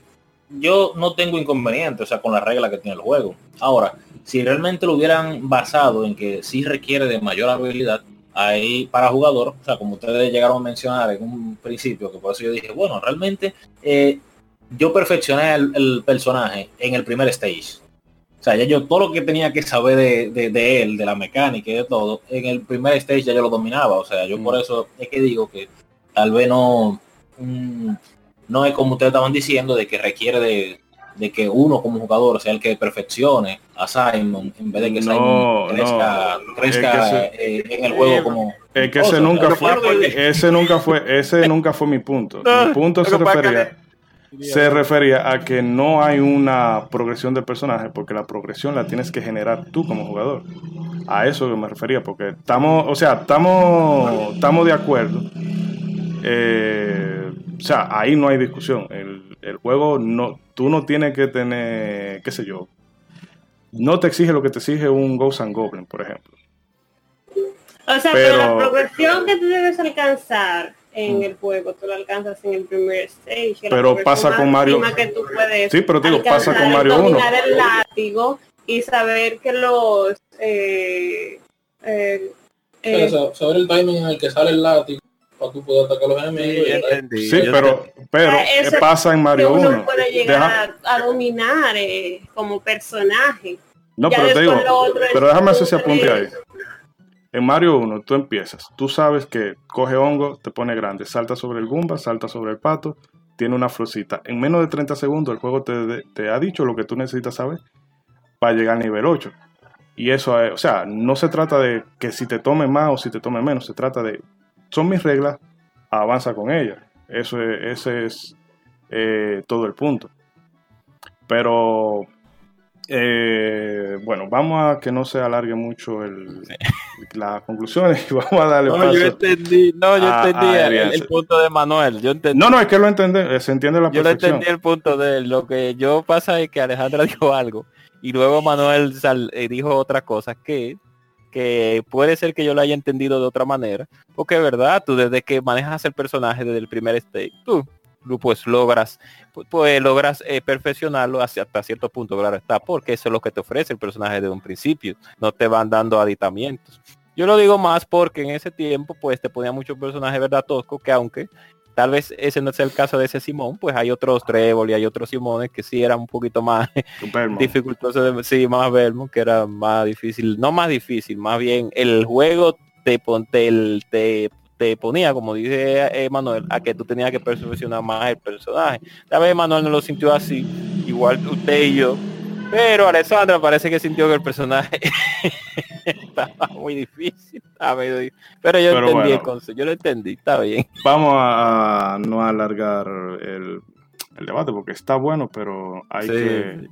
yo no tengo inconveniente, o sea, con las reglas que tiene el juego. Ahora, si realmente lo hubieran basado en que sí requiere de mayor habilidad, ahí para jugador, o sea, como ustedes llegaron a mencionar en un principio, que por eso yo dije, bueno, realmente eh, yo perfeccioné el, el personaje en el primer stage. O sea, ya yo todo lo que tenía que saber de, de, de él, de la mecánica y de todo, en el primer stage ya yo lo dominaba. O sea, yo mm. por eso es que digo que tal vez no, mm, no es como ustedes estaban diciendo, de que requiere de... de que uno como jugador sea el que perfeccione a Simon, en vez de que Simon no, crezca, no. crezca es que ese, en el juego como... Es que ese, o sea, nunca fue, que... ese nunca fue ese nunca fue mi punto. No, mi punto se refería, que... se refería a que no hay una progresión de personaje, porque la progresión la tienes que generar tú como jugador. A eso me refería, porque estamos, o sea, estamos, estamos de acuerdo. Eh, o sea, ahí no hay discusión. El, el juego no... Tú no tienes que tener, qué sé yo, no te exige lo que te exige un Ghost and Goblin, por ejemplo. O sea, pero, pero la progresión que tú debes alcanzar en el juego, tú lo alcanzas en el primer stage. Pero pasa con Mario. Que tú puedes sí, pero te digo, pasa con Mario uno. El látigo y saber que los eh, eh, eh, pero saber el timing en el que sale el látigo para tú poder atacar a los enemigos. Sí, entendí, sí pero pero eso pasa en Mario uno. Uno puede llegar Deja. a dominar eh, como personaje. No, ya pero te digo, pero déjame hacer ese apunte ahí. En Mario uno, tú empiezas, tú sabes que coge hongo, te pone grande, salta sobre el Goomba, salta sobre el pato, tiene una florcita. En menos de treinta segundos el juego te, te ha dicho lo que tú necesitas saber para llegar al nivel ocho. Y eso, es, o sea, no se trata de que si te tome más o si te tome menos, se trata de, son mis reglas, avanza con ellas. Eso es, ese es eh, todo el punto. Pero... Eh, bueno, vamos a que no se alargue mucho el, sí. las conclusiones y vamos a darle no, paso. Yo entendí, no, yo a, entendí a el, el punto de Manuel. Yo entendí. No, no, es que lo entendé, se entiende la yo perfección. Yo entendí el punto de él. Lo que yo pasa es que Alejandra dijo algo y luego Manuel sal, eh, dijo otra cosa que, que puede ser que yo lo haya entendido de otra manera. Porque es verdad, tú desde que manejas el personaje desde el primer stage, tú pues logras pues logras eh, perfeccionarlo hacia, hasta cierto punto, claro está, porque eso es lo que te ofrece el personaje desde un principio, no te van dando aditamientos. Yo lo digo más porque en ese tiempo pues te ponían muchos personajes verdad toscos, que aunque tal vez ese no sea el caso de ese Simón, pues hay otros Trébol y hay otros Simones que sí eran un poquito más dificultosos, sí, más Belmont, que era más difícil, no más difícil, más bien el juego te ponte el te te ponía, como dice eh, Manuel, a que tú tenías que perfeccionar más el personaje. Tal vez Manuel no lo sintió así, igual usted y yo, pero Alessandra parece que sintió que el personaje estaba muy difícil, estaba medio difícil. Pero yo pero entendí bueno, el concepto, yo lo entendí, está bien. Vamos a, a no alargar el, el debate porque está bueno, pero hay sí. que...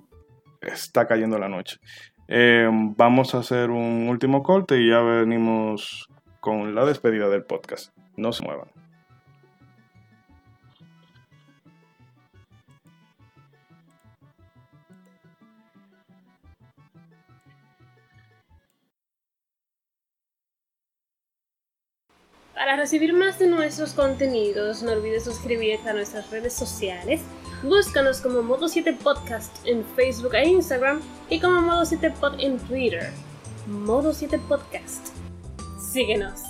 está cayendo la noche. Eh, vamos a hacer un último corte y ya venimos... con la despedida del podcast. No se muevan. Para recibir más de nuestros contenidos, no olvides suscribirte a nuestras redes sociales. Búscanos como Modo siete Podcast en Facebook e Instagram y como Modo siete Pod en Twitter. Modo siete Podcast. Síguenos.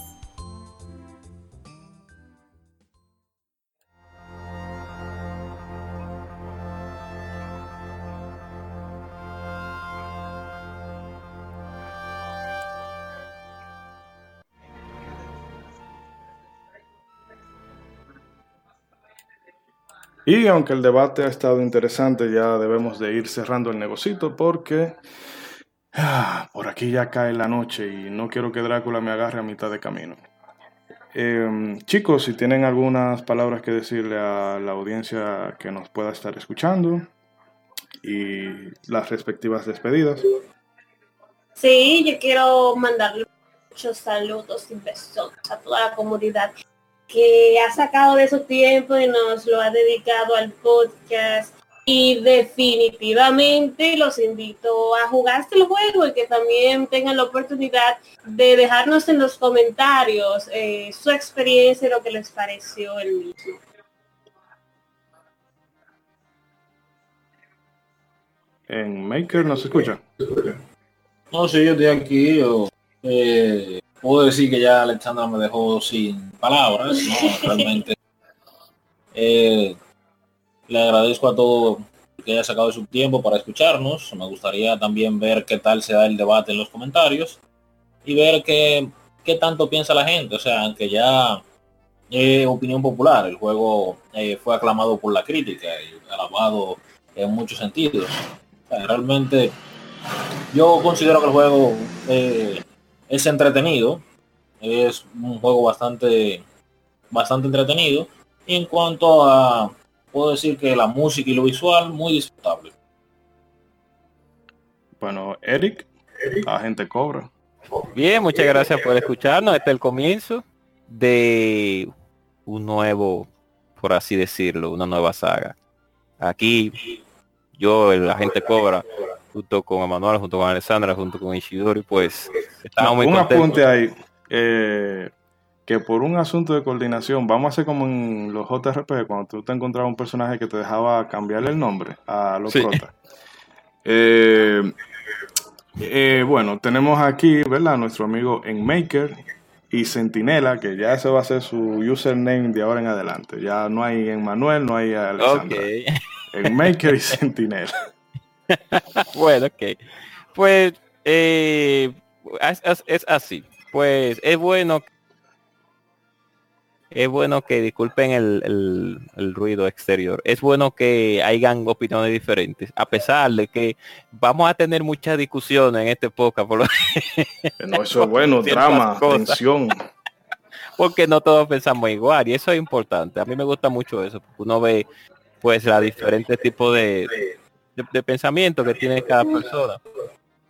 Y aunque el debate ha estado interesante, ya debemos de ir cerrando el negocito porque... por aquí ya cae la noche y no quiero que Drácula me agarre a mitad de camino. Eh, chicos, si tienen algunas palabras que decirle a la audiencia que nos pueda estar escuchando y las respectivas despedidas. Sí, yo quiero mandarle muchos saludos y besos a toda la comunidad que ha sacado de su tiempo y nos lo ha dedicado al podcast. Y definitivamente los invito a jugarse el juego y que también tengan la oportunidad de dejarnos en los comentarios eh, su experiencia y lo que les pareció el mismo. En Maker nos escucha. No, sí, yo estoy aquí. Yo, eh, puedo decir que ya Alexandra me dejó sin palabras, ¿no? Realmente. eh, Le agradezco a todo que haya sacado su tiempo para escucharnos. Me gustaría también ver qué tal se da el debate en los comentarios y ver qué, qué tanto piensa la gente. O sea, aunque ya eh, opinión popular, el juego eh, fue aclamado por la crítica y alabado en muchos sentidos. O sea, realmente yo considero que el juego eh, es entretenido, es un juego bastante, bastante entretenido. Y en cuanto a... puedo decir que la música y lo visual, muy disfrutable. Bueno, Eric, la gente cobra. Bien, muchas gracias por escucharnos. Este es el comienzo de un nuevo, por así decirlo, una nueva saga. Aquí, yo, la gente cobra, junto con Emanuel, junto con Alessandra, junto con Ishidori, pues, estamos no, muy contentos. Un apunte ahí. Eh... que por un asunto de coordinación, vamos a hacer como en los J R P G, cuando tú te encontrabas un personaje que te dejaba cambiarle el nombre a los sí. protas. Eh, eh, bueno, tenemos aquí, ¿verdad?, nuestro amigo Enmaker y Sentinela, que ya ese va a ser su username de ahora en adelante. Ya no hay Emmanuel, no hay Alexandra. Okay. Enmaker y Sentinela. Bueno, ok. Pues, eh, es, es, es así. Pues, es bueno... Es bueno que disculpen el, el, el ruido exterior. Es bueno que hayan opiniones diferentes, a pesar de que vamos a tener muchas discusiones en este podcast. Por lo que no, eso es bueno, drama, tensión. Porque no todos pensamos igual y eso es importante. A mí me gusta mucho eso. Uno ve pues los diferentes tipos de, de, de pensamiento que tiene cada persona.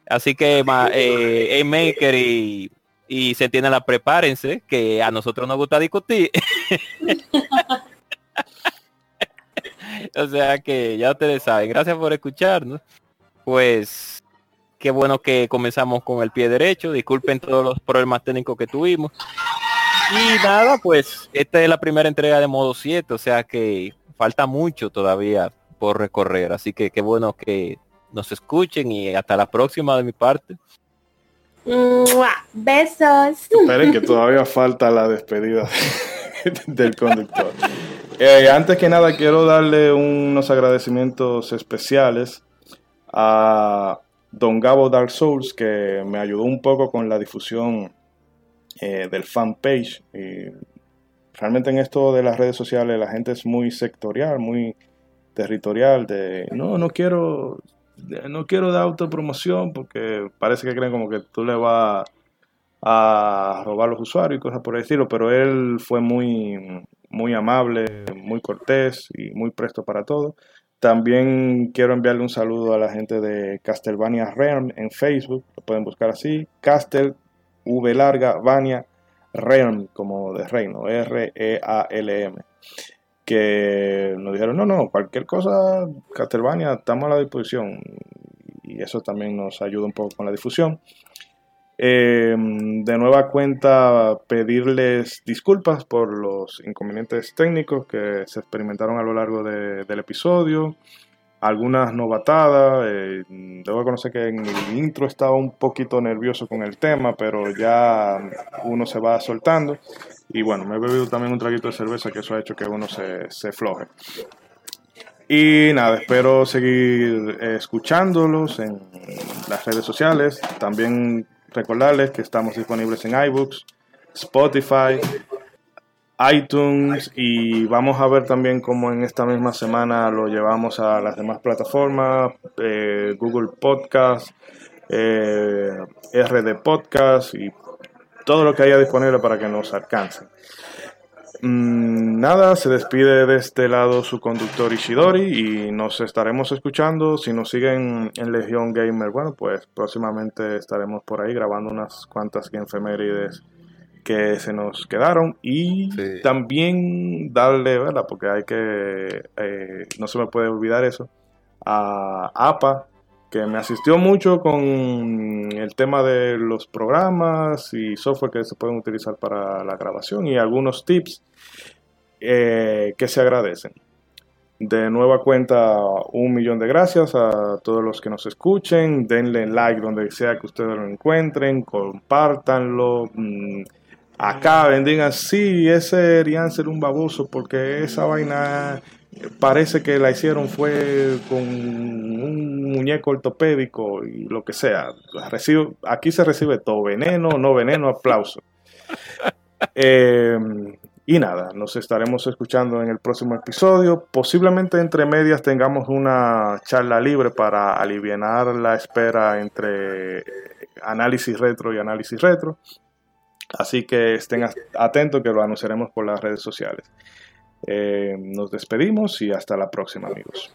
Así que eh, A-Maker y... y se entiende la prepárense, que a nosotros nos gusta discutir. O sea que ya ustedes saben, gracias por escucharnos. Pues qué bueno que comenzamos con el pie derecho, disculpen todos los problemas técnicos que tuvimos. Y nada, pues esta es la primera entrega de Modo siete, o sea que falta mucho todavía por recorrer. Así que qué bueno que nos escuchen y hasta la próxima de mi parte. Besos. Esperen que todavía falta la despedida del conductor. Eh, antes que nada quiero darle unos agradecimientos especiales a Don Gabo Dark Souls, que me ayudó un poco con la difusión eh, del fanpage. Y realmente en esto de las redes sociales la gente es muy sectorial, muy territorial, de no, no quiero... no quiero dar autopromoción porque parece que creen como que tú le vas a robar los usuarios y cosas por el estilo, pero él fue muy, muy amable, muy cortés y muy presto para todo. También quiero enviarle un saludo a la gente de Castlevania Realm en Facebook, lo pueden buscar así, Castel V larga Vania Realm, como de reino, R E A L M, que nos dijeron, no, no, cualquier cosa, Castlevania, estamos a la disposición. Y eso también nos ayuda un poco con la difusión. Eh, de nueva cuenta, pedirles disculpas por los inconvenientes técnicos que se experimentaron a lo largo de, del episodio. Algunas novatadas. Eh, debo reconocer que en el intro estaba un poquito nervioso con el tema, pero ya uno se va soltando. Y bueno, me he bebido también un traguito de cerveza, que eso ha hecho que uno se, se floje. Y nada, espero seguir escuchándolos en las redes sociales. También recordarles que estamos disponibles en iBooks, Spotify, iTunes, y vamos a ver también cómo en esta misma semana lo llevamos a las demás plataformas, eh, Google Podcast, eh, R D Podcast y todo lo que haya disponible para que nos alcance. Mm, nada, se despide de este lado su conductor Ishidori y nos estaremos escuchando. Si nos siguen en Legión Gamer, bueno, pues próximamente estaremos por ahí grabando unas cuantas efemérides que se nos quedaron. Y sí. también darle, ¿verdad? Porque hay que, eh, no se me puede olvidar eso, a APA, que me asistió mucho con el tema de los programas y software que se pueden utilizar para la grabación y algunos tips eh, que se agradecen. De nueva cuenta, un millón de gracias a todos los que nos escuchen. Denle like donde sea que ustedes lo encuentren, compártanlo. Mmm, acaben, digan, sí, ese Erian ser un baboso porque esa vaina... parece que la hicieron fue con un muñeco ortopédico y lo que sea. Recibo, aquí se recibe todo, veneno, no veneno, aplauso. Eh, y nada, nos estaremos escuchando en el próximo episodio. Posiblemente entre medias tengamos una charla libre para aliviar la espera entre análisis retro y análisis retro. Así que estén atentos que lo anunciaremos por las redes sociales. Eh, nos despedimos y hasta la próxima, amigos.